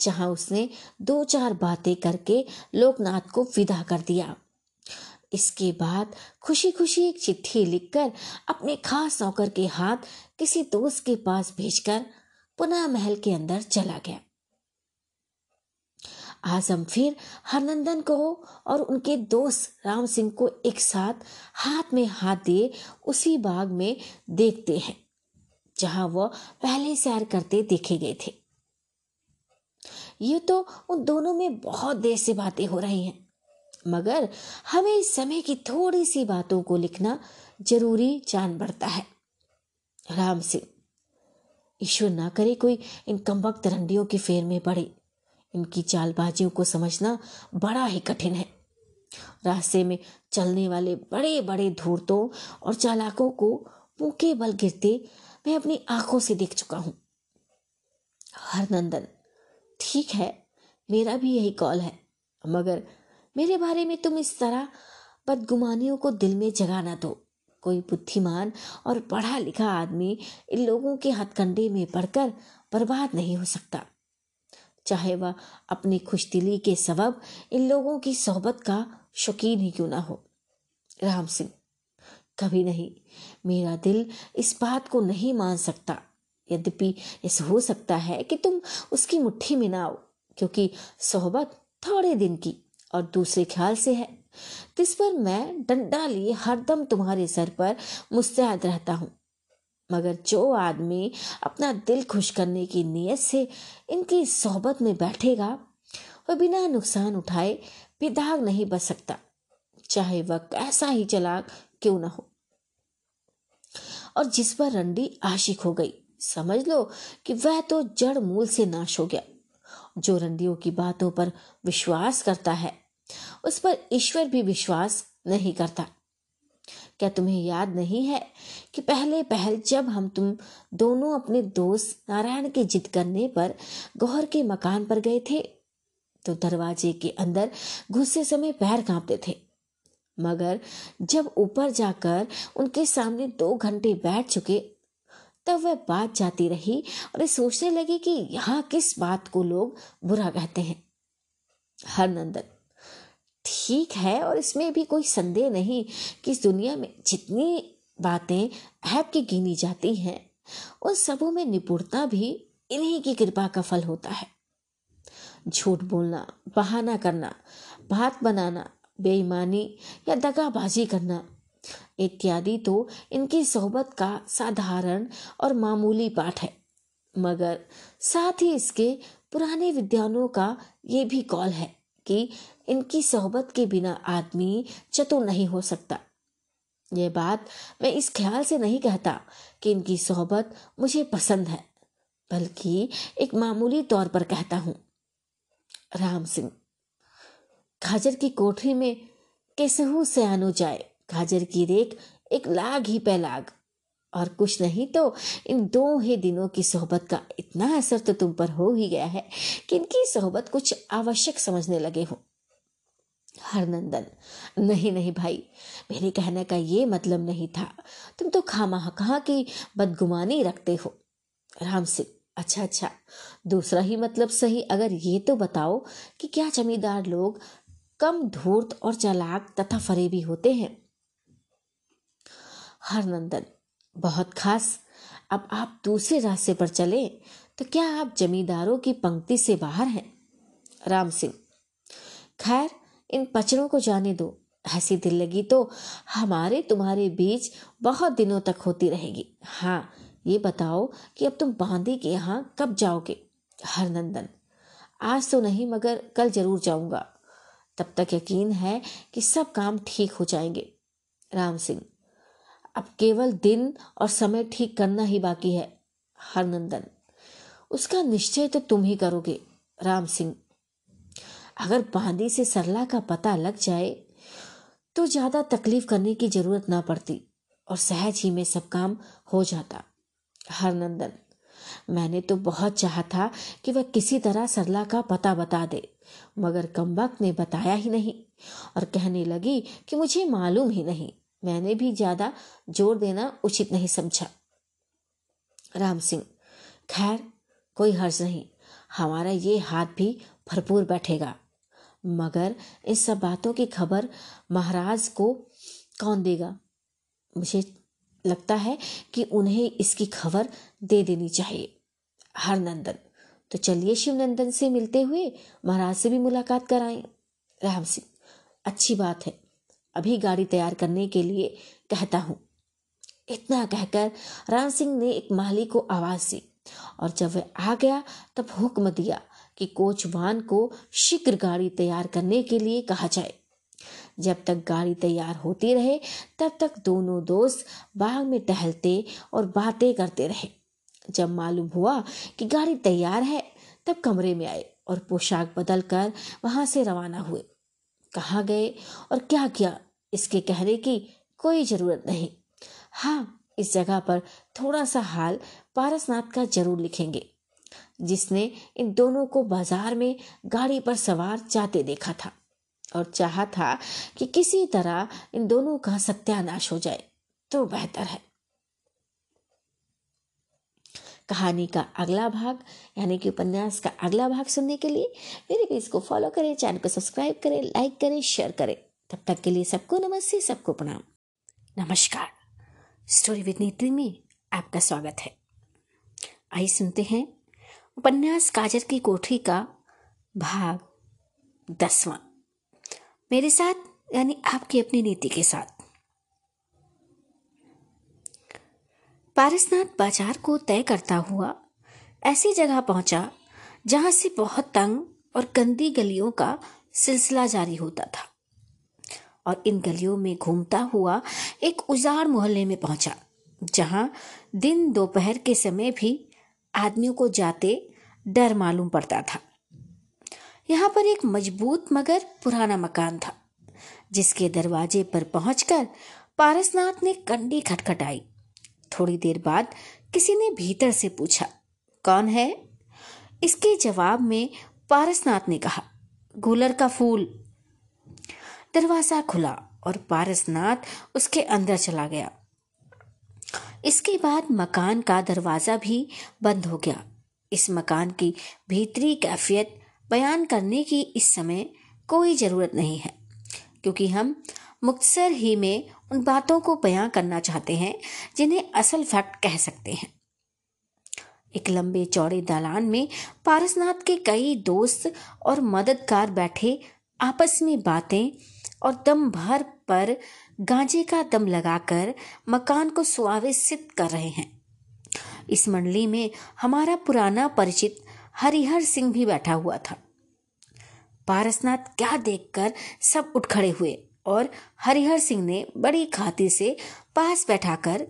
जहां उसने 2-4 बातें करके लोकनाथ को विदा कर दिया। इसके बाद खुशी खुशी एक चिट्ठी लिखकर अपने खास नौकर के हाथ किसी दोस्त के पास भेजकर पुनः महल के अंदर चला गया। आज हम फिर हरनंदन को और उनके दोस्त राम सिंह को एक साथ हाथ में हाथ दिए उसी बाग में देखते हैं जहां वह पहले सैर करते देखे गए थे। ये तो उन दोनों में बहुत देर से बातें हो रही हैं, मगर हमें इस समय की थोड़ी सी बातों को लिखना जरूरी जान पड़ता है। राम सिंह, ईश्वर ना करे कोई इन कमबख्त रंडियों के फेर में पड़े। इनकी चालबाजियों को समझना बड़ा ही कठिन है। रास्ते में चलने वाले बड़े बड़े धूर्तों और चालाकों को भूखे बल गिरते मैं अपनी आंखों से देख चुका हूं। हरनंदन, ठीक है, मेरा भी यही कॉल है, मगर मेरे बारे में तुम इस तरह बदगुमानियों को दिल में जगा ना दो। कोई बुद्धिमान और पढ़ा लिखा आदमी इन लोगों के हथकंडे में पड़कर बर्बाद नहीं हो सकता, चाहे वह अपनी खुशदिली के सबब इन लोगों की सोहबत का शौकीन ही क्यों ना हो। राम सिंह, कभी नहीं, मेरा दिल इस बात को नहीं मान सकता। यद्यपि ऐसा हो सकता है कि तुम उसकी मुट्ठी में ना हो, क्योंकि सोहबत थोड़े दिन की और दूसरे ख्याल से है, जिस पर मैं डंडा लिए हरदम तुम्हारे सर पर मुस्तैद रहता हूँ। मगर जो आदमी अपना दिल खुश करने की नीयत से इनकी सोहबत में बैठेगा वह बिना नुकसान उठाए बेदाग नहीं बच सकता, चाहे वह कैसा ही चालाक क्यों ना हो। और जिस पर रंडी आशिक हो गई, समझ लो कि वह तो जड़ मूल से नाश हो गया। जो रंडियों की बातों पर विश्वास करता है उस पर ईश्वर भी विश्वास नहीं करता। क्या तुम्हें याद नहीं है कि पहले पहल जब हम तुम दोनों अपने दोस्त नारायण के जिद करने पर गौहर के मकान पर गए थे तो दरवाजे के अंदर घुसते समय पैर कांपते थे, मगर जब ऊपर जाकर उनके सामने 2 घंटे बैठ चुके तब वह बात जाती रही और ये सोचने लगी कि यहाँ किस बात को लोग बुरा कहते हैं। हरनंदन, ठीक है, और इसमें भी कोई संदेह नहीं कि इस दुनिया में जितनी बातें ऐप की गिनी जाती हैं उन सबों में निपुणता भी इन्हीं की कृपा का फल होता है। झूठ बोलना, बहाना करना, बात बनाना, बेईमानी या दगाबाजी करना इत्यादि तो इनकी सोहबत का साधारण और मामूली पाठ है, मगर साथ ही इसके पुराने विद्वानों का ये भी कौल है कि इनकी सोहबत के बिना आदमी चतुर नहीं हो सकता। यह बात मैं इस ख्याल से नहीं कहता कि इनकी सोहबत मुझे पसंद है, बल्कि एक मामूली तौर पर कहता हूँ। राम सिंह, काजर की कोठरी में कैसहू सयानो जाए, काजर की रेख एक लाग ही पैलाग। और कुछ नहीं तो इन 2 ही दिनों की सोहबत का इतना असर तो तुम पर हो ही गया है कि इनकी सोहबत कुछ आवश्यक समझने लगे हो। हरनंदन, नहीं नहीं भाई, मेरे कहने का ये मतलब नहीं था, तुम तो खामा कहाँ की बदगुमानी रखते हो। राम सिंह, अच्छा, दूसरा ही मतलब सही, अगर ये तो बताओ कि क्या जमींदार लोग कम धूर्त और चालाक तथा फरेबी होते हैं। हरनंदन, बहुत खास, अब आप दूसरे रास्ते पर चले तो क्या आप जमींदारों की पंक्ति से बाहर हैं। राम सिंह, खैर इन पचड़ों को जाने दो, ऐसी दिल लगी तो हमारे तुम्हारे बीच बहुत दिनों तक होती रहेगी। हाँ, ये बताओ कि अब तुम बांदी के यहाँ कब जाओगे। हरनंदन, आज तो नहीं, मगर कल जरूर जाऊंगा, तब तक यकीन है कि सब काम ठीक हो जाएंगे। राम सिंह, अब केवल दिन और समय ठीक करना ही बाकी है। हरनंदन, उसका निश्चय तो तुम ही करोगे। राम सिंह, अगर बांदी से सरला का पता लग जाए तो ज़्यादा तकलीफ करने की जरूरत ना पड़ती और सहज ही में सब काम हो जाता। हरनंदन, मैंने तो बहुत चाहा था कि वह किसी तरह सरला का पता बता दे, मगर कमबख्त ने बताया ही नहीं और कहने लगी कि मुझे मालूम ही नहीं। मैंने भी ज्यादा जोर देना उचित नहीं समझा। राम सिंह, खैर कोई हर्ज नहीं, हमारा ये हाथ भी भरपूर बैठेगा। मगर इस सब बातों की खबर महाराज को कौन देगा? मुझे लगता है कि उन्हें इसकी खबर दे देनी चाहिए। हरनंदन, तो चलिए शिवनंदन से मिलते हुए महाराज से भी मुलाकात कराएं। राम सिंह, अच्छी बात है, अभी गाड़ी तैयार करने के लिए कहता हूँ। इतना कहकर राम सिंह ने एक माली को आवाज़ दी और जब वह आ गया तब हुक्म दिया कि कोचवान को शीघ्र गाड़ी तैयार करने के लिए कहा जाए। जब तक गाड़ी तैयार होती रहे तब तक दोनों दोस्त बाग में टहलते और बातें करते रहे। जब मालूम हुआ कि गाड़ी तैयार है तब कमरे में आए और पोशाक बदल कर वहाँ से रवाना हुए। कहाँ गए और क्या किया इसके कहने की कोई ज़रूरत नहीं। हाँ, इस जगह पर थोड़ा सा हाल पारसनाथ का जरूर लिखेंगे, जिसने इन दोनों को बाजार में गाड़ी पर सवार जाते देखा था और चाहा था कि किसी तरह इन दोनों का सत्यानाश हो जाए तो बेहतर है। कहानी का अगला भाग यानी कि उपन्यास का अगला भाग सुनने के लिए मेरे पेज को फॉलो करें, चैनल को सब्सक्राइब करें, लाइक करें, शेयर करें। तब तक के लिए सबको नमस्ते, सबको प्रणाम, नमस्कार। स्टोरी विद नीतू में आपका स्वागत है। आइए सुनते हैं उपन्यास काजर की कोठरी का भाग 10वां, मेरे साथ यानी आपकी अपनी नीति के साथ। पारसनाथ बाजार को तय करता हुआ ऐसी जगह पहुंचा जहां से बहुत तंग और गंदी गलियों का सिलसिला जारी होता था और इन गलियों में घूमता हुआ एक उजाड़ मोहल्ले में पहुंचा जहां दिन दोपहर के समय भी आदमियों को जाते डर मालूम पड़ता था। यहां पर एक मजबूत मगर पुराना मकान था जिसके दरवाजे पर पहुंचकर पारसनाथ ने कंडी खटखटाई। थोड़ी देर बाद किसी ने भीतर से पूछा, कौन है? इसके जवाब में पारसनाथ ने कहा, गुलर का फूल। दरवाजा खुला और पारसनाथ उसके अंदर चला गया। इसके बाद मकान का दरवाजा भी बंद हो गया। इस मकान की भीतरी कैफियत बयान करने की इस समय कोई ज़रूरत नहीं है, क्योंकि हम मुख्तसर ही में उन बातों को बयां करना चाहते हैं जिन्हें असल फैक्ट कह सकते हैं। एक लंबे चौड़े दालान में पारसनाथ के कई दोस्त और मददगार बैठे आपस में बातें और दम भर पर गांजे का दम लगाकर मकान को सुवासित कर रहे हैं। इस मंडली में हमारा पुराना परिचित हरिहर सिंह भी बैठा हुआ था। पारसनाथ क्या देखकर सब उठ खड़े हुए और हरिहर सिंह ने बड़ी खातिर से पास बैठाकर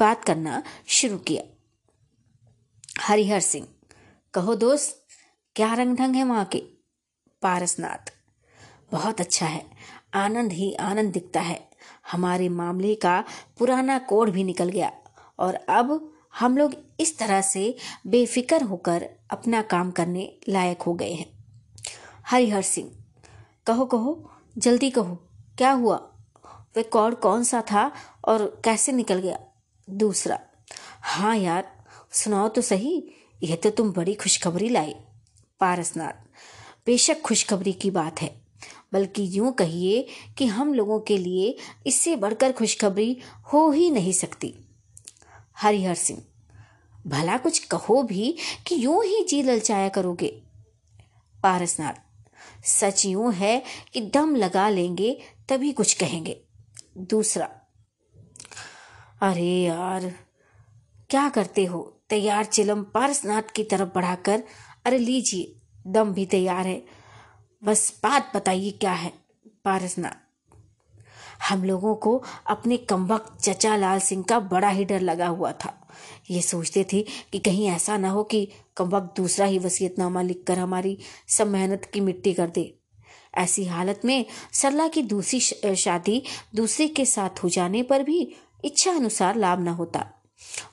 बात करना शुरू किया। हरिहर सिंह, कहो दोस्त, क्या रंग ढंग है वहाँ के? पारसनाथ, बहुत अच्छा है, आनंद ही आनंद दिखता है। हमारे मामले का पुराना कोड भी निकल गया और अब हम लोग इस तरह से बेफिक्र होकर अपना काम करने लायक हो गए हैं। हरिहर सिंह, कहो कहो, जल्दी कहो, क्या हुआ? वे कॉर्ड कौन सा था और कैसे निकल गया? दूसरा, हाँ यार सुनाओ तो सही, यह तो तुम बड़ी खुशखबरी लाए। पारसनाथ, बेशक खुशखबरी की बात है, बल्कि यूं कहिए कि हम लोगों के लिए इससे बढ़कर खुशखबरी हो ही नहीं सकती। हरिहर सिंह, भला कुछ कहो भी कि यूं ही जी ललचाया करोगे? पारसनाथ, सच यूं है कि दम लगा लेंगे तभी कुछ कहेंगे। दूसरा, अरे यार क्या करते हो? तैयार चिलम पारसनाथ की तरफ बढ़ाकर, अरे लीजिए दम भी तैयार है, बस बात बताइए क्या है? पारसनाथ, हम लोगों को अपने कमबख्त चचा लाल सिंह का बड़ा ही डर लगा हुआ था। ये सोचते थे कि कहीं ऐसा ना हो कि कमबख्त दूसरा ही वसीयतनामा लिखकर हमारी सब मेहनत की मिट्टी कर दे। ऐसी हालत में सरला की दूसरी शादी दूसरे के साथ हो जाने पर भी इच्छा अनुसार लाभ ना होता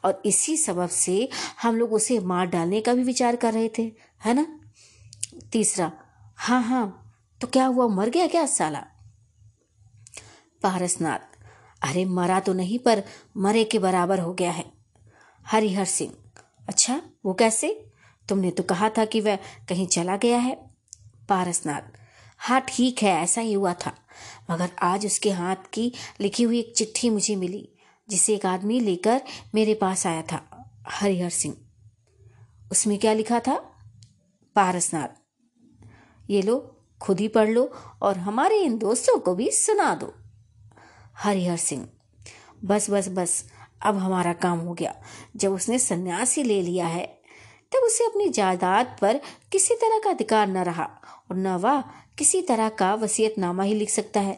और इसी सबब से हम लोग उसे मार डालने का भी विचार कर रहे थे, है ना? तीसरा, हाँ, तो क्या हुआ, मर गया क्या साला? पारसनाथ, अरे मरा तो नहीं पर मरे के बराबर हो गया है। हरिहर सिंह, अच्छा वो कैसे? तुमने तो कहा था कि वह कहीं चला गया है। पारसनाथ, हाँ ठीक है, ऐसा ही हुआ था, मगर आज उसके हाथ की लिखी हुई एक चिट्ठी मुझे मिली जिसे एक आदमी लेकर मेरे पास आया था। हरिहर सिंह, उसमें क्या लिखा था? पारसनाथ, ये लो, खुद ही पढ़ लो और हमारे इन दोस्तों को भी सुना दो। हरिहर सिंह, बस बस बस, अब हमारा काम हो गया। जब उसने सन्यासी ले लिया है तब उसे अपनी जायदाद पर किसी तरह का अधिकार न रहा और न वह किसी तरह का वसीयतनामा ही लिख सकता है।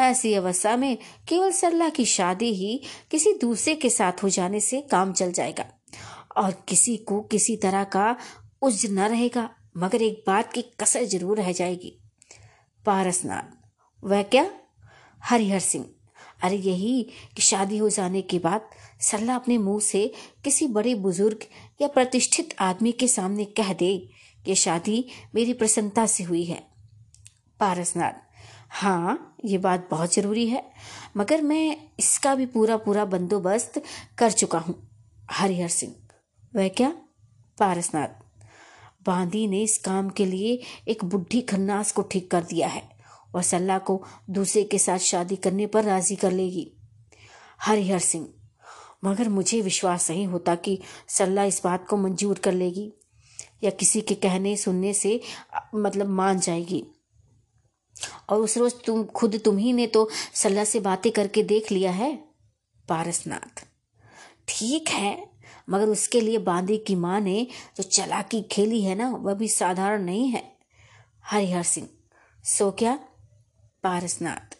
ऐसी अवस्था में केवल सरला की शादी ही किसी दूसरे के साथ हो जाने से काम चल जाएगा और किसी को किसी तरह का उज्र न रहेगा, मगर एक बात की कसर जरूर रह जाएगी। पारसनाथ, वह क्या? हरिहर सिंह, अरे यही कि शादी हो जाने के बाद सरला अपने मुंह से किसी बड़े बुजुर्ग या प्रतिष्ठित आदमी के सामने कह दे कि शादी मेरी प्रसन्नता से हुई है। पारसनाथ, हाँ ये बात बहुत जरूरी है, मगर मैं इसका भी पूरा पूरा बंदोबस्त कर चुका हूँ। हरिहर सिंह, वह क्या? पारसनाथ, बांदी ने इस काम के लिए एक बुढ़ी खन्नास को ठीक कर दिया है और सरला को दूसरे के साथ शादी करने पर राजी कर लेगी। हरिहर सिंह, मगर मुझे विश्वास नहीं होता कि सरला इस बात को मंजूर कर लेगी या किसी के कहने सुनने से मतलब मान जाएगी। और उस रोज तुम ही ने तो सरला से बातें करके देख लिया है। पारसनाथ, ठीक है, मगर उसके लिए बांदी की माँ ने जो चालाकी खेली है ना, वह भी साधारण नहीं है। हरिहर सिंह, सो क्या? पारसनाथ,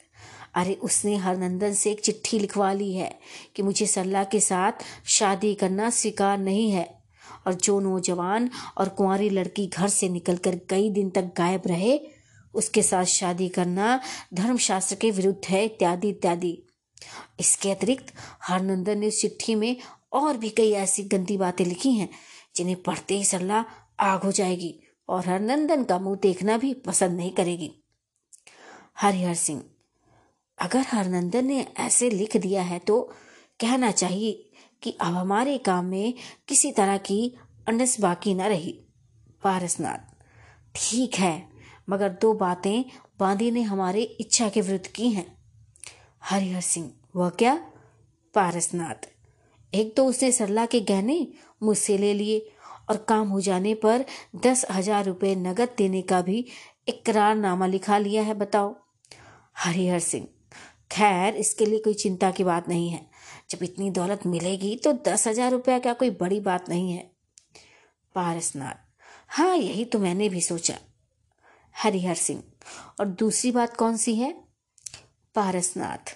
अरे उसने हरनंदन से एक चिट्ठी लिखवा ली है कि मुझे सरला के साथ शादी करना स्वीकार नहीं है और जो नौजवान और कुंवारी लड़की घर से निकलकर कई दिन तक गायब रहे उसके साथ शादी करना धर्मशास्त्र के विरुद्ध है, इत्यादि इत्यादि। इसके अतिरिक्त हरनंदन ने उस चिट्ठी में और भी कई ऐसी गंदी बातें लिखी हैं जिन्हें पढ़ते ही सरला आग हो जाएगी और हरनंदन का मुंह देखना भी पसंद नहीं करेगी। हरिहर सिंह, अगर हरनंदन ने ऐसे लिख दिया है तो कहना चाहिए कि अब हमारे काम में किसी तरह की अनस बाकी न रही। पारसनाथ, ठीक है, मगर दो बातें बांदी ने हमारे इच्छा के विरुद्ध की हैं। हरिहर सिंह, वह क्या? पारसनाथ, एक तो उसने सरला के गहने मुझसे ले लिए और काम हो जाने पर 10,000 रुपये नगद देने का भी इकरारनामा लिखा लिया है, बताओ। हरिहर सिंह, खैर इसके लिए कोई चिंता की बात नहीं है, जब इतनी दौलत मिलेगी तो 10,000 रुपया क्या कोई बड़ी बात नहीं है। पारसनाथ, हाँ यही तो मैंने भी सोचा। हरिहर सिंह, और दूसरी बात कौन सी है? पारसनाथ,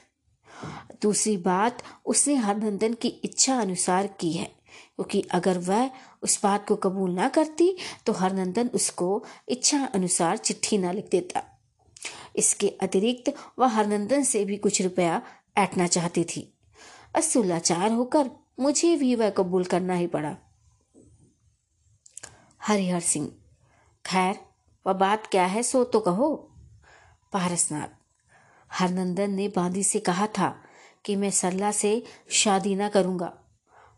दूसरी बात उसने हरनंदन की इच्छा अनुसार की है, क्योंकि अगर वह उस बात को कबूल ना करती तो हरनंदन उसको इच्छा अनुसार चिट्ठी ना लिख देता। इसके अतिरिक्त वह हरनंदन से भी कुछ रुपया ऐंठना चाहती थी। असुलाचार होकर मुझे भी वह कबूल करना ही पड़ा। हरिहर सिंह, खैर वह बात क्या है सो तो कहो। पारसनाथ, हरनंदन ने बांदी से कहा था कि मैं सरला से शादी ना करूँगा,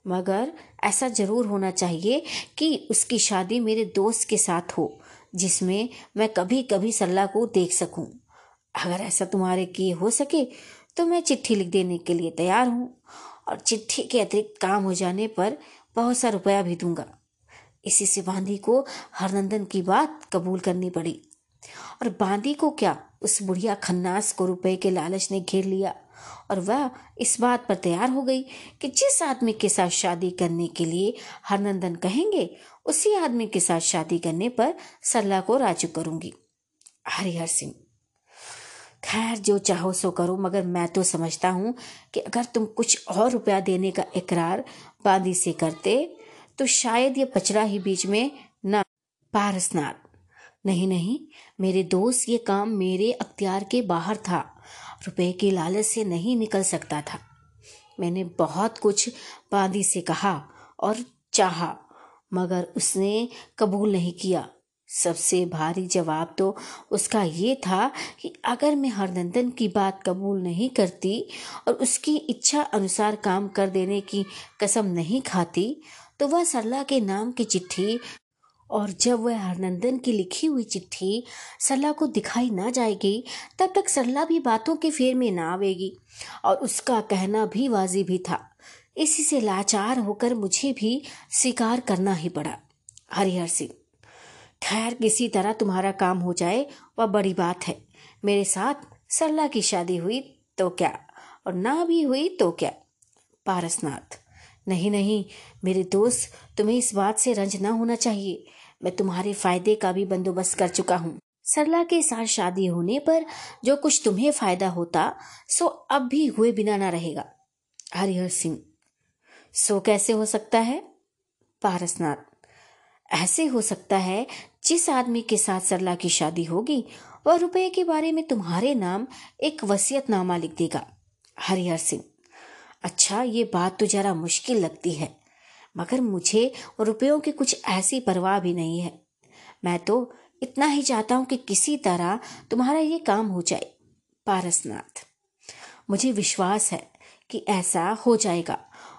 मगर ऐसा जरूर होना चाहिए कि उसकी शादी मेरे दोस्त के साथ हो जिसमें मैं कभी कभी सरला को देख सकूं। अगर ऐसा तुम्हारे किए हो सके तो मैं चिट्ठी लिख देने के लिए तैयार हूं और चिट्ठी के अतिरिक्त काम हो जाने पर बहुत सा रुपया भी दूंगा। इसी से बांदी को हरनंदन की बात कबूल करनी पड़ी और बांदी को क्या, उस बुढ़िया खन्नास को रुपए के लालच ने घेर लिया और वह इस बात पर तैयार हो गई कि जिस आदमी के साथ शादी करने के लिए हरनंदन कहेंगे उसी आदमी के साथ शादी करने पर सरला को राजी करूंगी। हरिहर सिंह, खैर जो चाहो सो करो, मगर मैं तो समझता हूं कि अगर तुम कुछ और रुपया देने का इकरार बांदी से करते तो शायद ये पचड़ा ही बीच में ना। पारसनाथ, नहीं नहीं, मेरे दोस्त, ये काम मेरे अख्तियार के बाहर था, रुपए की लालच से नहीं निकल सकता था। मैंने बहुत कुछ बांदी से कहा और चाहा, मगर उसने कबूल नहीं किया। सबसे भारी जवाब तो उसका ये था कि अगर मैं हरनंदन की बात कबूल नहीं करती और उसकी इच्छा अनुसार काम कर देने की कसम नहीं खाती तो वह सरला के नाम की चिट्ठी और जब वह हरनंदन की लिखी हुई चिट्ठी सरला को दिखाई ना जाएगी तब तक सरला भी बातों के फेर में ना आवेगी, और उसका कहना भी वाजिब ही था। इसी से लाचार होकर मुझे भी स्वीकार करना ही पड़ा। हरिहर सिंह, खैर किसी तरह तुम्हारा काम हो जाए वह बड़ी बात है। मेरे साथ सरला की शादी हुई तो क्या, और ना भी हुई तो क्या। पारसनाथ, नहीं नहीं मेरे दोस्त, तुम्हें इस बात से रंज ना होना चाहिए। मैं तुम्हारे फायदे का भी बंदोबस्त कर चुका हूँ। सरला के साथ शादी होने पर जो कुछ तुम्हें फायदा होता सो अब भी हुए बिना ना रहेगा। हरिहर सिंह, सो कैसे हो सकता है? पारसनाथ, ऐसे हो सकता है जिस आदमी के साथ सरला की शादी होगी वह रुपये के बारे में तुम्हारे नाम एक वसीयतनामा लिख देगा। हरिहर सिंह, अच्छा ये बात तो जरा मुश्किल लगती है, मगर मुझे रुपयों की कुछ ऐसी परवाह भी नहीं है। मैं तो इतना ही चाहता हूँ कि किसी तरह तुम्हारा ये काम हो जाए। पारसनाथ, मुझे विश्वास है कि ऐसा हो जाएगा,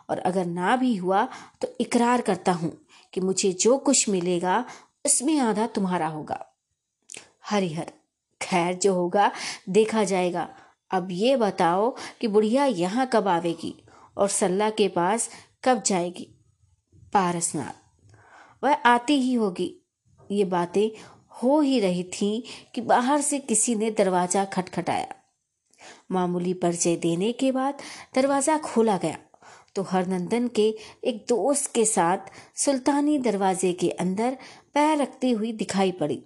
और अगर ना भी हुआ तो इकरार करता हूँ कि मुझे जो कुछ मिलेगा उसमें आधा तुम्हारा होगा। हरिहर, खैर जो होगा देखा जाएगा। अब ये बताओ कि बुढ़िया यहाँ कब आवेगी और सरला के पास कब जाएगी? पारसनाथ, वह आती ही होगी। ये बातें हो ही रही थीं कि बाहर से किसी ने दरवाज़ा खटखटाया। मामूली परिचय देने के बाद दरवाज़ा खोला गया तो हरनंदन के एक दोस्त के साथ सुल्तानी दरवाजे के अंदर पैर रखती हुई दिखाई पड़ी।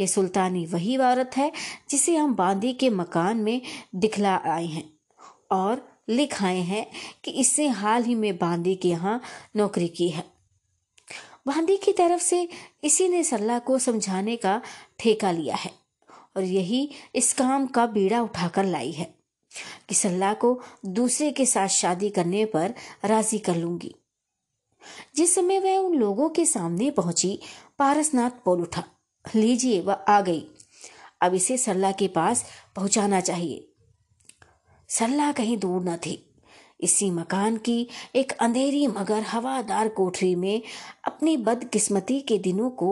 ये सुल्तानी वही औरत है जिसे हम बांदी के मकान में दिखला आए हैं और लिख आए हैं कि इसने हाल ही में बांदी के यहाँ नौकरी की है। बांदी की तरफ से इसी ने सरला को समझाने का ठेका लिया है और यही इस काम का बीड़ा उठाकर लाई है कि सरला को दूसरे के साथ शादी करने पर राजी कर लूंगी। जिस समय वह उन लोगों के सामने पहुंची, पारसनाथ बोल उठा, लीजिए वह आ गई, अब इसे सरला के पास पहुंचाना चाहिए। सरला कहीं दूर न थी, इसी मकान की एक अंधेरी मगर हवादार कोठरी में अपनी बदकिस्मती के दिनों को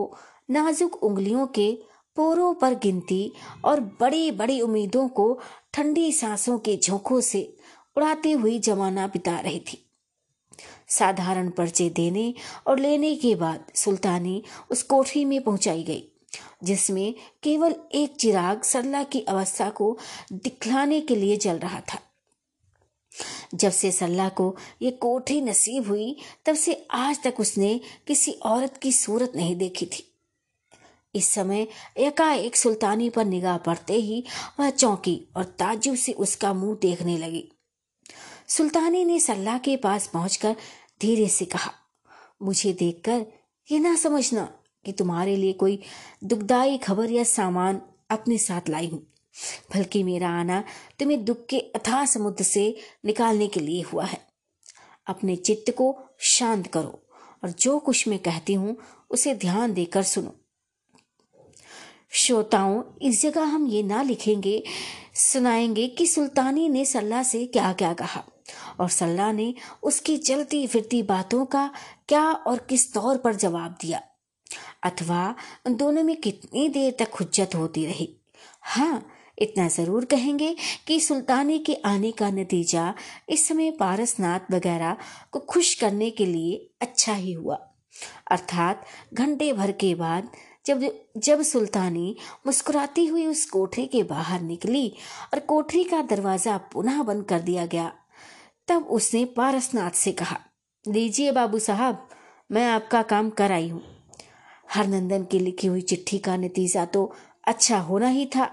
नाजुक उंगलियों के पोरों पर गिनती और बड़ी बड़ी उम्मीदों को ठंडी सांसों के झोंकों से उड़ाती हुई जमाना बिता रही थी। साधारण पर्चे देने और लेने के बाद सुल्तानी उस कोठरी में पहुंचाई गई जिसमें केवल एक चिराग सरला की अवस्था को दिखलाने के लिए जल रहा था। जब से सरला को ये कोठरी नसीब हुई तब से आज तक उसने किसी औरत की सूरत नहीं देखी थी। इस समय एकाएक सुल्तानी पर निगाह पड़ते ही वह चौंकी और ताज्जुब से उसका मुंह देखने लगी। सुल्तानी ने सरला के पास पहुंचकर धीरे से कहा, मुझे देखकर ये ना समझना कि तुम्हारे लिए कोई दुखदायी खबर या सामान अपने साथ लाई हूं, बल्कि मेरा आना तुम्हें दुख के अथाह समुद्र से निकालने के लिए हुआ है। अपने चित्त को शांत करो और जो कुछ मैं कहती हूँ उसे ध्यान देकर सुनो। श्रोताओं, इस जगह हम ये ना लिखेंगे सुनाएंगे कि सुल्तानी ने सरला से क्या क्या कहा और सरला ने उसकी चलती फिरती बातों का क्या और किस तौर पर जवाब दिया, अथवा दोनों में कितनी देर तक हुज्जत होती रही। हाँ, इतना ज़रूर कहेंगे कि सुल्तानी के आने का नतीजा इस समय पारसनाथ वगैरह को खुश करने के लिए अच्छा ही हुआ। अर्थात घंटे भर के बाद जब सुल्तानी मुस्कुराती हुई उस कोठरी के बाहर निकली और कोठरी का दरवाज़ा पुनः बंद कर दिया गया, तब उसने पारसनाथ से कहा, लीजिए बाबू साहब, मैं आपका काम कर आई हूँ। हरनंदन की लिखी हुई चिट्ठी का नतीजा तो अच्छा होना ही था,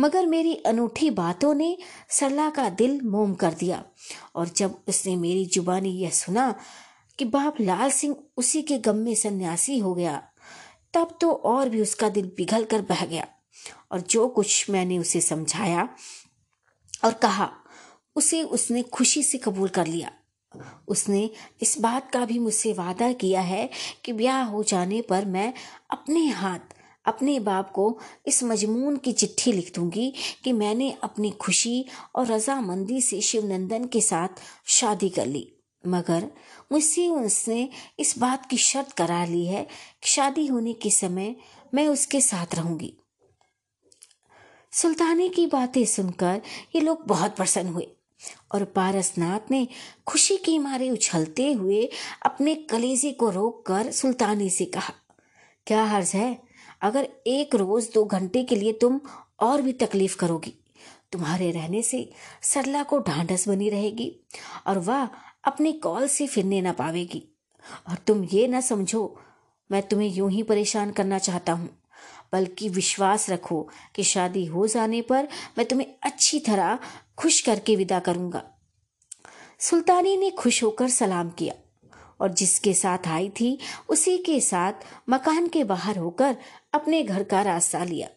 मगर मेरी अनूठी बातों ने सरला का दिल मोम कर दिया, और जब उसने मेरी जुबानी यह सुना कि बाप लाल सिंह उसी के गम में सन्यासी हो गया, तब तो और भी उसका दिल पिघल कर बह गया। और जो कुछ मैंने उसे समझाया और कहा उसे उसने खुशी से कबूल कर लिया। उसने इस बात का भी मुझसे वादा किया है कि ब्याह हो जाने पर मैं अपने हाथ अपने बाप को इस मजमून की चिट्ठी लिख दूंगी कि मैंने अपनी खुशी और रजामंदी से शिवनंदन के साथ शादी कर ली। मगर मुझसे उसने इस बात की शर्त करा ली है कि शादी होने के समय मैं उसके साथ रहूंगी। सुल्तानी की बातें सुनकर ये लोग बहुत प्रसन्न हुए और पारसनाथ ने खुशी के मारे उछलते हुए अपने कलेजे को रोककर सुल्तानी से कहा, क्या हर्ज है अगर एक रोज 2 घंटे के लिए तुम और भी तकलीफ करोगी। तुम्हारे रहने से सरला को ढांढस बनी रहेगी और वह अपने कॉल से फिरने ना पावेगी। और तुम ये ना समझो मैं तुम्हें यूं ही परेशान करना चाहता हूँ, बल्कि विश्वास रखो कि शादी हो जाने पर मैं तुम्हें अच्छी तरह खुश करके विदा करूँगा। सुल्तानी ने खुश होकर सलाम किया और जिसके साथ आई थी उसी के साथ मकान के बाहर होकर अपने घर का रास्ता लिया।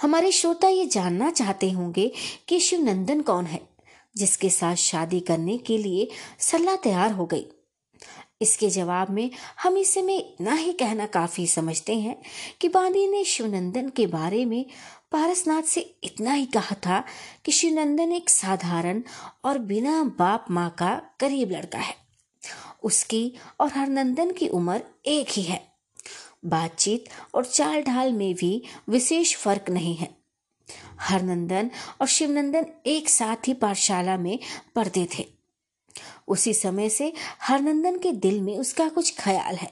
हमारे श्रोता ये जानना चाहते होंगे कि शिवनंदन कौन है जिसके साथ शादी करने के लिए सरला तैयार हो गई। इसके जवाब में हम इसे में इतना ही कहना काफी समझते हैं कि बांदी ने शिवनंदन के बारे में पारसनाथ से इतना ही कहा था कि शिवनंदन एक साधारण और बिना बाप माँ का गरीब लड़का है। उसकी और हरनंदन की उम्र एक ही है, बातचीत और चाल ढाल में भी विशेष फर्क नहीं है। हरनंदन और शिवनंदन एक साथ ही पाठशाला में पढ़ते थे। उसी समय से हरनंदन के दिल में उसका कुछ ख्याल है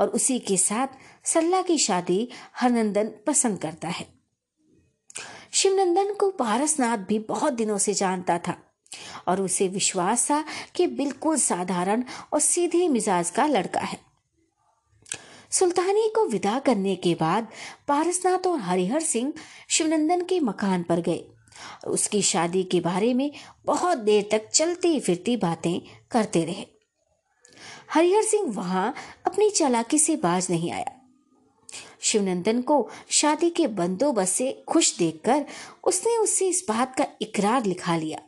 और उसी के साथ सरला की शादी हरनंदन पसंद करता है। शिवनंदन को पारसनाथ भी बहुत दिनों से जानता था और उसे विश्वास था कि बिल्कुल साधारण और सीधे मिजाज का लड़का है। सुल्तानी को विदा करने के बाद पारसनाथ और हरिहर सिंह शिवनंदन के मकान पर गए और उसकी शादी के बारे में बहुत देर तक चलती फिरती बातें करते रहे। हरिहर सिंह वहां अपनी चालाकी से बाज नहीं आया। शिवनंदन को शादी के बंदोबस्त से खुश देखकर उसने उससे इस बात का इकरार लिखा लिया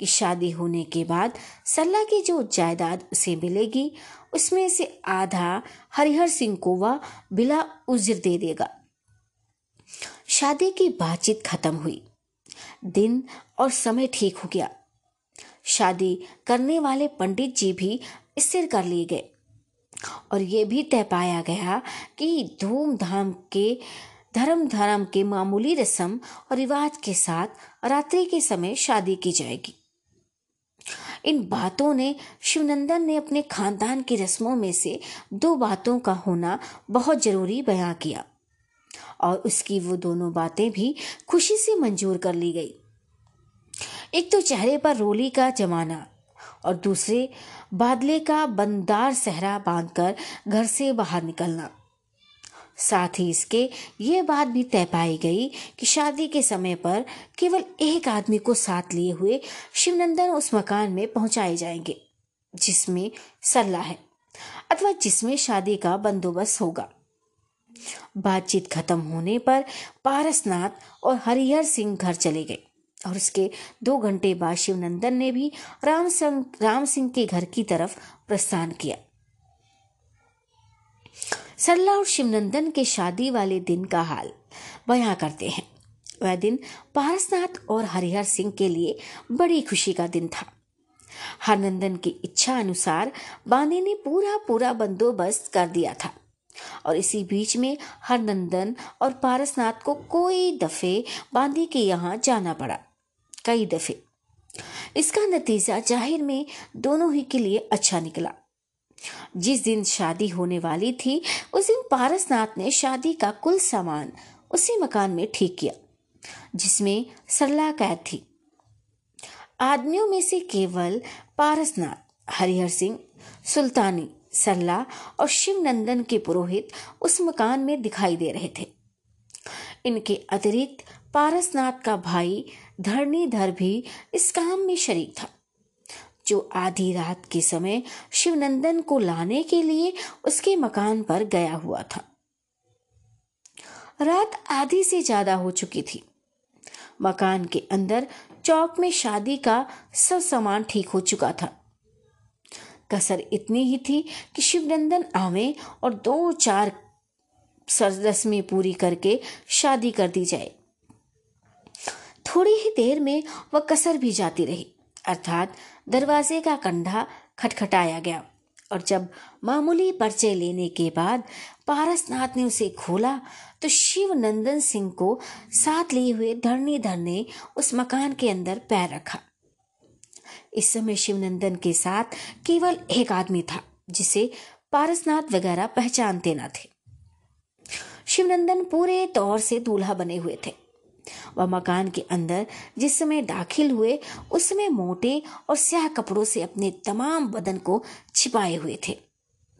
कि शादी होने के बाद सरला की जो जायदाद उसे मिलेगी उसमें से आधा हरिहर सिंह को वह बिला उज्र दे देगा। शादी की बातचीत खत्म हुई, दिन और समय ठीक हो गया। शादी करने वाले पंडित जी भी स्थिर कर लिए गए और ये भी तय पाया गया कि धूमधाम के धर्म के मामूली रस्म और रिवाज के साथ रात्रि के समय शादी की जाएगी। इन बातों ने शिवनंदन ने अपने खानदान की रस्मों में से 2 बातों का होना बहुत जरूरी बयां किया और उसकी वो दोनों बातें भी खुशी से मंजूर कर ली गई। एक तो चेहरे पर रोली का जमाना और दूसरे बादले का बंदार सहरा बांधकर घर से बाहर निकलना। साथ ही इसके ये बात भी तय पाई गई कि शादी के समय पर केवल एक आदमी को साथ लिए हुए शिवनंदन उस मकान में पहुंचाए जाएंगे जिसमें सरला है अथवा जिसमें शादी का बंदोबस्त होगा। बातचीत खत्म होने पर पारसनाथ और हरिहर सिंह घर चले गए और उसके 2 घंटे बाद शिवनंदन ने भी राम सिंह के घर की तरफ प्रस्थान किया। सरला और शिवनंदन के शादी वाले दिन का हाल बयां करते हैं। वह दिन पारसनाथ और हरिहर सिंह के लिए बड़ी खुशी का दिन था। हरनंदन की इच्छा अनुसार बाने ने पूरा बंदोबस्त कर दिया था और इसी बीच में हरनंदन और पारसनाथ को कोई दफे बांदी के यहाँ जाना पड़ा, कई दफे। इसका नतीजा जाहिर में दोनों ही के लिए अच्छा निकला। जिस दिन शादी होने वाली थी उस दिन पारसनाथ ने शादी का कुल सामान उसी मकान में ठीक किया जिसमें सरला कैद थी। आदमियों में से केवल पारसनाथ, हरिहर सिंह, सुल्तानी, सरला और शिवनंदन के पुरोहित उस मकान में दिखाई दे रहे थे। इनके अतिरिक्त पारसनाथ का भाई धरणीधर भी इस काम में शरीक था जो आधी रात के समय शिवनंदन को लाने के लिए उसके मकान पर गया हुआ था। रात आधी से ज्यादा हो चुकी थी। मकान के अंदर चौक में शादी का सब सामान ठीक हो चुका था। कसर इतनी ही थी कि शिवनंदन आवे और 2-4 रस्में पूरी करके शादी कर दी जाए। थोड़ी ही देर में वह कसर भी जाती रही, अर्थात दरवाजे का कंधा खटखटाया गया और जब मामूली पर्चे लेने के बाद पारसनाथ ने उसे खोला तो शिवनंदन सिंह को साथ लिए हुए धरनीधर ने उस मकान के अंदर पैर रखा। इस समय शिवनंदन के साथ केवल एक आदमी था जिसे पारसनाथ वगैरह पहचानते न थे। शिवनंदन पूरे तौर से दूल्हा बने हुए थे। वह मकान के अंदर जिस समय दाखिल हुए उस समय मोटे और स्याह कपड़ों से अपने तमाम बदन को छिपाए हुए थे,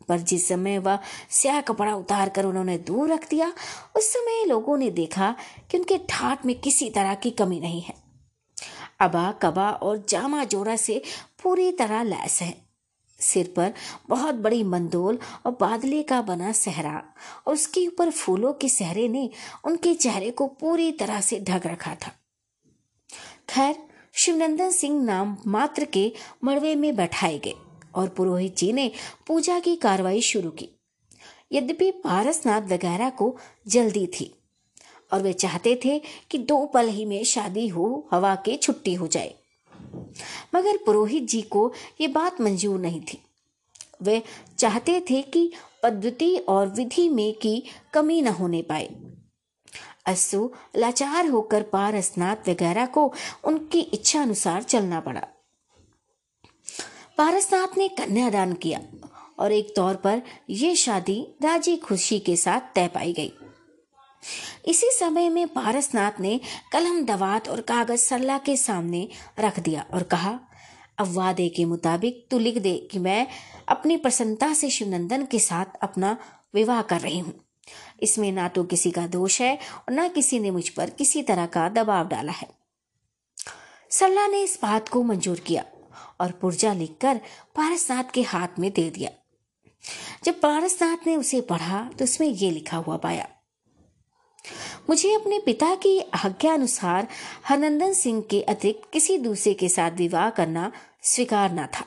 पर जिस समय वह स्याह कपड़ा उतार कर उन्होंने दूर रख दिया उस समय लोगों ने देखा कि उनके ठाट में किसी तरह की कमी नहीं है। अबा कबा और जामा जोड़ा से पूरी तरह लैस है। सिर पर बहुत बड़ी मंदोल और बादले का बना सहरा और उसके ऊपर फूलों के सहरे ने उनके चेहरे को पूरी तरह से ढक रखा था। खैर, शिवनंदन सिंह नाम मात्र के मड़वे में बैठाए गए और पुरोहित जी ने पूजा की कार्रवाई शुरू की। यद्यपि पारसनाथ वगैरह को जल्दी थी और वे चाहते थे कि 2 पल ही में शादी हो, हवा के छुट्टी हो जाए, मगर पुरोहित जी को ये बात मंजूर नहीं थी। वे चाहते थे कि पद्धति और विधि में की कमी न होने पाए। अस्तु लाचार होकर पारसनाथ वगैरह को उनकी इच्छा अनुसार चलना पड़ा। पारसनाथ ने कन्यादान किया और एक तौर पर यह शादी राजी खुशी के साथ तय पाई गई। इसी समय में पारसनाथ ने कलम दवात और कागज सरला के सामने रख दिया और कहा, अब वादे के मुताबिक तू लिख दे कि मैं अपनी प्रसन्नता से शिवनंदन के साथ अपना विवाह कर रही हूँ। इसमें ना तो किसी का दोष है और ना किसी ने मुझ पर किसी तरह का दबाव डाला है। सरला ने इस बात को मंजूर किया और पुर्जा लिखकर पारसनाथ के हाथ में दे दिया। जब पारसनाथ ने उसे पढ़ा तो उसमें ये लिखा हुआ पाया, मुझे अपने पिता की आज्ञा अनुसार हरनंदन सिंह के अतिरिक्त किसी दूसरे के साथ विवाह करना स्वीकार न था।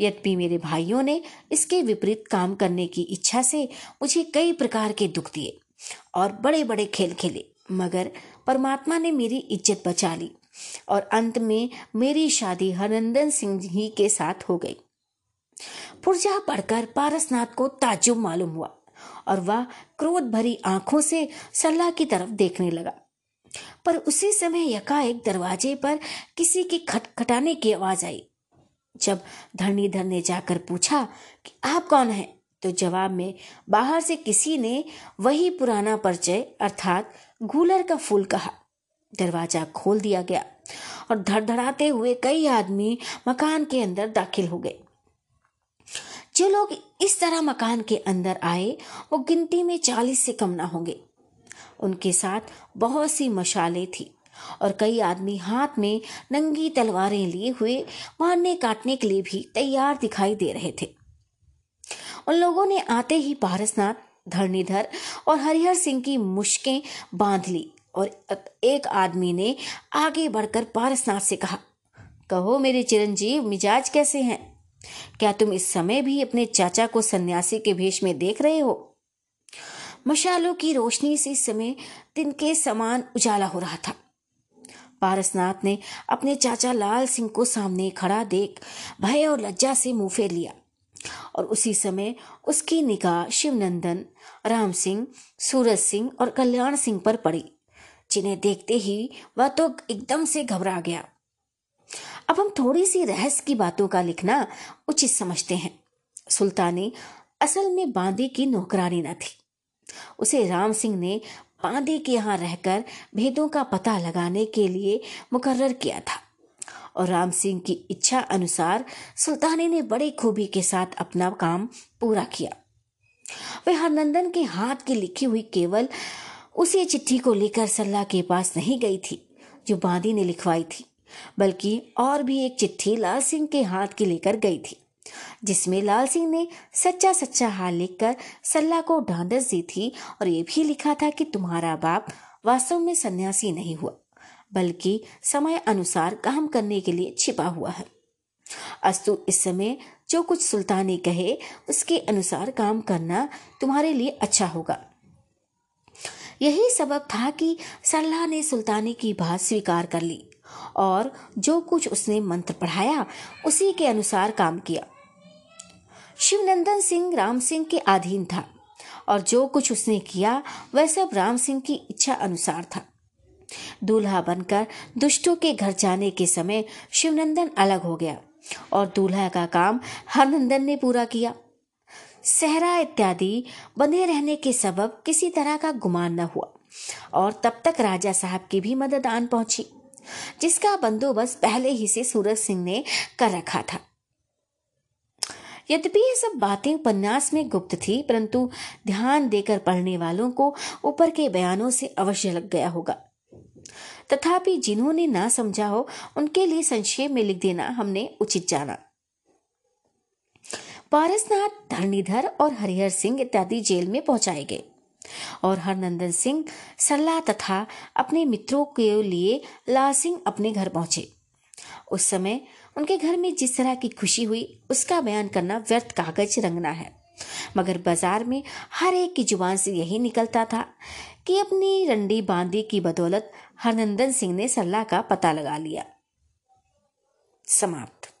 यद्यपि मेरे भाइयों ने इसके विपरीत काम करने की इच्छा से मुझे कई प्रकार के दुख दिए और बड़े बड़े खेल खेले, मगर परमात्मा ने मेरी इज्जत बचा ली और अंत में मेरी शादी हरनंदन सिंह ही के साथ हो गई। पुर्जा पढ़कर पारसनाथ को ताज्जुब मालूम हुआ और वह क्रोध भरी आंखों से सरला की तरफ देखने लगा, पर उसी समय यकाएक दरवाजे पर किसी के खटखटाने की आवाज आई। जब धरणीधर ने जाकर पूछा कि आप कौन हैं, तो जवाब में बाहर से किसी ने वही पुराना परिचय अर्थात गूलर का फूल कहा। दरवाजा खोल दिया गया और धड़धड़ाते हुए कई आदमी मकान के अंदर दाखिल हो गए। जो लोग इस तरह मकान के अंदर आए वो गिनती में 40 से कम ना होंगे। उनके साथ बहुत सी मशालें थी और कई आदमी हाथ में नंगी तलवारें लिए हुए मारने काटने के लिए भी तैयार दिखाई दे रहे थे। उन लोगों ने आते ही पारसनाथ, धरणीधर और हरिहर सिंह की मुश्कें बांध ली और एक आदमी ने आगे बढ़कर पारसनाथ से कहा, कहो मेरे चिरंजीव, मिजाज कैसे हैं? क्या तुम इस समय भी अपने चाचा को सन्यासी के भेष में देख रहे हो? मशालों की रोशनी से इस समय दिन के समान उजाला हो रहा था। पारसनाथ ने अपने चाचा लाल सिंह को सामने खड़ा देख भय और लज्जा से मुंह फेर लिया और उसी समय उसकी निगाह शिवनंदन, राम सिंह, सूरज सिंह और कल्याण सिंह पर पड़ी, जिन्हें देखते ही वह तो एकदम से घबरा गया। अब हम थोड़ी सी रहस्य की बातों का लिखना उचित समझते हैं। सुल्तानी असल में बांदे की नौकरानी न थी। उसे राम सिंह ने बांदे के यहाँ रहकर भेदों का पता लगाने के लिए मुकर्रर किया था और राम सिंह की इच्छा अनुसार सुल्तानी ने बड़ी खूबी के साथ अपना काम पूरा किया। वे हरनंदन के हाथ की लिखी हुई केवल उसी चिट्ठी को लेकर सरला के पास नहीं गई थी जो बांदी ने लिखवाई थी, बल्कि और भी एक चिट्ठी लाल सिंह के हाथ की लेकर गई थी, जिसमें लाल सिंह ने सच्चा सच्चा हाल लिखकर सल्ला को ढांढस दी थी और ये भी लिखा था कि तुम्हारा बाप वास्तव में सन्यासी नहीं हुआ, बल्कि समय अनुसार काम करने के लिए छिपा हुआ है। अस्तु इस समय जो कुछ सुल्तानी कहे उसके अनुसार काम करना तुम्हारे लिए अच्छा होगा। यही सबब था कि सल्ला ने सुल्तानी की बात स्वीकार कर ली और जो कुछ उसने मंत्र पढ़ाया उसी के अनुसार काम किया। शिवनंदन सिंह राम सिंह के अधीन था और जो कुछ उसने किया वह सब राम सिंह की इच्छा अनुसार था। दूल्हा बनकर दुष्टों के घर जाने के समय शिवनंदन अलग हो गया और दूल्हा का काम हरनंदन ने पूरा किया। सहरा इत्यादि बने रहने के सबब किसी तरह का गुमान न हुआ और तब तक राजा साहब की भी मदद आन पहुंची, जिसका बंदोबस्त पहले ही से सूरज सिंह ने कर रखा था। यद्यपि ये सब बातें उपन्यास में गुप्त थी, परंतु ध्यान देकर पढ़ने वालों को ऊपर के बयानों से अवश्य लग गया होगा। तथापि जिन्होंने ना समझा हो उनके लिए संक्षेप में लिख देना हमने उचित जाना। पारसनाथ, धरणीधर और हरिहर सिंह इत्यादि जेल में पहुंचाए गए और हरनंदन सिंह, सल्ला तथा अपने मित्रों के लिए लाल सिंह अपने घर पहुंचे। उस समय उनके घर में जिस तरह की खुशी हुई उसका बयान करना व्यर्थ कागज रंगना है, मगर बाजार में हर एक की जुबान से यही निकलता था कि अपनी रंडी बांदी की बदौलत हरनंदन सिंह ने सल्ला का पता लगा लिया। समाप्त।